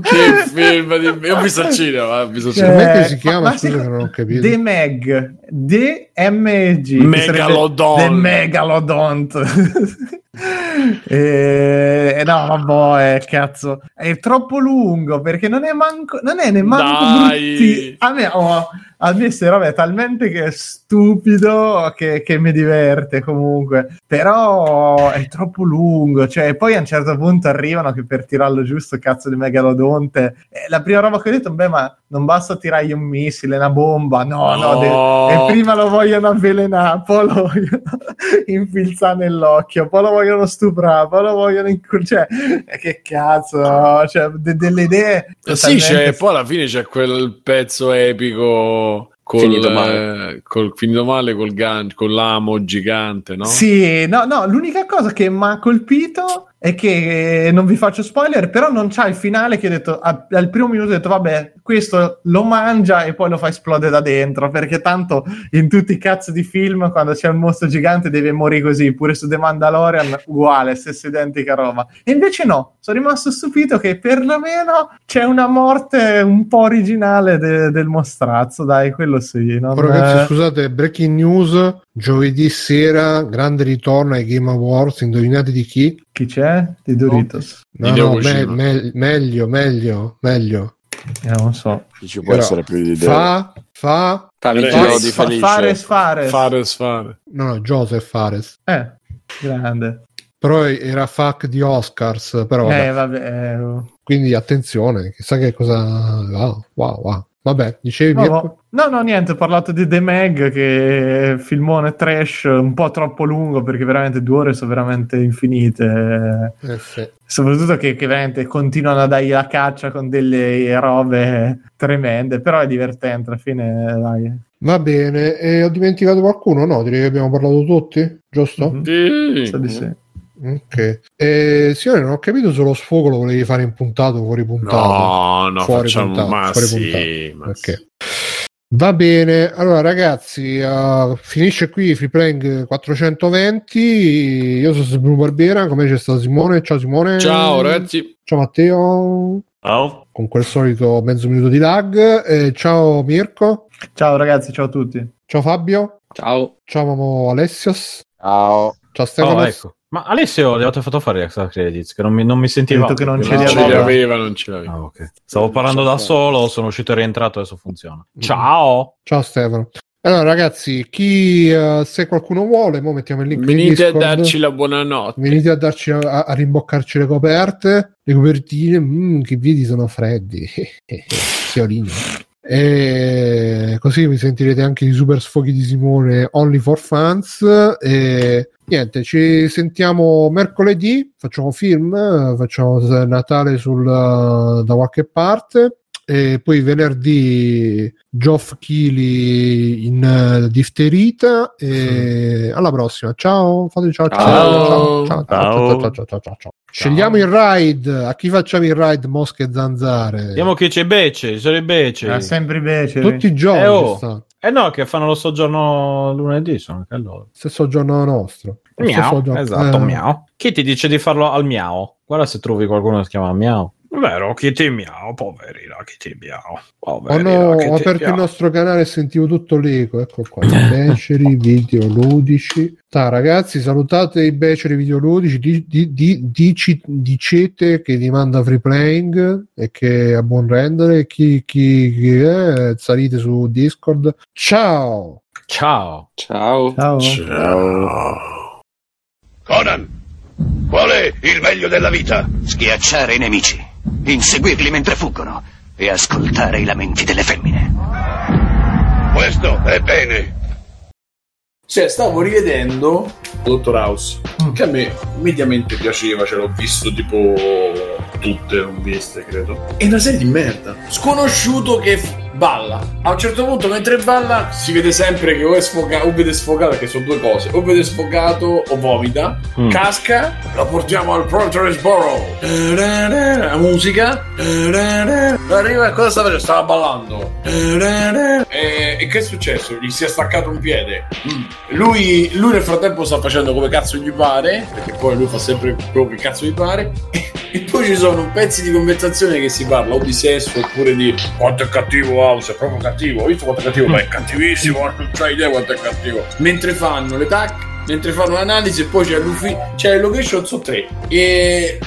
Che film di... ho visto al cinema, come si chiama? Scusa, non ho capito. The Meg, DMG, Megalodon. The Megalodont. No vabbè cazzo è troppo lungo perché non è neanche brutti. A me queste robe è talmente che è stupido che mi diverte comunque, però è troppo lungo, cioè poi a un certo punto arrivano che per tirarlo giusto cazzo di megalodonte la prima roba che ho detto, beh ma non basta tirargli un missile, una bomba, no. E prima lo vogliono avvelenare, poi lo vogliono infilzare nell'occhio, poi lo vogliono stuprare, poi lo vogliono cioè che cazzo, cioè delle idee totalmente... Sì, c'è, poi alla fine c'è quel pezzo epico finito male con l'amo gigante, no? Sì, no, l'unica cosa che mi ha colpito è che non vi faccio spoiler, però non c'ha il finale che ho detto al primo minuto ho detto vabbè questo lo mangia e poi lo fa esplodere da dentro, perché tanto in tutti i cazzo di film quando c'è un mostro gigante deve morire così, pure su The Mandalorian uguale, stessa identica roba, e invece no, sono rimasto stupito che perlomeno c'è una morte un po' originale del mostrazzo, dai, quello sì. Ragazzi, scusate, breaking news, giovedì sera grande ritorno ai Game Awards, indovinate di chi? Chi c'è? Di Doritos. Meglio. Non so. Ci può essere più di Fares. No, Joseph Fares. Grande. Però era fuck di Oscars, però. Vabbè. Quindi attenzione, chissà che cosa wow. Vabbè, dicevi No, niente, ho parlato di The Meg, che è filmone trash, un po' troppo lungo, perché veramente 2 ore sono veramente infinite. Sì. Soprattutto che veramente continuano a dargli la caccia con delle robe tremende, però è divertente alla fine, dai. Va bene, e ho dimenticato qualcuno? No, direi che abbiamo parlato tutti, giusto? Mm-hmm. Sì. Ok, signore, non ho capito se lo sfogo lo volevi fare in puntato o fuori puntato. No, fuori puntato, ma fuori sì, puntato. Okay. Va bene, allora ragazzi, finisce qui Free Playing 420. Io sono Bruno Barbera, come c'è stato Simone. Ciao Simone. Ciao ragazzi. Ciao Matteo. Ciao. Con quel solito mezzo minuto di lag. Ciao Mirko. Ciao ragazzi, ciao a tutti. Ciao Fabio. Ciao. Ciao Mamo Alessios. Ciao. Ciao Stefano. Ecco. Ma Alessio gli avete fatto fare extra credits che non mi sentivo, detto che non ce li aveva, Ah, okay. Stavo parlando da solo, sono uscito e rientrato, adesso funziona. Ciao Stefano. Allora ragazzi, chi se qualcuno vuole, mo mettiamo il link in Discord. Venite a darci la buonanotte. Venite a darci a rimboccarci le coperte, le copertine, che vedi sono freddi. Fiorino. E così vi sentirete anche i super sfoghi di Simone only for fans. E niente, ci sentiamo mercoledì, facciamo film, facciamo Natale da qualche parte, e poi venerdì Geoff Keighley in difterita e alla prossima, ciao, fate ciao. Scegliamo il ride, a chi facciamo il ride mosche e zanzare, vediamo che c'è Becce, ci sono i Becce, sempre Becce tutti i giorni, no che fanno lo soggiorno lunedì, sono anche loro stesso giorno nostro, miau, esatto, miau. Chi ti dice di farlo al miau? Guarda se trovi qualcuno che si chiama miau. Vero, che ti miau, poveri Rocky miau. Ho aperto il nostro canale e sentivo tutto l'eco, ecco qua, beceri videoludici. Ragazzi, salutate i beceri videoludici, dicete che vi manda Free Playing e che a buon rendere, chi salite su Discord. Ciao. Conan, qual è il meglio della vita? Schiacciare i nemici, inseguirli mentre fuggono e ascoltare i lamenti delle femmine. questo, ebbene. Cioè, stavo rivedendo Dottor House, che a me mediamente piaceva, ce l'ho visto tipo tutte, non viste, credo. È una serie di merda. Sconosciuto che balla. A un certo punto, mentre balla, si vede sempre che o è sfogato, o vede sfogato, perché sono due cose, o vede sfogato o vomita, casca, la portiamo al Proteresboro, la musica, arriva, cosa stava facendo? Stava ballando. E che è successo? Gli si è staccato un piede. Lui nel frattempo sta facendo come cazzo gli pare, perché poi lui fa sempre quello che cazzo gli pare. E poi ci sono pezzi di conversazione che si parla o di sesso oppure di quanto è cattivo House, è proprio cattivo, ho visto quanto è cattivo, ma è cattivissimo, non c'hai idea quanto è cattivo, mentre fanno le tac, mentre fanno l'analisi. E poi c'è Luffy, c'è il location, sono tre, e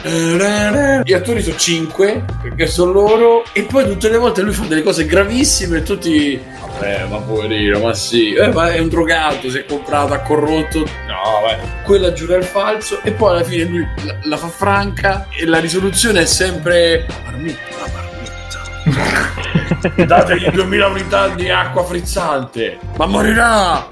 gli attori sono cinque, perché sono loro. E poi tutte le volte lui fa delle cose gravissime e tutti, vabbè, ma poverino, ma sì, ma è un drogato, si è comprato, ha corrotto, no, vabbè, quella giura il falso. E poi alla fine lui la fa franca e la risoluzione è sempre marmitta. Dategli 2000 unità di acqua frizzante, ma morirà.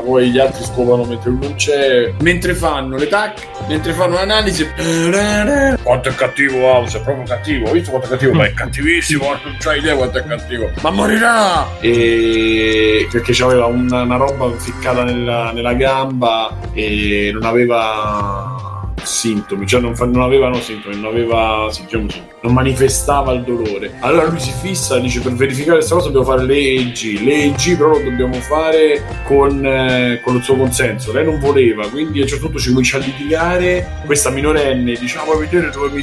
Poi gli altri scopano mentre non c'è, mentre fanno le tac, mentre fanno l'analisi. Quanto è cattivo House, è proprio cattivo, ho visto quanto è cattivo, ma è cattivissimo, non c'hai idea quanto è cattivo, ma morirà. E perché c'aveva una roba ficcata nella gamba e non aveva sintomi, cioè non avevano sintomi, non manifestava il dolore. Allora lui si fissa e dice: per verificare questa cosa dobbiamo fare l'EEG, però lo dobbiamo fare con il suo consenso. Lei non voleva, quindi a un certo punto ci comincia a litigare. Questa minorenne diciamo: vuoi vedere dove mi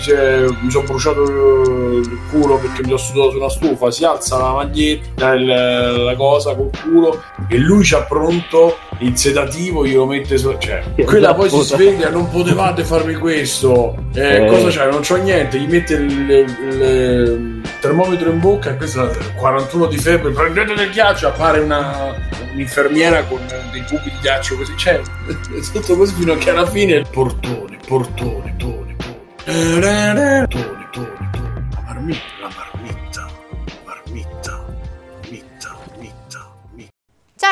sono bruciato il culo perché mi sono sudato sulla stufa? Si alza la maglietta, la cosa col culo, e lui c'ha pronto il sedativo, glielo mette cioè quella poi si sveglia: non potevate farmi questo, cosa c'è? Non c'ho niente. Gli mette il termometro in bocca, e questa 41 di febbre, prendete del ghiaccio, appare un'infermiera con dei cubi di ghiaccio, così c'è, cioè, è tutto così fino a che alla fine portone, la marmitta. Ciao